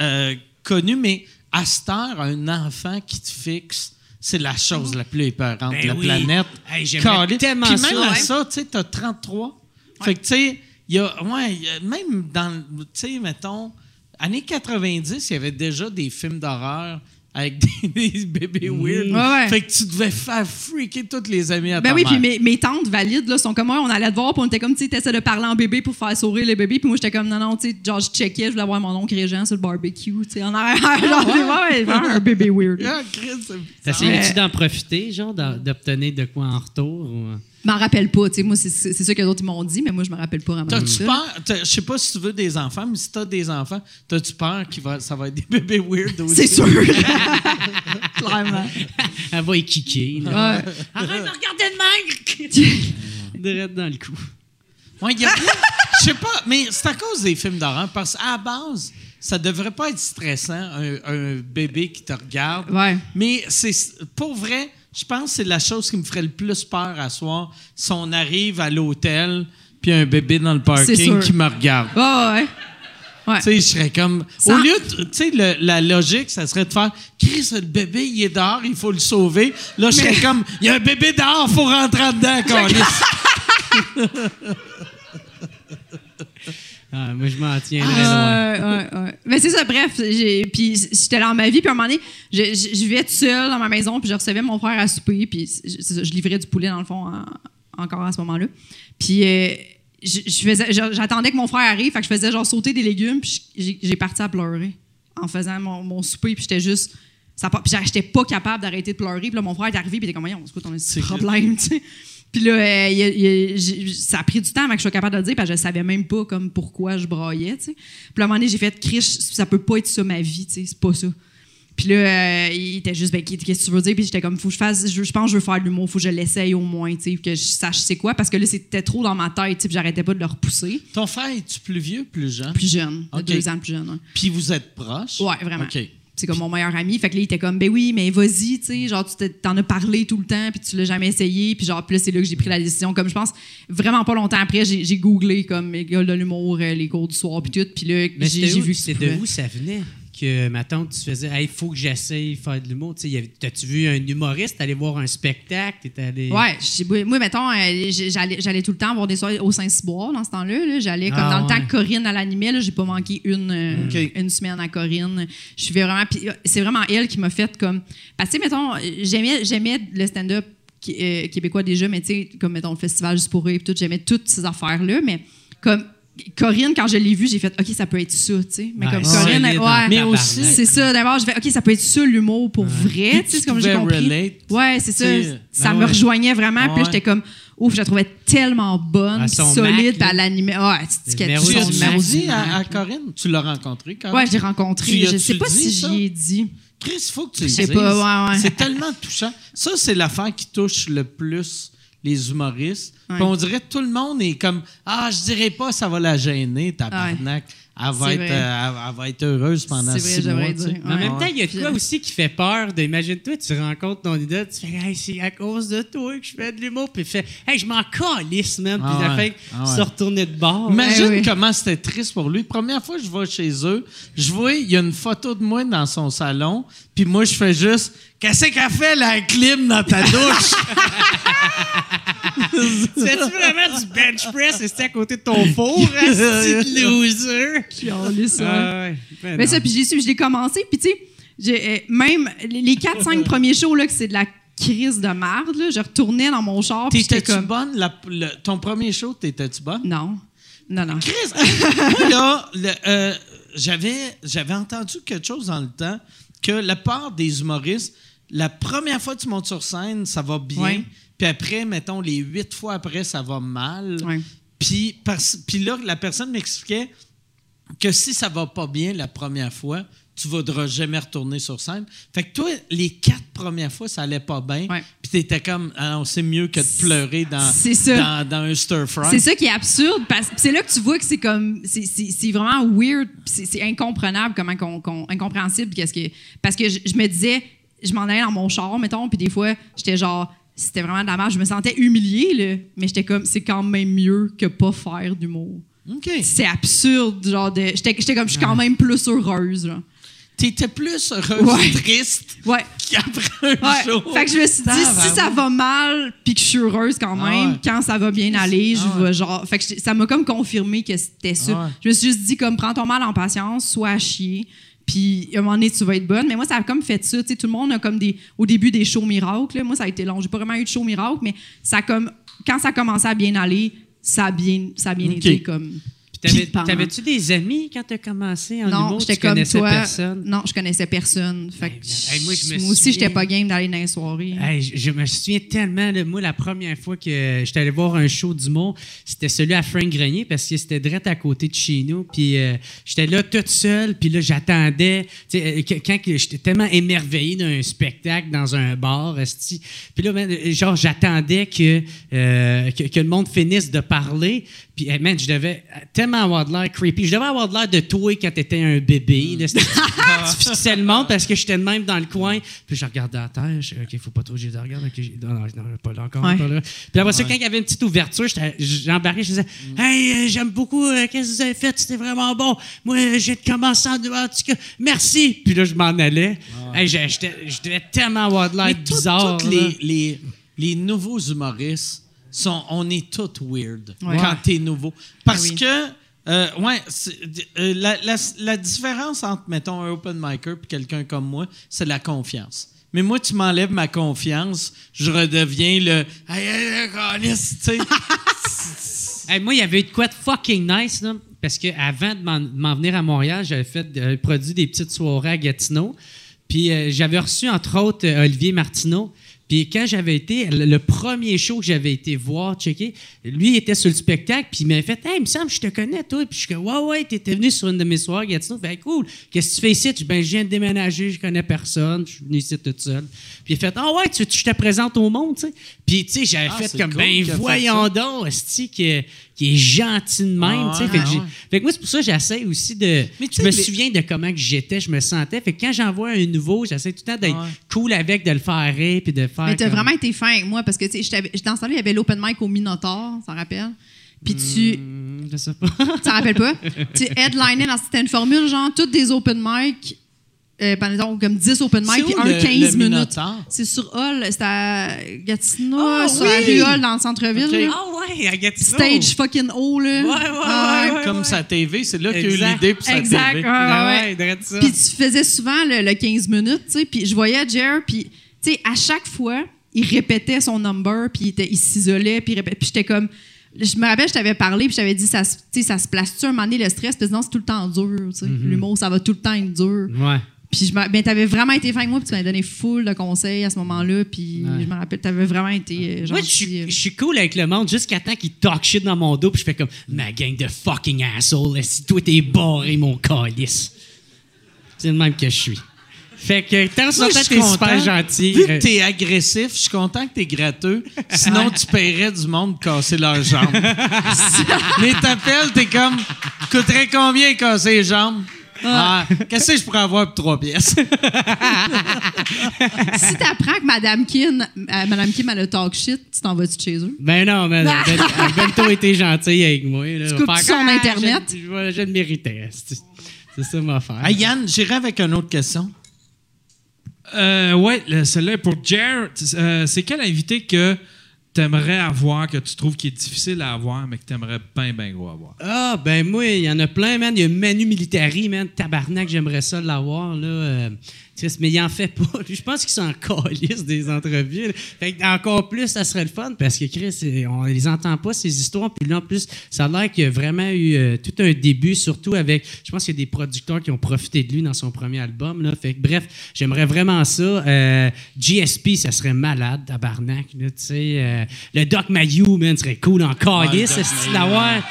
euh, connu, mais à cette heure, un enfant qui te fixe, c'est la chose la plus épeurante ben de la oui. planète. Hey, j'aimerais tellement ça. Puis même ça, à ça, tu sais, t'as trente-trois. Ouais. Fait que, tu sais, il y a... Ouais, y a, même dans... Tu sais, mettons... Années quatre-vingt-dix, il y avait déjà des films d'horreur avec des, des bébés weird. Mmh. Ouais, ouais. Fait que tu devais faire freaker toutes les amies à ta Ben oui, puis mes, mes tantes valides là, sont comme moi, on allait te voir, puis on était comme, tu sais, t'essaies de parler en bébé pour faire sourire les bébés, puis moi, j'étais comme, non, non, tu sais, genre, je checkais, je voulais avoir mon oncle Régent sur le barbecue, tu sais, en arrière, genre, ouais, ouais, un bébé weird. Ah, Chris, c'est T'essayais-tu ouais. d'en profiter, genre, d'obtenir de quoi en retour ou... Je m'en rappelle pas, tu sais, moi, c'est, c'est, c'est ça que d'autres m'ont dit, mais moi, je me rappelle pas vraiment. T'as-tu peur? Je sais pas si tu veux des enfants, mais si t'as des enfants, t'as-tu peur que va, ça va être des bébés weird aussi? C'est sûr! Clairement. Elle va y kicker. Là. Ouais. Arrête de regarder de même! Direct dans le cou. Ouais, y a plus... Je sais pas, mais c'est à cause des films d'horreur, parce qu'à la base... Ça devrait pas être stressant, un, un bébé qui te regarde. Ouais. Mais c'est pour vrai, je pense que c'est la chose qui me ferait le plus peur à soir. Si on arrive à l'hôtel, puis un bébé dans le parking qui me regarde. Oh, ouais. Ouais. Tu sais, je serais comme... Sans... Au lieu de... Tu sais, la logique, ça serait de faire... Chris, le bébé, il est dehors, il faut le sauver. Là, je serais Mais... comme... Il y a un bébé dehors, il faut rentrer dedans. Ah, moi, je m'en tiens ah, loin. Ouais, ouais, ouais. Mais c'est ça, bref. J'ai, puis j'étais là dans ma vie, puis à un moment donné, je, je, je vivais toute seule dans ma maison, puis je recevais mon frère à souper, puis je, je livrais du poulet, dans le fond, en, encore à ce moment-là. Puis euh, je, je faisais, je, j'attendais que mon frère arrive, fait que je faisais genre sauter des légumes, puis j'ai, j'ai parti à pleurer en faisant mon, mon souper, puis j'étais juste... Ça, puis j'étais pas capable d'arrêter de pleurer, puis là, mon frère est arrivé, puis il était comme, voyons, c'est quoi ton problème, tu sais? Puis là, euh, il, il, j'ai, ça a pris du temps avant que je sois capable de le dire, parce que je savais même pas comme pourquoi je braillais, tu sais. Puis à un moment donné, j'ai fait « Criche, ça peut pas être ça ma vie, tu sais, c'est pas ça. » Puis là, euh, il était juste, ben, qu'est-ce que tu veux dire? Puis j'étais comme, faut que je fasse, je, je pense que je veux faire de l'humour, faut que je l'essaye au moins, tu sais, que je sache c'est quoi, parce que là, c'était trop dans ma tête, tu sais, puis j'arrêtais pas de le repousser. Ton frère, es-tu plus vieux, plus jeune? Plus jeune, okay. Deux ans plus jeune. Hein. Puis vous êtes proches? Ouais, vraiment. Okay. C'est comme mon meilleur ami. Fait que là, il était comme, ben oui, mais vas-y, tu sais, genre, tu t'en as parlé tout le temps, puis tu l'as jamais essayé, puis genre, puis là, c'est là que j'ai pris la décision. Comme je pense, vraiment pas longtemps après, j'ai, j'ai googlé, comme, école de l'humour, les cours du soir, puis tout, puis là, mais j'ai, j'ai où, vu que c'est de où ça venait? Que ma tante, tu faisais, il hey, faut que j'essaye de faire de l'humour. T'as-tu vu un humoriste aller voir un spectacle? T'es allé... Oui, moi, mettons, j'allais, j'allais tout le temps voir des soirées au Saint-Cyboire dans ce temps-là. Là. J'allais, comme ah, dans ouais. le temps que Corinne elle animait, là, j'ai pas manqué une, okay. une semaine à Corinne. Je suis vraiment. Pis c'est vraiment elle qui m'a fait comme. Parce que, mettons, j'aimais, j'aimais le stand-up qui, euh, québécois déjà, mais tu sais, comme, mettons, le Festival juste pour rire et tout, j'aimais toutes ces affaires-là, mais comme. Corinne, quand je l'ai vue, j'ai fait « OK, ça peut être ça, tu sais. » Mais ouais, comme Corinne, elle, ouais, mais aussi, c'est ça. D'abord, j'ai fait « OK, ça peut être ça, l'humour, pour ouais. vrai. » Tu sais, c'est comme j'ai compris. Relate, ouais, c'est ça. Ben ça ouais. me rejoignait vraiment. Puis j'étais comme « Ouf, je la trouvais tellement bonne, solide. » Puis elle animait. Ouais, tu l'as dit à Corinne? Tu l'as rencontrée, Corinne? Ouais, je l'ai rencontrée. Je sais pas si j'y ai dit. Chris, il faut que tu le dises. C'est tellement touchant. Ça, c'est l'affaire qui touche le plus... les humoristes. Ouais. Puis on dirait que tout le monde est comme « Ah, je dirais pas, ça va la gêner, ta barnaque. Elle, euh, elle, elle va être heureuse pendant c'est six vrai, mois. » ouais. En même temps, il y a de quoi aussi qui fait peur. De, imagine-toi, tu rencontres ton idole, tu fais « Hey, c'est à cause de toi que je fais de l'humour. » Puis tu fais « Hey, je m'en calisse, man. » Puis ah ouais, il a fait se retourner de bord. Imagine ouais, comment ouais. c'était triste pour lui. Première fois que je vais chez eux, je vois, il y a une photo de moi dans son salon. Puis moi, je fais juste « Qu'est-ce qu'elle fait, la clim dans ta douche? » C'est-tu vraiment du bench press? C'était à côté de ton four, petit loser. Qui a enlevé ça. Ah ouais, ben mais non. Ça, puis j'ai su, je l'ai commencé. Puis tu sais, même les quatre cinq premiers shows, là, que c'est de la crise de merde, là, je retournais dans mon char. T'étais-tu comme... bonne? La, le, ton premier show, t'étais-tu bonne? Non. Non, non. Crise! Moi, là, le, euh, j'avais, j'avais entendu quelque chose dans le temps que la part des humoristes, la première fois que tu montes sur scène, ça va bien. Ouais. Puis après, mettons, les huit fois après, ça va mal. Ouais. Puis, par, puis là, la personne m'expliquait que si ça va pas bien la première fois, tu ne voudras jamais retourner sur scène. Fait que toi, les quatre premières fois, ça allait pas bien. Ouais. Puis tu étais comme, ah, on sait mieux que de pleurer dans, dans, dans un stir-fry. C'est ça qui est absurde. Parce, c'est là que tu vois que c'est comme, c'est, c'est, c'est vraiment weird. C'est, c'est incompréhensible, comment qu'on, qu'on, incompréhensible. Qu'est-ce que, parce que je, je me disais, je m'en allais dans mon char, mettons, puis des fois, j'étais genre, c'était vraiment de la merde. Je me sentais humiliée, là, mais j'étais comme, c'est quand même mieux que pas faire d'humour. Okay. C'est absurde, genre de, j'étais, j'étais comme, je suis quand même plus heureuse, là. T'étais plus heureuse ouais. triste ouais. qu'après un ouais. jour. Fait que je me suis dit, ça, si vraiment. Ça va mal puis que je suis heureuse quand même, ah ouais. quand ça va bien aller, ah je vais ouais. genre... Fait que ça m'a comme confirmé que c'était ça. Ah ouais. Je me suis juste dit, comme, prends ton mal en patience, sois à chier. Puis, à un moment donné, tu vas être bonne. Mais moi, ça a comme fait ça. Tu sais, tout le monde a comme des... Au début, des shows miracles. Là. Moi, ça a été long. J'ai pas vraiment eu de show miracle, mais ça a comme... Quand ça a commencé à bien aller, ça a bien, ça a bien okay. été comme... T'avais, t'avais-tu des amis quand t'as commencé en non, humour? Tu connaissais toi, personne? Non, je connaissais personne. Fait que hey, moi, je me moi aussi, souviens... j'étais pas game d'aller dans les soirées. Hey, je, je me souviens tellement, là, moi, la première fois que j'étais allé voir un show d'humour, c'était celui à Frank Grenier parce que c'était direct à côté de chez nous. Puis euh, j'étais là toute seule, puis là, j'attendais. Euh, quand j'étais tellement émerveillé d'un spectacle dans un bar, c'ti. Puis là, ben, genre, j'attendais que, euh, que, que le monde finisse de parler. Puis, hey, man, je devais tellement avoir de l'air creepy. Je devais avoir de l'air de toi quand t'étais un bébé. Là, tu fixais le monde parce que j'étais de même dans le coin. Puis, je regardais à terre. Je OK, faut pas trop que je les regarde. Okay, non, non, non, pas là encore. Ouais. Pas là. Puis, après ça, ouais. quand il y avait une petite ouverture, j'embarquais. Je disais, hey, euh, j'aime beaucoup. Euh, qu'est-ce que vous avez fait? C'était vraiment bon. Moi, euh, j'ai commencé en dehors. En tout cas, merci. Puis là, je m'en allais. Ouais. Hey, je devais tellement avoir de l'air tout, bizarre. Toutes les, les, les nouveaux humoristes, sont, on est tous weird ouais. quand t'es nouveau. Parce oui. que, euh, ouais, euh, la, la, la différence entre, mettons, un open micer et quelqu'un comme moi, c'est la confiance. Mais moi, tu m'enlèves ma confiance, je redeviens le. Hey, hey, hey, tu sais. Hey, moi, il y avait eu de quoi de fucking nice, là. Parce qu'avant de m'en, de m'en venir à Montréal, j'avais fait euh, produit des petites soirées à Gatineau. Puis euh, j'avais reçu, entre autres, euh, Olivier Martineau. Puis quand j'avais été, le premier show que j'avais été voir, checker, lui, il était sur le spectacle, puis il m'avait fait « Hey, il me semble que je te connais, toi. » Puis je suis comme « Ouais, ouais, t'étais venu sur une de mes soirées, Gatineau. » Fait « Cool, qu'est-ce que tu fais ici? » Je dis « Ben, je viens de déménager, je connais personne, je suis venu ici toute seule. » Puis il a fait « Ah oh, ouais, tu, tu, je te présente au monde, tu sais. » Puis, tu sais, j'avais ah, fait comme cool, « Ben, voyons donc, esti, qui, qui est gentil de même, ah, tu sais. » Fait, ah, ouais. fait que moi, c'est pour ça que j'essaie aussi de... Mais je me les... souviens de comment que j'étais, je me sentais. Fait que quand j'en vois un nouveau, j'essaie tout le temps d'être ah, ouais. cool avec, de le faire rire, puis de faire... Mais t'as comme... vraiment été fin avec moi, parce que, tu sais, dans ce temps-là, il y avait l'open mic au Minotaur, ça rappelle. Puis tu... Mmh, je sais pas. Tu t'en rappelles pas? Tu headlinais dans... C'était une formule, genre, toutes des open mic... Euh, pendant comme dix open mic puis un le, quinze le minutes. C'est sur Hall, c'était à Gatineau, oh, sur oui! la rue Hall dans le centre-ville. Okay. Ah ouais, à Gatineau. Stage fucking haut là. Ouais ouais, ah, ouais, ouais comme ouais. sa T V, c'est là qu'il y a eu l'idée pour sa exact, T V. Exact. Ouais, ouais. ouais puis tu faisais souvent le, le quinze minutes, tu sais, puis je voyais Jerr puis tu sais à chaque fois, il répétait son number puis il, il s'isolait puis puis j'étais comme je me rappelle, je t'avais parlé, puis je t'avais dit, ça, ça se place-tu un moment donné le stress? Puis non, c'est tout le temps dur. Mm-hmm. L'humour, ça va tout le temps être dur. Ouais. Puis je me... ben, t'avais vraiment été fin avec moi, puis tu m'avais donné full de conseils à ce moment-là, puis ouais. je me rappelle, t'avais vraiment été euh, gentil. Moi, je suis, euh... je suis cool avec le monde jusqu'à temps qu'ils talk shit dans mon dos, puis je fais comme ma gang de fucking asshole, si toi t'es barré, mon calice. C'est le même que je suis. Fait que tant que t'es super gentil. Vu que t'es agressif, je suis content que t'es gratteux. Sinon, tu paierais du monde casser leurs jambes. Les t'appelles, t'es comme coûterait combien casser les jambes? Ah. Ah, qu'est-ce que je pourrais avoir pour trois pièces? Si t'apprends que Mme Kim, euh, Mme Kim a le talk shit, tu t'en vas-tu de chez eux? Ben non, mais ben, Bento était gentil avec moi. Là. Tu coupes faire, son ah, Internet? Je, je le méritais. C'est, c'est ça ma affaire. Ah, Yann, j'irai avec une autre question. Euh, ouais, celle-là pour Jerr. Euh, c'est quel invité que t'aimerais avoir, que tu trouves qui est difficile à avoir, mais que t'aimerais bien, bien gros avoir? Ah, ben moi, il y en a plein, man. Il y a Manu Militari, man. Tabarnak, j'aimerais ça l'avoir, là. Euh, mais il en fait pas. Je pense qu'ils sont en calice des entrevues. Fait que encore plus, ça serait le fun, parce que, Chris, on les entend pas, ces histoires. Puis là, en plus, ça a l'air qu'il y a vraiment eu euh, tout un début, surtout avec... Je pense qu'il y a des producteurs qui ont profité de lui dans son premier album, là. Fait que, bref, j'aimerais vraiment ça. Euh, G S P, ça serait malade, tabarnak, là, tu sais... Euh, le Doc Mayhew, man, serait cool en calice, ce style-là.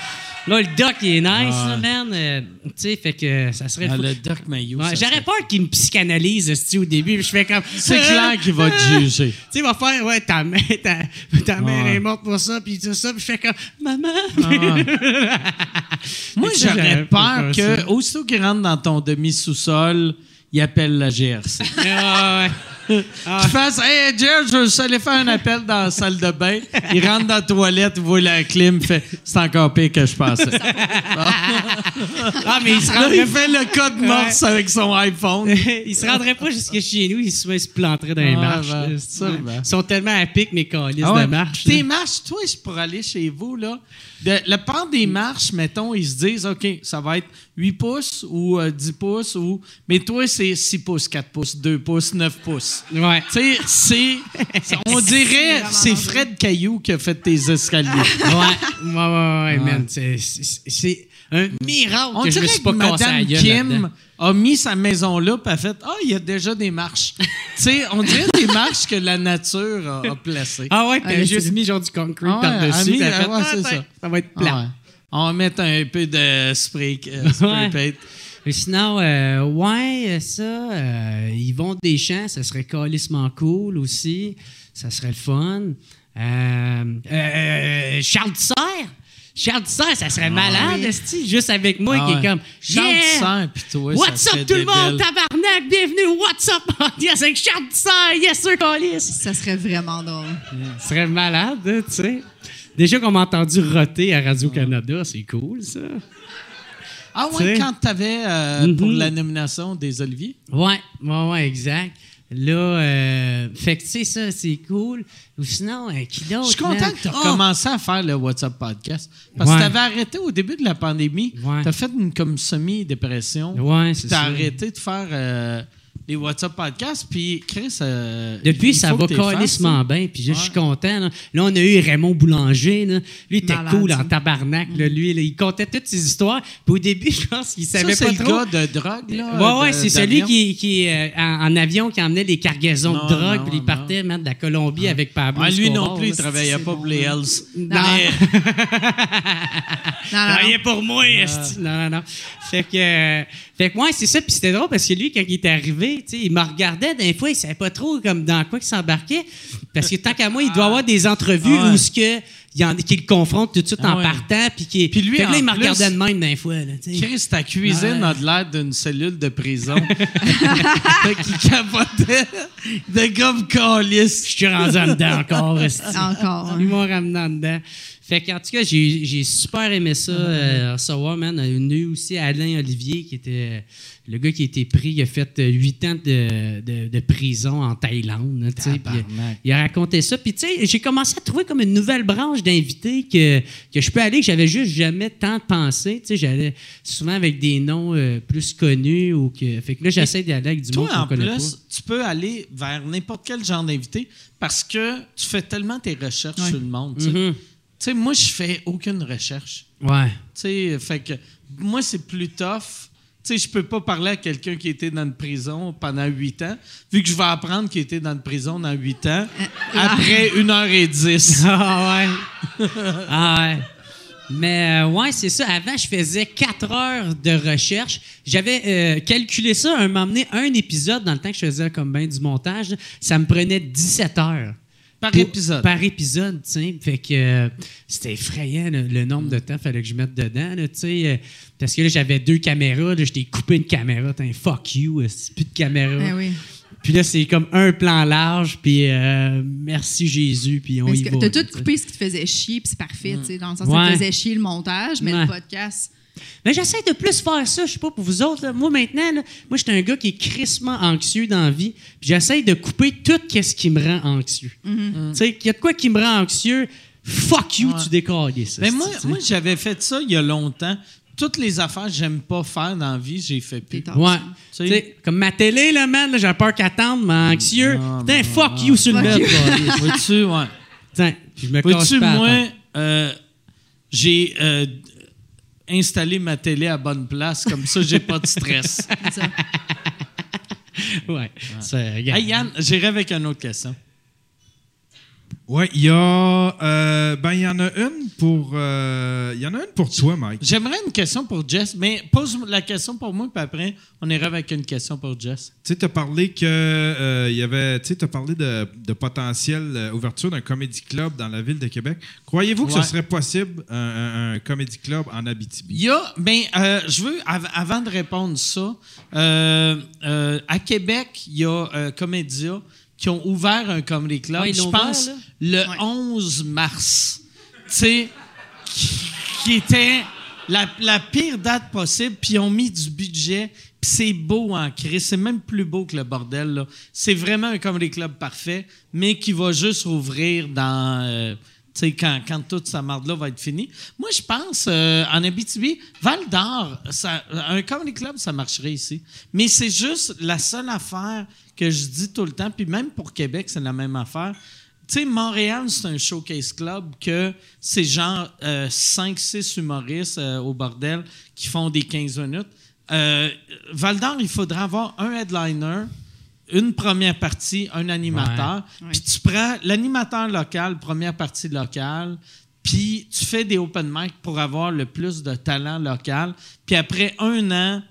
Là, le Doc, il est nice, ah. là, man. Euh, tu sais, fait que ça serait... Ah, le Doc Mayhew, ouais, j'aurais serait... peur qu'il me psychanalyse, style, au début. Je fais comme... C'est clair qu'il va te juger. Tu sais, il va faire, ouais, ta mère, ta, ta mère ouais. est morte pour ça, puis tout ça, puis je fais comme... Maman! Ah. Moi, j'aurais peur que, aussitôt qu'il rentre dans ton demi-sous-sol, il appelle la G R C. Ah, ouais. Tu ah. fasses « Hey, Jerr, je suis allé faire un appel dans la salle de bain. » Il rentre dans la toilette, voit la clim, fait « C'est encore pire que je pensais. » Ah, mais il se rendrait... Là, il fait le code morse ouais. avec son iPhone. Il se rendrait pas jusqu'à chez nous. Il se planterait dans les ah, marches. Ben, ça, ben. Ils sont tellement à pic, mes calices ah, ouais. de marches. Tes marches, toi, je pourrais aller chez vous, là. De, le pente des marches, mettons, ils se disent « OK, ça va être huit pouces ou euh, dix pouces. Ou... » Mais toi, c'est six pouces, quatre pouces, deux pouces, neuf pouces. Ouais. Tu sais, c'est. On dirait c'est Fred Caillou qui a fait tes escaliers. Ouais, ouais, ouais, ouais, ouais. man. C'est, c'est, c'est un miracle. On que dirait je me suis pas que Mme Kim là-dedans. A mis sa maison là et a fait ah, oh, il y a déjà des marches. Tu sais, on dirait des marches que la nature a, a placées. Ah ouais, t'as ah, juste mis genre du concrete ah ouais, par-dessus. Mis, ah fait, ouais, ah, c'est ça. Ça va être plat. Ah ouais. On va mettre un peu de spray, euh, spray ouais. paint. Mais sinon, euh, ouais, ça, euh, Yvon Deschamps, ça serait calissement cool aussi. Ça serait le fun. Euh, euh, Charles Deschamps! Charles Deschamps, ça serait ah, malade, oui. esti, juste avec moi, ah, qui est comme... Charles yeah! Deschamps, puis toi, what's ça up tout débile. Le monde, tabarnak, bienvenue, what's up, yes, avec Charles Deschamps, yes, sir, calisse! Ça serait vraiment drôle. Ça serait malade, hein, tu sais. Déjà qu'on m'a entendu roter à Radio-Canada, ah. c'est cool, ça. Ah oui, quand tu avais euh, mm-hmm. pour la nomination des Olivier. Oui, ouais, ouais, exact. Là, euh, fait que tu sais, ça, c'est cool. Ou sinon, euh, qui d'autre? Je suis content que tu as oh! commencé à faire le WhatsApp podcast. Parce ouais. que tu avais arrêté au début de la pandémie. Ouais. Tu as fait une comme semi-dépression. Oui, c'est ça. Tu as arrêté de faire euh, les WhatsApp podcasts. Puis, Chris. Euh, Depuis, ça va carrément bien. Puis, je ouais. suis content. Là. là, on a eu Raymond Boulanger. Là. Lui, il était cool en tabarnak. Là. Lui, là, il contait toutes ses histoires. Puis, au début, je pense qu'il savait ça, pas trop. C'est le gars de drogue, là. Oui, oui, c'est celui qui, qui euh, en, en avion, qui emmenait des cargaisons non, de drogue. Non, puis, il partait mettre de la Colombie ah. avec Pablo. Ah, lui Escobar, non plus, là, il travaillait pas bon, pour les Hells. Non. Mais... non, non, non. Il est pour moi, esti. Non, non, non. Fait que, euh, fait que moi, c'est ça. Puis c'était drôle parce que lui, quand il était arrivé, il me regardait des fois, il savait pas trop comme dans quoi il s'embarquait. Parce que tant qu'à moi, il doit avoir des entrevues ah ouais. où ce que il, en, qu'il le confronte tout de suite ah en ouais. partant. Puis lui, fait que là, il me regardait de même des fois. Là, Chris, ta cuisine ah ouais. a de l'air d'une cellule de prison. Fait qu'il capotait de gomme calice. Je suis rendu en dedans encore. Encore. Hein. Ils m'ont ramené en dedans. Fait qu'en tout cas, j'ai, j'ai super aimé ça. Euh, savoir, man. On a eu aussi Alain Olivier, qui était le gars qui a été pris. Il a fait huit ans de, de, de prison en Thaïlande. Pis il a raconté ça. Puis, tu sais, j'ai commencé à trouver comme une nouvelle branche d'invités que, que je peux aller, que j'avais juste jamais tant pensé. Tu sais, j'allais souvent avec des noms euh, plus connus. Ou que, fait que là, j'essaie d'aller avec du monde qu'on connaît pas. Toi, en plus, tu peux aller vers n'importe quel genre d'invité parce que tu fais tellement tes recherches ouais. sur le monde. Tu sais, moi, je fais aucune recherche. Ouais. Tu sais, fait que moi, c'est plus tough. Tu sais, je peux pas parler à quelqu'un qui était dans une prison pendant huit ans, vu que je vais apprendre qu'il était dans une prison dans huit ans, après une heure et dix. Ah ouais. Ah ouais. Mais euh, ouais, c'est ça. Avant, je faisais quatre heures de recherche. J'avais euh, calculé ça, un m'emmener un épisode dans le temps que je faisais comme ben du montage. Ça me prenait dix-sept heures. Par épisode. Par épisode, tu sais. Fait que euh, c'était effrayant le, le nombre de temps qu'il fallait que je mette dedans, tu sais. Euh, parce que là, j'avais deux caméras, là, je t'ai coupé une caméra, t'es un fuck you, euh, c'est plus de caméra. Ben oui. Puis là, c'est comme un plan large, puis euh, merci Jésus, puis on parce y que va. T'as tout coupé ce qui te faisait chier, puis c'est parfait, ouais. tu sais. Dans le sens, ouais. ça te faisait chier le montage, mais ouais. le podcast. Mais j'essaie de plus faire ça, je sais pas pour vous autres. Là. Moi, maintenant, là, moi, j'étais un gars qui est crissement anxieux dans la vie. Puis j'essaie de couper tout ce qui me rend anxieux. Mm-hmm. Mm. Tu sais, il y a de quoi qui me rend anxieux. Fuck you, ouais. tu décalais ça. Mais moi, moi, j'avais fait ça il y a longtemps. Toutes les affaires que j'aime pas faire dans la vie, j'ai fait plus. Ouais. Tu sais, comme ma télé, là, man, là, j'ai peur qu'elle tombe, mais anxieux. Putain, fuck non, you non, sur fuck le net. Vois-tu, ouais. Tiens, je me casse pas. Vois-tu, moi, euh, j'ai. Euh, installer ma télé à bonne place, comme ça, j'ai pas de stress. C'est ça. Ouais. C'est, hey, Yann, j'irai avec une autre question. Oui, il y a... Euh, ben, il y en a une pour... Il euh, y en a une pour toi, Mike. J'aimerais une question pour Jess, mais pose la question pour moi, puis après, on ira avec une question pour Jess. Tu sais, tu as parlé que... Euh, y avait, tu sais, tu as parlé de, de potentielle euh, ouverture d'un comedy club dans la ville de Québec. Croyez-vous que ouais. ce serait possible, un, un, un comedy club en Abitibi? Il y a... Ben, euh, je veux, av- avant de répondre ça, euh, euh, à Québec, il y a euh, Comédia... qui ont ouvert un comedy club, ouais, je pense, ouvert, le ouais. onze mars, tu sais, qui, qui était la, la pire date possible, puis ils ont mis du budget, puis c'est beau en crise, c'est même plus beau que le bordel, là. C'est vraiment un comedy club parfait, mais qui va juste ouvrir dans... Euh, tu sais, quand, quand toute sa marde-là va être finie. Moi, je pense, euh, en Abitibi, Val-d'Or, ça, un comedy club, ça marcherait ici. Mais c'est juste la seule affaire que je dis tout le temps, puis même pour Québec, c'est la même affaire. Tu sais, Montréal, c'est un showcase club que c'est genre euh, cinq six humoristes euh, au bordel qui font des quinze minutes. Euh, Val-d'Or, il faudrait avoir un headliner, une première partie, un animateur. Puis tu prends l'animateur local, première partie locale, puis tu fais des open mic pour avoir le plus de talent local. Puis après un an,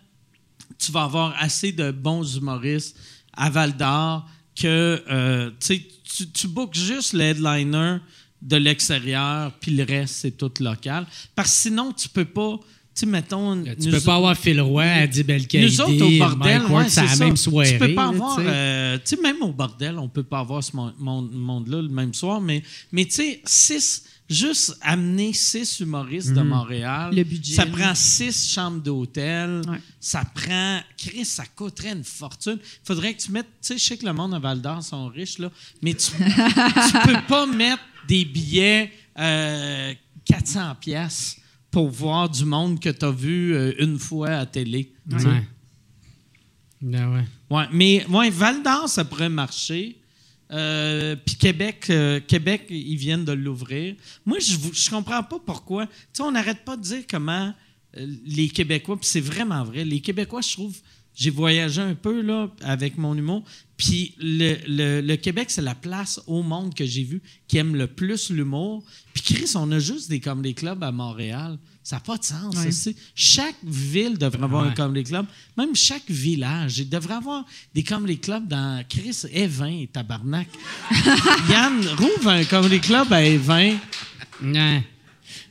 tu vas avoir assez de bons humoristes à Val-d'Or que euh, tu, tu bookes juste le headliner de l'extérieur, puis le reste, c'est tout local. Parce que sinon, tu peux pas... Tu mettons, tu peux pas avoir Phil Roy à dix belles qualités. Nous autres, au bordel, ouais, c'est ça. Même soirée, tu peux pas avoir... Tu sais, euh, même au bordel, on peut pas avoir ce monde, monde-là le même soir, mais, mais tu sais, six... Juste amener six humoristes mmh. de Montréal. Le budget. Ça prend six chambres d'hôtel. Ouais. Ça prend... Chris, ça coûterait une fortune. Il faudrait que tu mettes... Tu sais, je sais que le monde à Val-d'Or sont riches, là, mais tu, tu peux pas mettre des billets euh, quatre cents piastres pour voir du monde que tu as vu une fois à télé. Ouais. Ben ouais. Ouais, mais ouais, Val-d'Or, ça pourrait marcher. Euh, puis Québec, euh, Québec, ils viennent de l'ouvrir. Moi, je je comprends pas pourquoi. Tu sais, on n'arrête pas de dire comment euh, les Québécois, puis c'est vraiment vrai, les Québécois, je trouve, j'ai voyagé un peu là, avec mon humour, puis le, le, le Québec, c'est la place au monde que j'ai vu qui aime le plus l'humour. Puis Chris, on a juste des comedy clubs à Montréal. Ça n'a pas de sens. Ouais. Ça, chaque ville devrait avoir ouais. un comedy club. Même chaque village. Il devrait avoir des comedy clubs dans Chris Evin, tabarnak. Yann, rouvre un comedy club à Evin. Ouais.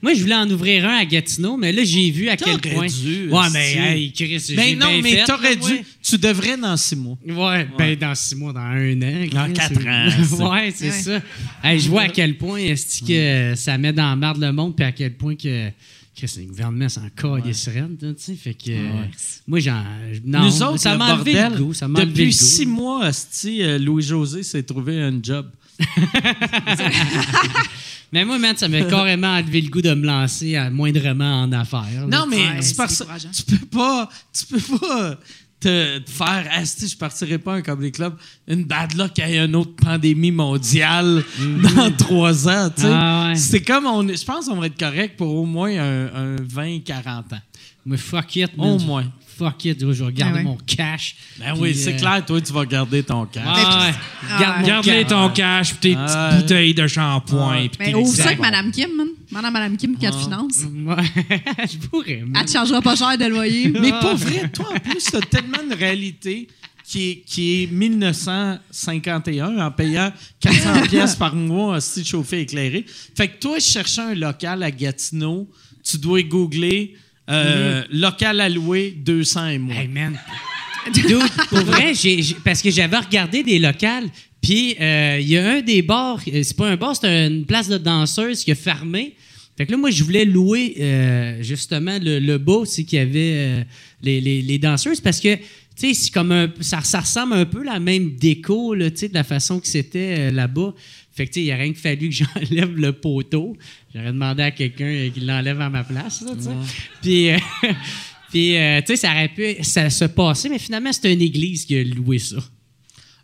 Moi, je voulais en ouvrir un à Gatineau, mais là, j'ai vu à t'aurais quel point... Dû, ouais, mais hey, Chris, ben j'ai non, bien mais fait, t'aurais dû... Ouais. Tu devrais dans six mois. Ouais, ouais. Ben dans six mois, dans un an. Dans Chris, quatre ans. C'est... ouais, c'est ouais. ça. Hey, je vois à quel point est-ce que ça met dans la marde le monde, puis à quel point que... Chris, le gouvernement, c'est encore ouais. des sereines, tu sais, fait que... Ouais. Euh, moi, j'en... Non, nous autres, ça m'a enlevé le goût, ça m'a enlevé le goût. Depuis six mois, hostie, euh, Louis-José s'est trouvé un job. Mais moi, man, ça m'a carrément enlevé le goût de me lancer à moindrement en affaires. Non, là, mais ouais, c'est parce que tu peux pas... Tu peux pas... te faire « Asti, je partirai pas un comedy club. » Une bad luck qu'il y ait une autre pandémie mondiale mmh. dans trois ans. Tu sais. Ah ouais. C'est comme... on je pense qu'on va être correct pour au moins un, un vingt à quarante ans. Mais fuck it. Au man, moins. Fuck it. Je vais garder ah ouais. mon cash. Ben oui, c'est euh... clair. Toi, tu vas garder ton cash. Ah ouais. ah Garde ah ouais. ton cash puis tes ah petites ouais. bouteilles de shampoing. Ah ouais. Ouvre ça avec Mme Kim, man. Madame, Mme Kim, qui a de finances. Je pourrais. Elle te chargera pas cher de loyer. Mais pour vrai, toi, en plus, t'as tellement de réalité qui est, qui est dix-neuf cent cinquante et un en payant quatre cents dollars par mois si chauffé éclairé. Fait que toi, je cherchais un local à Gatineau. Tu dois googler euh, mm. local à louer deux cents et moins. Hey, man. Dude, pour vrai, j'ai, j'ai, parce que j'avais regardé des locales. Puis, il euh, y a un des bars, c'est pas un bar, c'est une place de danseuse qui a fermé. Fait que là, moi, je voulais louer, euh, justement, le, le beau, c'est qu'il y avait euh, les, les, les danseuses, parce que, tu sais, c'est comme un, ça, ça ressemble un peu à la même déco, là, tu sais, de la façon que c'était euh, là-bas. Fait que, tu sais, il n'y a rien que fallu que j'enlève le poteau. J'aurais demandé à quelqu'un qu'il l'enlève à ma place, là, tu sais. Ouais. Puis... Euh, puis, euh, tu sais, ça aurait pu ça, se passer, mais finalement, c'est une église qui a loué ça.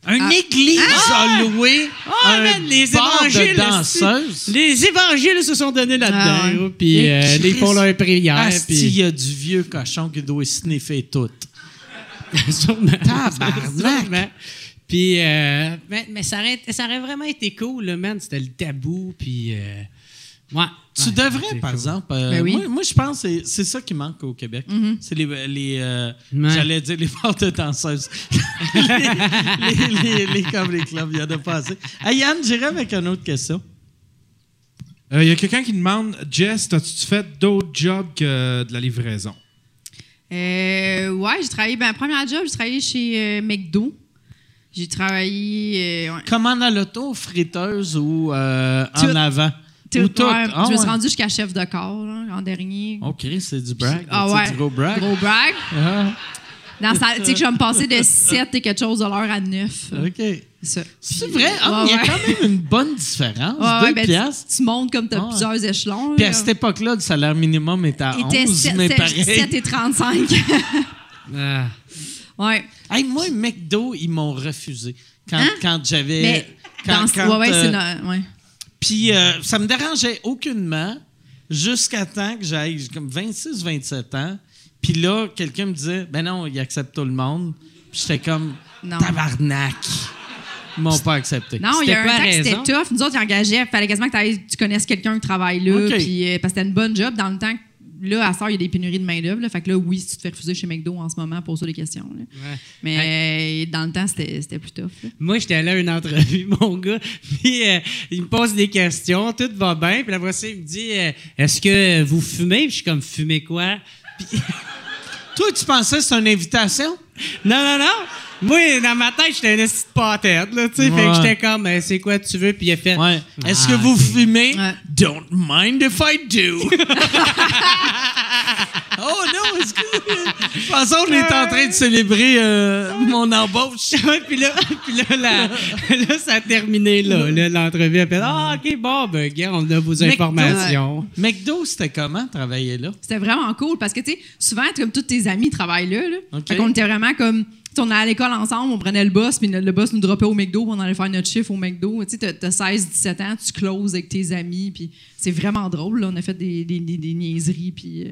Une ah. église ah. a loué oh, un man, les bar évangiles, de danseuses. Les évangiles se sont donnés là-dedans. Ah. Puis, euh, ils font leur prière. Asti, il y a du vieux cochon qui doit sniffer tout. Sûrement. Tabarnak! Puis, euh, mais, mais ça, aurait, ça aurait vraiment été cool, là, man. C'était le tabou, puis... Euh, ouais. Tu ouais, devrais, par cool. exemple. Euh, ben oui. Moi, moi je pense que c'est, c'est ça qui manque au Québec. Mm-hmm. C'est les. les euh, ouais. J'allais dire les bars de danseuses. les, les, les, les comedy clubs, il y en a pas assez. Hey, Yann, j'irai avec une autre question. Il euh, y a quelqu'un qui demande Jess, as-tu fait d'autres jobs que de la livraison? Euh, oui, j'ai travaillé. Ben, premier job, j'ai travaillé chez euh, McDo. J'ai travaillé. Euh, Comment à l'auto, friteuse ou euh, en avant? Tout, ouais, ah, je me suis ouais. rendu jusqu'à chef de corps l'an dernier. OK, c'est du brag. Ah, ouais. C'est du gros brag. Gros brag. Tu sais que je vais me passer de sept et quelque chose de l'heure à neuf. OK. Ça. C'est vrai? Il ah, ouais, y a ouais. quand même une bonne différence. Ah, deux ouais, ben, piastres. Tu, tu montes comme tu as ah, plusieurs échelons. Puis à cette époque-là, le salaire minimum était à onze. C'était sept et trente-cinq. ah. Ouais. Hey, moi, McDo, ils m'ont refusé. Quand, hein? quand j'avais... Mais quand, dans, quand, ouais, ouais, euh, c'est... Une, ouais. Puis euh, ça me dérangeait aucunement jusqu'à temps que j'aille comme vingt-six vingt-sept ans. Puis là, quelqu'un me disait « Ben non, il accepte tout le monde. » Puis j'étais comme « Tabarnak! » Ils m'ont pas accepté. Non, il y a un temps que c'était tough. Nous autres, ils engageaient. Il fallait quasiment que tu connaisses quelqu'un qui travaille là. Okay. Puis, euh, parce que c'était une bonne job. Dans le temps, là, à ça, il y a des pénuries de main-d'œuvre. Fait que là, oui, si tu te fais refuser chez McDo en ce moment, pose-toi des questions. Ouais. Mais ouais. Euh, dans le temps, c'était, c'était plus tough. Là. Moi, j'étais allé à une entrevue, mon gars, puis euh, il me pose des questions, tout va bien. Puis après ça, il me dit euh, est-ce que vous fumez? Puis je suis comme fumez quoi? Puis... Toi, tu pensais que c'était une invitation? Non, non, non. Moi, dans ma tête, j'étais un esti de pâtette, là, tu sais. Ouais. Fait que j'étais comme, c'est quoi tu veux? Puis il a fait, ouais. est-ce ah, que vous c'est... fumez? Ouais. Don't mind if I do. Oh non, excuse. De toute façon, on est en train de célébrer euh, mon embauche. Puis là, puis là, la, là, ça a terminé, là. là l'entrevue, elle fait, ah, OK, bon, ben, gars, on a vos McDo, informations. Euh, McDo, c'était comment travailler là? C'était vraiment cool parce que, tu sais, souvent, comme tous tes amis travaillent là, là. Okay. Fait qu'on était vraiment comme... on allait à l'école ensemble, on prenait le boss, puis le boss nous droppait au McDo, puis on allait faire notre chiffre au McDo. Tu sais, t'as seize dix-sept ans, tu closes avec tes amis, puis c'est vraiment drôle, là. On a fait des, des, des, des niaiseries, puis...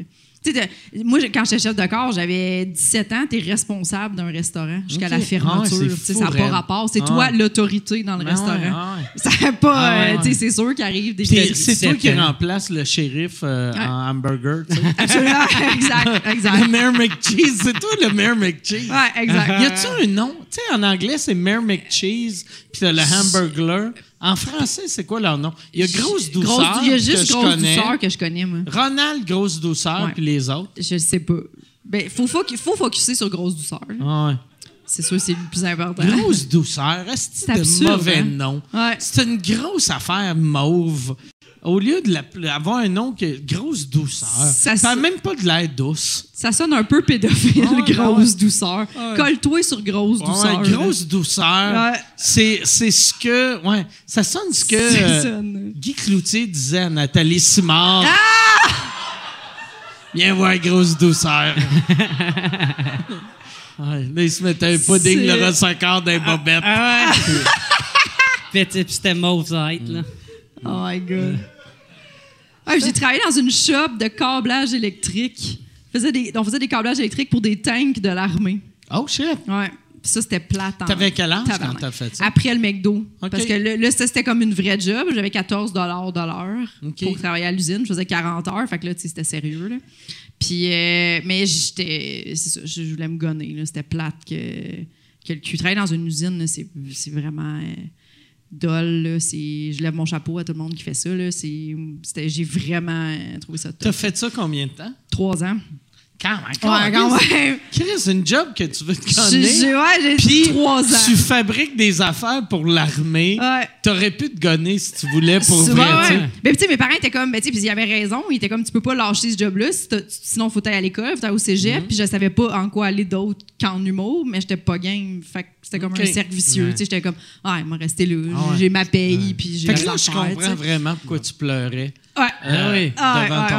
Moi, quand j'étais chef de corps, j'avais dix-sept ans, t'es responsable d'un restaurant jusqu'à okay. la fermeture. Ah, ça n'a pas rapport. C'est ah. toi l'autorité dans le ah, restaurant. Ah, ça n'a pas... Ah, euh, ah, c'est sûr qu'il arrive des... C'est toi qui remplace le shérif euh, ouais. en hamburger. Absolument. exact, exact. Le Mayor McCheese. C'est toi le Mayor McCheese. Oui, exact. Y a-tu un nom? Tu sais, en anglais, c'est Mayor McCheese, puis t'as le hamburger. En français, c'est quoi leur nom? Il y a Grosse Douceur. Il y a juste Grosse Douceur que je connais, moi. Ronald Grosse Douceur, puis les autres. Je sais pas. Ben, faut, faut, faut focusser sur Grosse Douceur. Ah ouais. C'est sûr, c'est le plus important. Grosse Douceur, est-ce que c'est de mauvais hein? nom? Ouais. C'est une grosse affaire mauve. Au lieu d'avoir un nom que Grosse Douceur, ça n'a même pas de l'air douce. Ça sonne un peu pédophile, oh, Grosse Douceur. Oh, colle-toi sur Grosse Douceur. Ouais, Grosse Douceur, ouais. c'est ce que... Ouais, ça sonne ce que euh, sonne. Guy Cloutier disait à Nathalie Simard. Ah! Viens voir Grosse Douceur. ouais, là, il se mettait un pudding le ressort d'un bobette. Ah, ouais. Puis c'était mauve, ça va être, là. Oh my God. Ouais, j'ai travaillé dans une shop de câblage électrique. On faisait des, on faisait des câblages électriques pour des tanks de l'armée. Oh shit! Ouais. Puis ça, c'était plate. T'avais quel âge quand t'as fait ça? Après le McDo. Okay. Parce que là, c'était comme une vraie job. J'avais quatorze dollars de l'heure okay. pour travailler à l'usine. Je faisais quarante heures. Fait que là, tu sais, c'était sérieux, là. Puis, euh, mais j'étais. C'est ça, je voulais me gonner. C'était plate que, que le cul. Travailler dans une usine, c'est vraiment. Euh, Dole, je lève mon chapeau à tout le monde qui fait ça. J'ai vraiment trouvé ça top. T'as fait ça combien de temps? Trois ans. Quand même, quand ouais, même. Quand même. C'est une job que tu veux te gonner. Ouais, j'ai trois ans. Tu fabriques des affaires pour l'armée. Ouais. T'aurais pu te gonner si tu voulais pour vrai. Ouais. Mais tu sais, mes parents étaient comme, ben tu sais, puis ils avaient raison. Ils étaient comme, tu peux pas lâcher ce job-là, sinon faut aller à l'école, faut aller au cégep. Mm-hmm. Puis je savais pas en quoi aller d'autre qu'en humour, mais j'étais pas game. Fait que c'était comme okay. un cercle vicieux. Ouais. Tu sais, j'étais comme, ah, il m'a resté là. Ah ouais. J'ai ma paye, ouais. puis j'ai. Fait que là, je comprends t'sais. vraiment pourquoi ouais. tu pleurais. Ouais. Euh, oui, ah, devant ouais,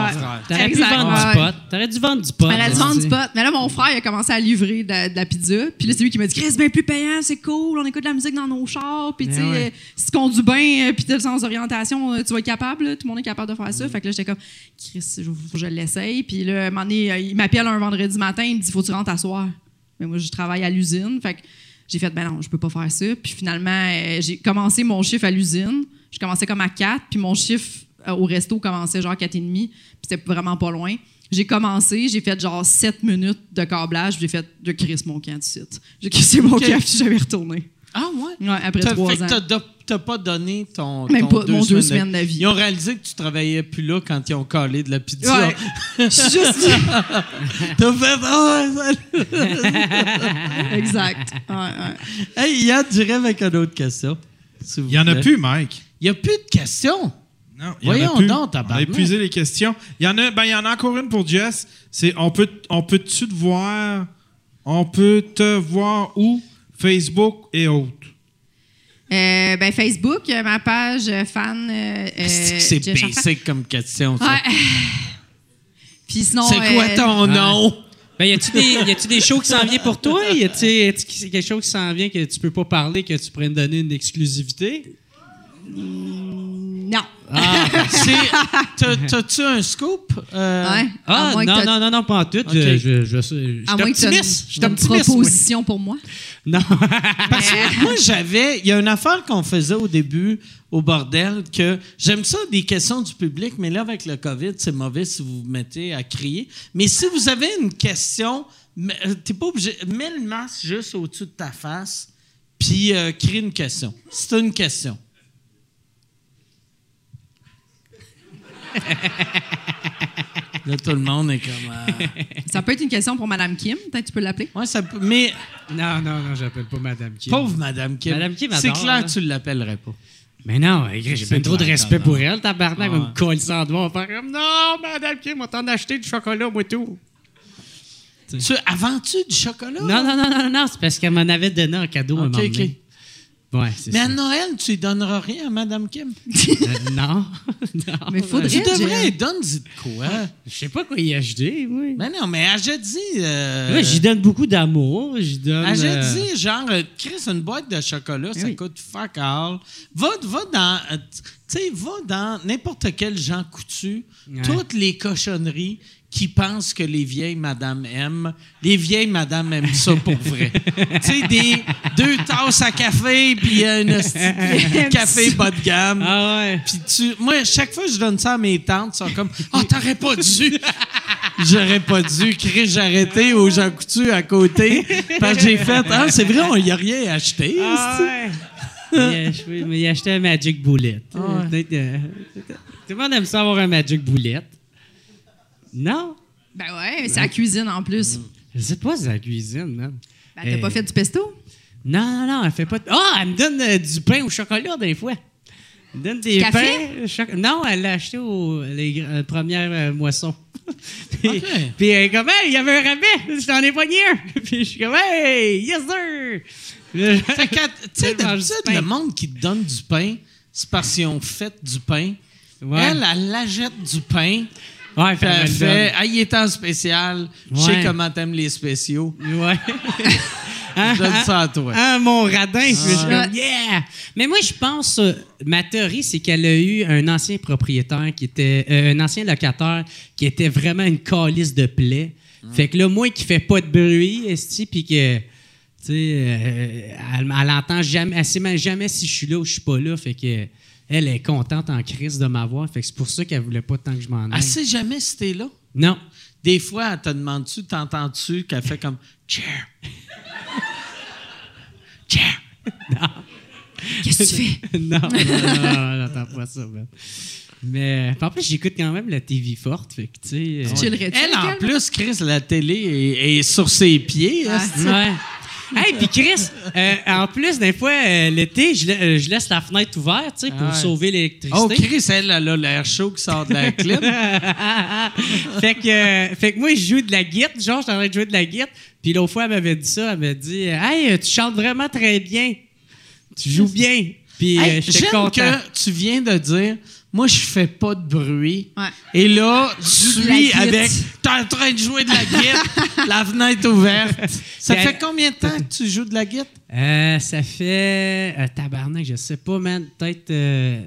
ton ouais. frère. T'aurais dû vendre ouais. du pot. T'aurais dû vendre du pot. T'aurais dû vendre du pot. Mais là, mon frère, il a commencé à livrer de la, de la pizza. Puis là, c'est lui qui m'a dit, Chris, c'est bien plus payant, c'est cool, on écoute de la musique dans nos chars. Puis tu sais, ouais. si tu conduis bien, puis t'as le sens d'orientation, tu vas être capable. Là. Tout le monde est capable de faire ça. Ouais. Fait que là, j'étais comme, Chris, je, je l'essaye. Puis là, à un moment donné, il m'appelle un vendredi matin, il me dit, faut que tu rentres à soir. Mais moi, je travaille à l'usine. Fait que j'ai fait, ben non, je peux pas faire ça. Puis finalement, j'ai commencé mon chiffre à l'usine. Je commençais comme à quatre, puis mon chiffre au resto commençait genre quatre et demi, puis c'était vraiment pas loin. J'ai commencé, j'ai fait genre sept minutes de câblage, j'ai fait de crisse mon camp du site. J'ai crissé mon okay. camp, puis j'avais retourné. Ah ouais? Ouais, après trois ans. Fait que t'as pas donné ton, Même ton pas, deux, mon deux semaines, semaines de vie. Ils ont réalisé que tu travaillais plus là quand ils ont collé de la pizza. Ouais. Juste... t'as fait... exact. Ouais, ouais. Hey, il y a du rêve avec une autre question. Si il y en a plus, Mike. Il y a plus de questions. Non, voyons donc, t'as pas épuisé les questions. Il y en a, ben il y en a encore une pour Jess. C'est on peut, on peut-tu te voir, on peut te voir où? Facebook et autres. Euh, ben Facebook, ma page fan. Euh, c'est basic comme question. Ça. Ouais. Puis sinon. C'est quoi euh, ton nom? Ouais. Ben, y a-tu des, des shows qui s'en viennent pour toi? Y a-tu quelque chose qui s'en vient que tu peux pas parler, que tu pourrais me donner une exclusivité? Mmh, non. Ah, t'as-tu un scoop? Euh... Ouais, ah, non, non, non, non, pas en tout. Okay. Je, je, je, je, je à moins que tu aies une proposition oui. pour moi. Non. Parce que moi, j'avais... Il y a une affaire qu'on faisait au début au bordel que j'aime ça, des questions du public, mais là, avec le COVID, c'est mauvais si vous vous mettez à crier. Mais si vous avez une question, t'es pas obligé... Mets le masque juste au-dessus de ta face puis euh, crée une question. Si t'as une question. Là, tout le monde est comme... Euh... Ça peut être une question pour Mme Kim. Peut-être tu peux l'appeler. Oui, ça peut... Mais... Non, non, non, j'appelle pas Mme Kim. Pauvre Mme Kim. Mme Kim, c'est clair là. Que tu ne l'appellerais pas. Mais non, j'ai bien trop de respect pour elle, tabarnak. Elle me colle sans doigt. On va faire comme... Non, Mme Kim, on t'en a acheté du chocolat, moi, tout. Tu, avant-tu du chocolat? Non, non, non, non, non, non. C'est parce qu'elle m'en avait donné en cadeau okay, un moment donné. Okay. Ouais, c'est mais ça. À Noël, tu ne donneras rien à Mme Kim? euh, non. non. Mais faudrait. Tu devrais, donne-y de quoi? Je sais pas quoi y acheter, oui. Mais non, mais ajette-y. Euh... Ouais, j'y donne beaucoup d'amour. J'y donne. Ajette-y, euh... genre, Chris, une boîte de chocolat, oui. Ça coûte fuck all. Va, va dans. Tu sais, va dans n'importe quel Jean Coutu, ouais. Toutes les cochonneries qui pensent que les vieilles madame aiment. Les vieilles madame aiment ça pour vrai. Tu sais, des deux tasses à café, puis un café bas de gamme. Ah ouais. Puis tu... Moi, chaque fois que je donne ça à mes tantes, ils sont comme « Ah, oh, t'aurais pas dû! » J'aurais pas dû. Chris, j'ai arrêté au Jean Coutu à côté. Parce que j'ai fait « Ah, c'est vrai, on y a rien acheté. » Ah ouais. Mais il a acheté un Magic Bullet. Ah ouais. Tout le monde aime ça avoir un Magic Bullet. Non? Ben ouais, mais c'est à la cuisine en plus. Je sais pas si c'est à la cuisine, man. Ben t'as euh... pas fait du pesto? Non, non, non, elle fait pas... Ah, de... oh, elle me donne euh, du pain au chocolat des fois. Elle me donne des pains... Cho... Non, elle l'a acheté aux les, euh, premières euh, moissons. Puis, okay. Puis elle est comme, hey, il y avait un rabais, je t'en ai pogné un. Puis je suis comme, hey, yes sir! Tu sais, d'habitude, le monde qui te donne du pain, c'est parce qu'ils ont fait du pain. Ouais. Elle, elle l'achète du pain. Ouais, fait, elle fait, ah, il est en spécial. Ouais. Je sais comment t'aimes les spéciaux. Ouais. Je donne ça à toi. Ah, mon radin. Ah. Je, yeah! Mais moi, je pense, euh, ma théorie, c'est qu'elle a eu un ancien propriétaire qui était, euh, un ancien locataire qui était vraiment une calisse de plaies. Hum. Fait que là, moi, qui fait pas de bruit, esti, puis que, tu sais, euh, elle, elle entend jamais, elle sait même jamais si je suis là ou je suis pas là. Fait que. Elle est contente en crise de m'avoir. Fait que c'est pour ça qu'elle voulait pas tant que je m'en aille. Elle sait jamais si t'es là. Non. Des fois, elle te demande-tu, t'entends-tu, qu'elle fait comme « Jerr! Jerr! » Non. Qu'est-ce que tu fais? Non, non, non, j'entends pas ça. Ben. Mais en plus, j'écoute quand même la T V forte. Fait que, tu sais, ouais. Elle, en plus, Chris, la télé est, est sur ses pieds. Ah, ouais. Hey, puis Chris, euh, en plus, des fois, euh, l'été, je, euh, je laisse la fenêtre ouverte, tu sais, pour ah ouais. sauver l'électricité. Oh, Chris, elle, elle a l'air chaud qui sort de la clim. fait, que, euh, fait que moi, je joue de la guitare. Genre, je suis en train de jouer de la guitare. Puis l'autre fois, elle m'avait dit ça. Elle m'a dit, « Hey, tu chantes vraiment très bien. Tu joues bien. » Puis hey, euh, j'étais content. Que tu viens de dire... Moi, je fais pas de bruit. Ouais. Et là, je suis avec... T'es en train de jouer de la guitare, la fenêtre ouverte. Ça elle... fait combien de temps que tu joues de la guitare? Euh, ça fait... Euh, tabarnak, je sais pas, man. Peut-être, euh,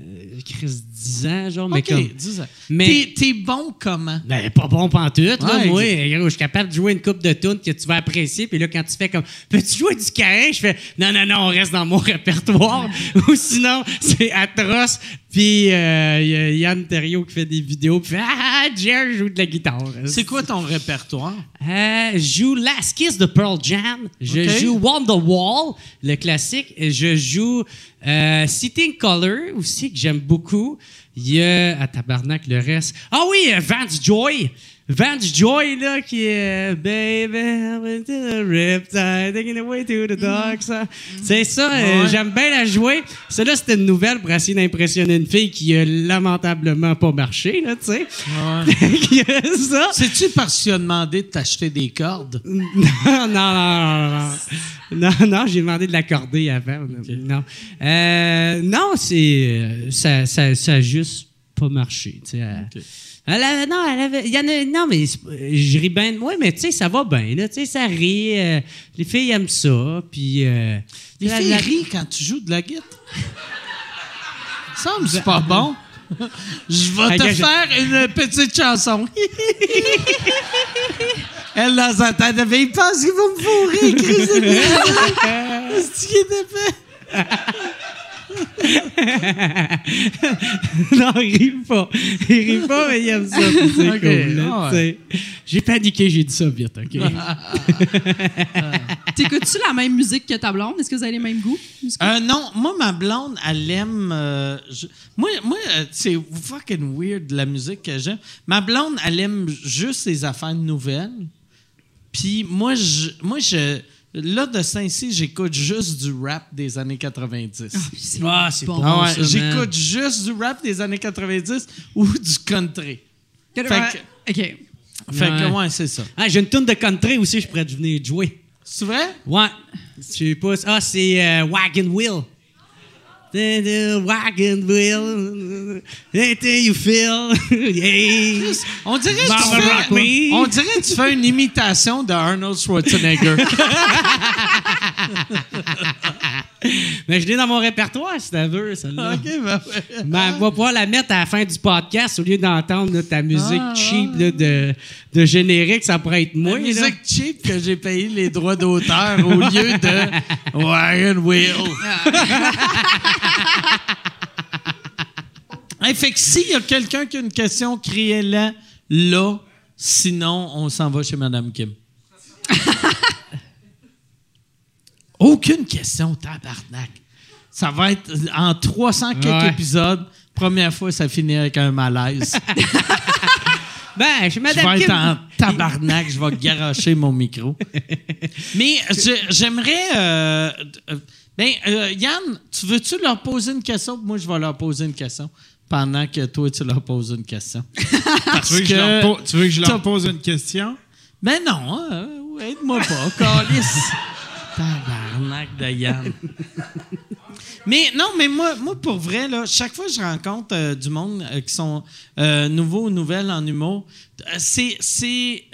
Chris, dix ans, genre. OK, mais comme... dix ans. Mais... T'es, t'es bon comment? Ben, pas bon pantoute, là, ouais, moi. Gros, je suis capable de jouer une coupe de tunes que tu vas apprécier. Puis là, quand tu fais comme... Peux-tu jouer du caïn? Je fais... Non, non, non, on reste dans mon répertoire. Ou sinon, c'est atroce. Puis il euh, y a Yann Thériault qui fait des vidéos. Puis ah, Jerr joue de la guitare. C'est quoi ton répertoire? Euh, je joue Last Kiss de Pearl Jam. Je okay. joue Wonderwall, le classique. Je joue euh, City in Color aussi, que j'aime beaucoup. Il y a, ah, tabarnak, le reste. Ah oui, Vance Joy. Vance Joy, là, qui est « Baby, I'm into the riptide, taking it away to the dark side. » C'est ça, ouais. euh, j'aime bien la jouer. Celle-là, c'était une nouvelle pour essayer d'impressionner une fille qui a lamentablement pas marché, là, tu sais. Ouais. ça. C'est-tu parce que tu as demandé de t'acheter des cordes? non, non, non, non, non. Non, non, j'ai demandé de l'accorder avant. Okay. Non, euh, non c'est, ça, ça, ça a juste pas marché, tu sais. Okay. Elle avait, non, elle avait, y en a, non, mais je ris bien de moi, mais tu sais, ça va bien, là, tu sais, ça rit. Euh, les filles aiment ça, puis... Euh, les la, filles la... rient quand tu joues de la guitare. Ça me semble pas bon. Je vais te faire une petite chanson. Elle, dans sa tête, elle fait « Il pense qu'ils vont me fourrer, Chris. » C'est ce qui était fait. non, il rit pas. Il rit pas, mais il aime ça. C'est okay. cool. Là, oh, ouais. J'ai paniqué, j'ai dit ça vite. OK. T'écoutes-tu la même musique que ta blonde? Est-ce que vous avez les mêmes goûts? Euh, non, moi, ma blonde, elle aime. Euh, je... Moi, moi c'est fucking weird la musique que j'aime. Ma blonde, elle aime juste les affaires nouvelles. Puis moi, je. Moi, je... Là, de Saint-Cy, j'écoute juste du rap des années quatre-vingt-dix. Ah, c'est, ah, c'est bon, bon ouais, ça, j'écoute juste du rap des années quatre-vingt-dix ou du country. Fait que, OK. Fait que, ouais, c'est ça. Ah, j'ai une tune de country aussi, je pourrais venir jouer. C'est vrai? Ouais. Je sais pas. Ah, c'est euh, Wagon Wheel. Wagon Wheel, anything you feel, yeah. Plus, on dirait que tu fais, me. on dirait que tu fais une imitation de Arnold Schwarzenegger. Mais je l'ai dans mon répertoire, si tu veux, celle-là. OK, ben ouais. Mais on va pouvoir la mettre à la fin du podcast au lieu d'entendre là, ta musique ah, cheap là, de, de générique. Ça pourrait être moi. La musique là. cheap que j'ai payé les droits d'auteur au lieu de Wagon Wheel. Hey, fait que s'il y a quelqu'un qui a une question, criez-la là. Sinon, on s'en va chez Mme Kim. Aucune question, tabarnak. Ça va être en trois cents quelques ouais. épisodes. Première fois, ça finit avec un malaise. Ben, je suis Mme Kim. Je vais être en tabarnak. Je vais garrocher mon micro. Mais je, j'aimerais... Euh, ben, euh, Yann, tu veux-tu leur poser une question? Moi, je vais leur poser une question pendant que toi, tu leur poses une question. Parce tu, veux que que je leur po- tu veux que je leur pose une question? Ben non. Euh, aide-moi pas, câlisse. Tabarnak de Yann. Mais non, mais moi, moi pour vrai, là, chaque fois que je rencontre euh, du monde euh, qui sont euh, nouveaux ou nouvelles en humour, euh, c'est... c'est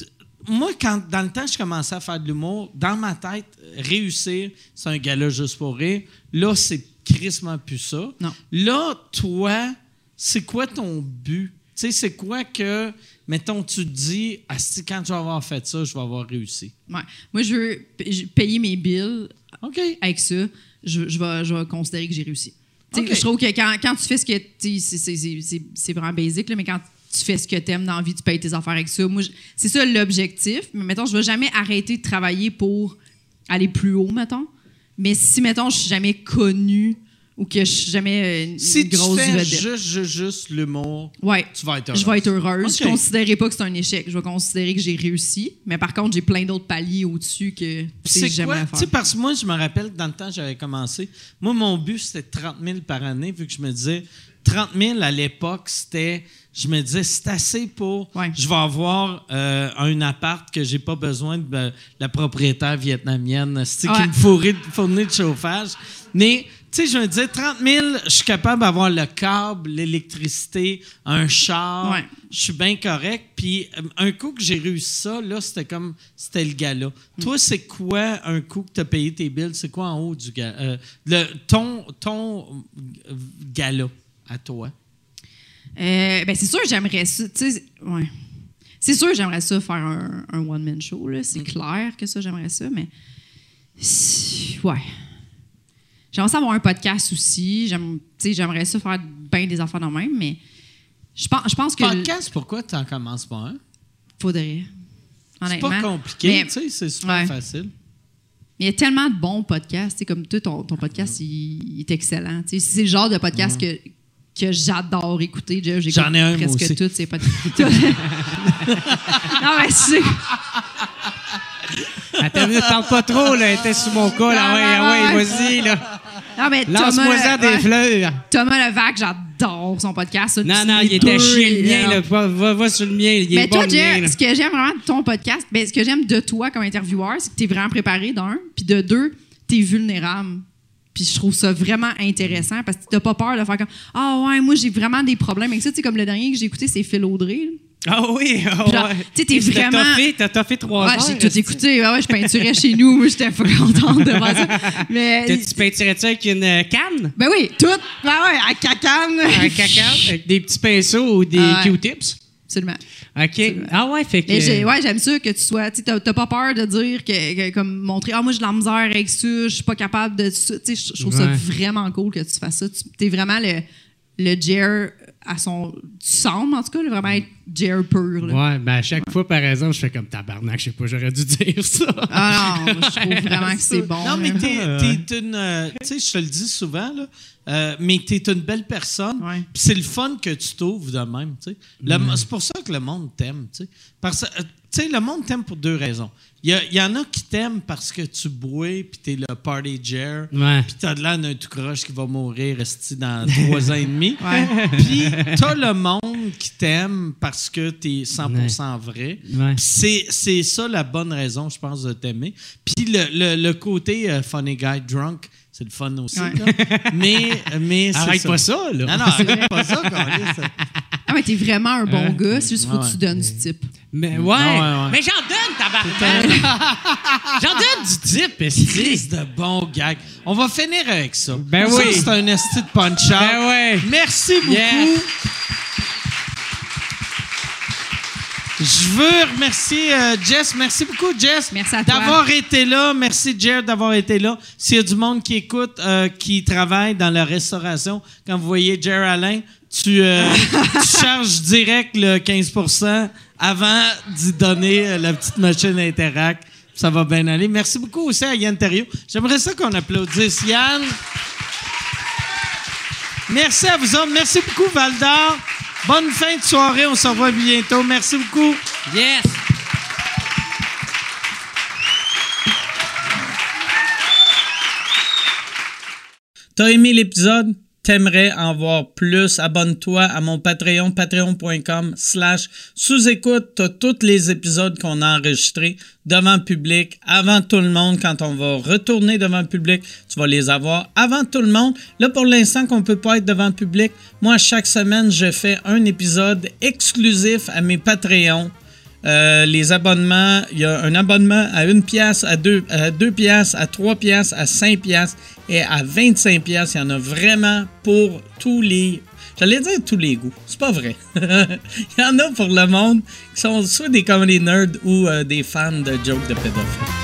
euh, moi, quand dans le temps, je commençais à faire de l'humour, dans ma tête, réussir, c'est un gala juste pour rire. Là, c'est crissement plus ça. Non. Là, toi, c'est quoi ton but? Tu sais, c'est quoi que, mettons, tu te dis, ah, si, quand je vais avoir fait ça, je vais avoir réussi. Ouais. Moi, je veux payer mes bills okay. avec ça. Je, je, vais, je vais considérer que j'ai réussi. Okay. Je trouve que quand, quand tu fais ce que... C'est, c'est, c'est, c'est vraiment basique, là, mais quand tu fais ce que t'aimes dans la vie, tu payes tes affaires avec ça. Moi, je, c'est ça l'objectif. Mais mettons, je ne vais jamais arrêter de travailler pour aller plus haut, mettons. Mais si, mettons, je ne suis jamais connue, ou que je suis jamais une, si une grosse vedette. Si tu fais juste, juste, juste l'humour, ouais. tu vas être heureuse. Je vais être heureuse. Okay. Je ne considérerai pas que c'est un échec. Je vais considérer que j'ai réussi. Mais par contre, j'ai plein d'autres paliers au-dessus que c'est jamais à faire. Tu sais, parce que moi, je me rappelle que dans le temps, j'avais commencé. Moi, mon but, c'était trente mille par année, vu que je me disais... trente mille à l'époque, c'était... Je me disais, c'est assez pour... Ouais. Je vais avoir euh, un appart que j'ai pas besoin de ben, la propriétaire vietnamienne c'est, ouais. qui me fournit, fournit de chauffage. Mais... Tu sais, je me disais, trente mille, je suis capable d'avoir le câble, l'électricité, un char. Ouais. Je suis bien correct. Puis, un coup que j'ai réussi ça, là, c'était comme, c'était le gala. Mm. Toi, c'est quoi un coup que tu as payé tes bills? C'est quoi en haut du gala? Euh, le, ton, ton gala à toi? Euh, ben c'est sûr que j'aimerais ça. Tu sais, ouais. C'est sûr que j'aimerais ça faire un, un one-man show. Là. C'est mm. clair que ça, j'aimerais ça, mais. Ouais. J'aimerais ça avoir un podcast aussi. J'aime, j'aimerais ça faire bien des affaires dans le même, mais je pense, je pense que... Podcast, le... pourquoi tu n'en commences pas un? Faudrait. Honnêtement. C'est pas compliqué, tu sais, c'est super ouais. facile. Il y a tellement de bons podcasts. Comme toi, ton, ton podcast, mmh. il, il est excellent. T'sais, c'est le genre de podcast mmh. que, que j'adore écouter. J'écoute J'en ai un, presque moi aussi. Tous ces podcasts. Non, mais c'est... Attends, ne tente pas trop, là. Elle était sous mon col. Ah ouais, ah ouais, vas-y, là. Non, mais lance-moi-en des ouais. fleurs. Thomas Levac, j'adore son podcast. Ça, non, non, il était chier le mien, là. Va, va, va sur le mien. Il mais est toi, bon Jerr, ce que j'aime vraiment de ton podcast, ben, ce que j'aime de toi comme intervieweur, c'est que t'es vraiment préparé, d'un. Puis de deux, t'es vulnérable. Puis je trouve ça vraiment intéressant parce que t'as pas peur de faire comme ah oh, ouais, moi, j'ai vraiment des problèmes avec ça. Tu sais, comme le dernier que j'ai écouté, c'est Phil Audrey. Là. Ah oui, oh genre, ouais. T'es t'es vraiment... T'as toffé, t'as toffé trois ouais, heures. J'ai tout écouté. Ouais, ouais, je peinturais chez nous. Moi, j'étais pas contente devant ça. Mais... Tu peinturais-tu avec une canne? Ben oui, tout. Ben ouais, avec la canne. Avec la canne, avec des petits pinceaux ou des ah ouais. Q-tips. Absolument. OK. Absolument. Ah ouais, fait que... J'ai, ouais, j'aime ça que tu sois... Tu t'as, t'as pas peur de dire, que, que comme montrer, ah, moi, j'ai de la misère avec ça, je suis pas capable de... Tu sais, je trouve ouais. ça vraiment cool que tu fasses ça. Tu, t'es vraiment le... Le Jerr, à son. Tu sembles, en tout cas, là, vraiment être Jerr pur. Là. Ouais, ben à chaque ouais. fois, par exemple, je fais comme tabarnak, je sais pas, j'aurais dû dire ça. Ah non, je trouve vraiment que c'est bon. Non, mais t'es, t'es une. Euh, tu sais, je te le dis souvent, là, euh, mais t'es une belle personne. Puis c'est le fun que tu t'ouvres de même, tu sais. Mm. C'est pour ça que le monde t'aime, tu sais. Parce que, tu sais, le monde t'aime pour deux raisons. Il y, y en a qui t'aiment parce que tu bois, puis t'es le party Jerr, ouais. puis t'as de l'air d'un tout croche qui va mourir resti dans trois ans et demi. Puis t'as le monde qui t'aime parce que t'es cent pour cent vrai. Ouais. C'est, c'est ça la bonne raison, je pense, de t'aimer. Puis le, le, le côté euh, funny guy drunk, C'est le fun aussi. Ouais. Là. Mais, mais c'est arrête ça. pas ça, là. Non, non, arrête pas ça, câlisse. Ah, mais t'es vraiment un bon euh, gars. C'est juste qu'il faut ouais. que tu donnes du type. Mais ouais. ouais, ouais. Mais j'en donne, tabarnak. J'en donne du type, espèce de bon gag. On va finir avec ça. Ben ça, oui. C'est un esti de punch-out. Ben ouais. Merci beaucoup. Yes. Je veux remercier euh, Jess. Merci beaucoup, Jess. Merci à toi. D'avoir été là. Merci, Jerr, d'avoir été là. S'il y a du monde qui écoute, euh, qui travaille dans la restauration, quand vous voyez Jerr Allain, tu, euh, tu charges direct le quinze pour cent avant d'y donner euh, la petite machine Interact. Ça va bien aller. Merci beaucoup aussi à Yann Thériault. J'aimerais ça qu'on applaudisse Yann. Merci à vous autres. Merci beaucoup, Val-d'Or. Bonne fin de soirée, on se revoit bientôt. Merci beaucoup. Yes. T'as aimé l'épisode? T'aimerais en voir plus? Abonne-toi à mon Patreon, patreon.com slash sous-écoute. T'as tous les épisodes qu'on a enregistrés devant le public, avant tout le monde. Quand on va retourner devant le public, tu vas les avoir avant tout le monde. Là, pour l'instant, qu'on ne peut pas être devant le public, moi, chaque semaine, je fais un épisode exclusif à mes Patreons. Euh, les abonnements, il y a un abonnement à une piastre, à deux, à deux piastres, à trois piastres, à cinq piastres et à vingt-cinq piastres. Il y en a vraiment pour tous les... J'allais dire tous les goûts. C'est pas vrai. Il y en a pour le monde qui sont soit des comedy nerds ou euh, des fans de jokes de pédophiles.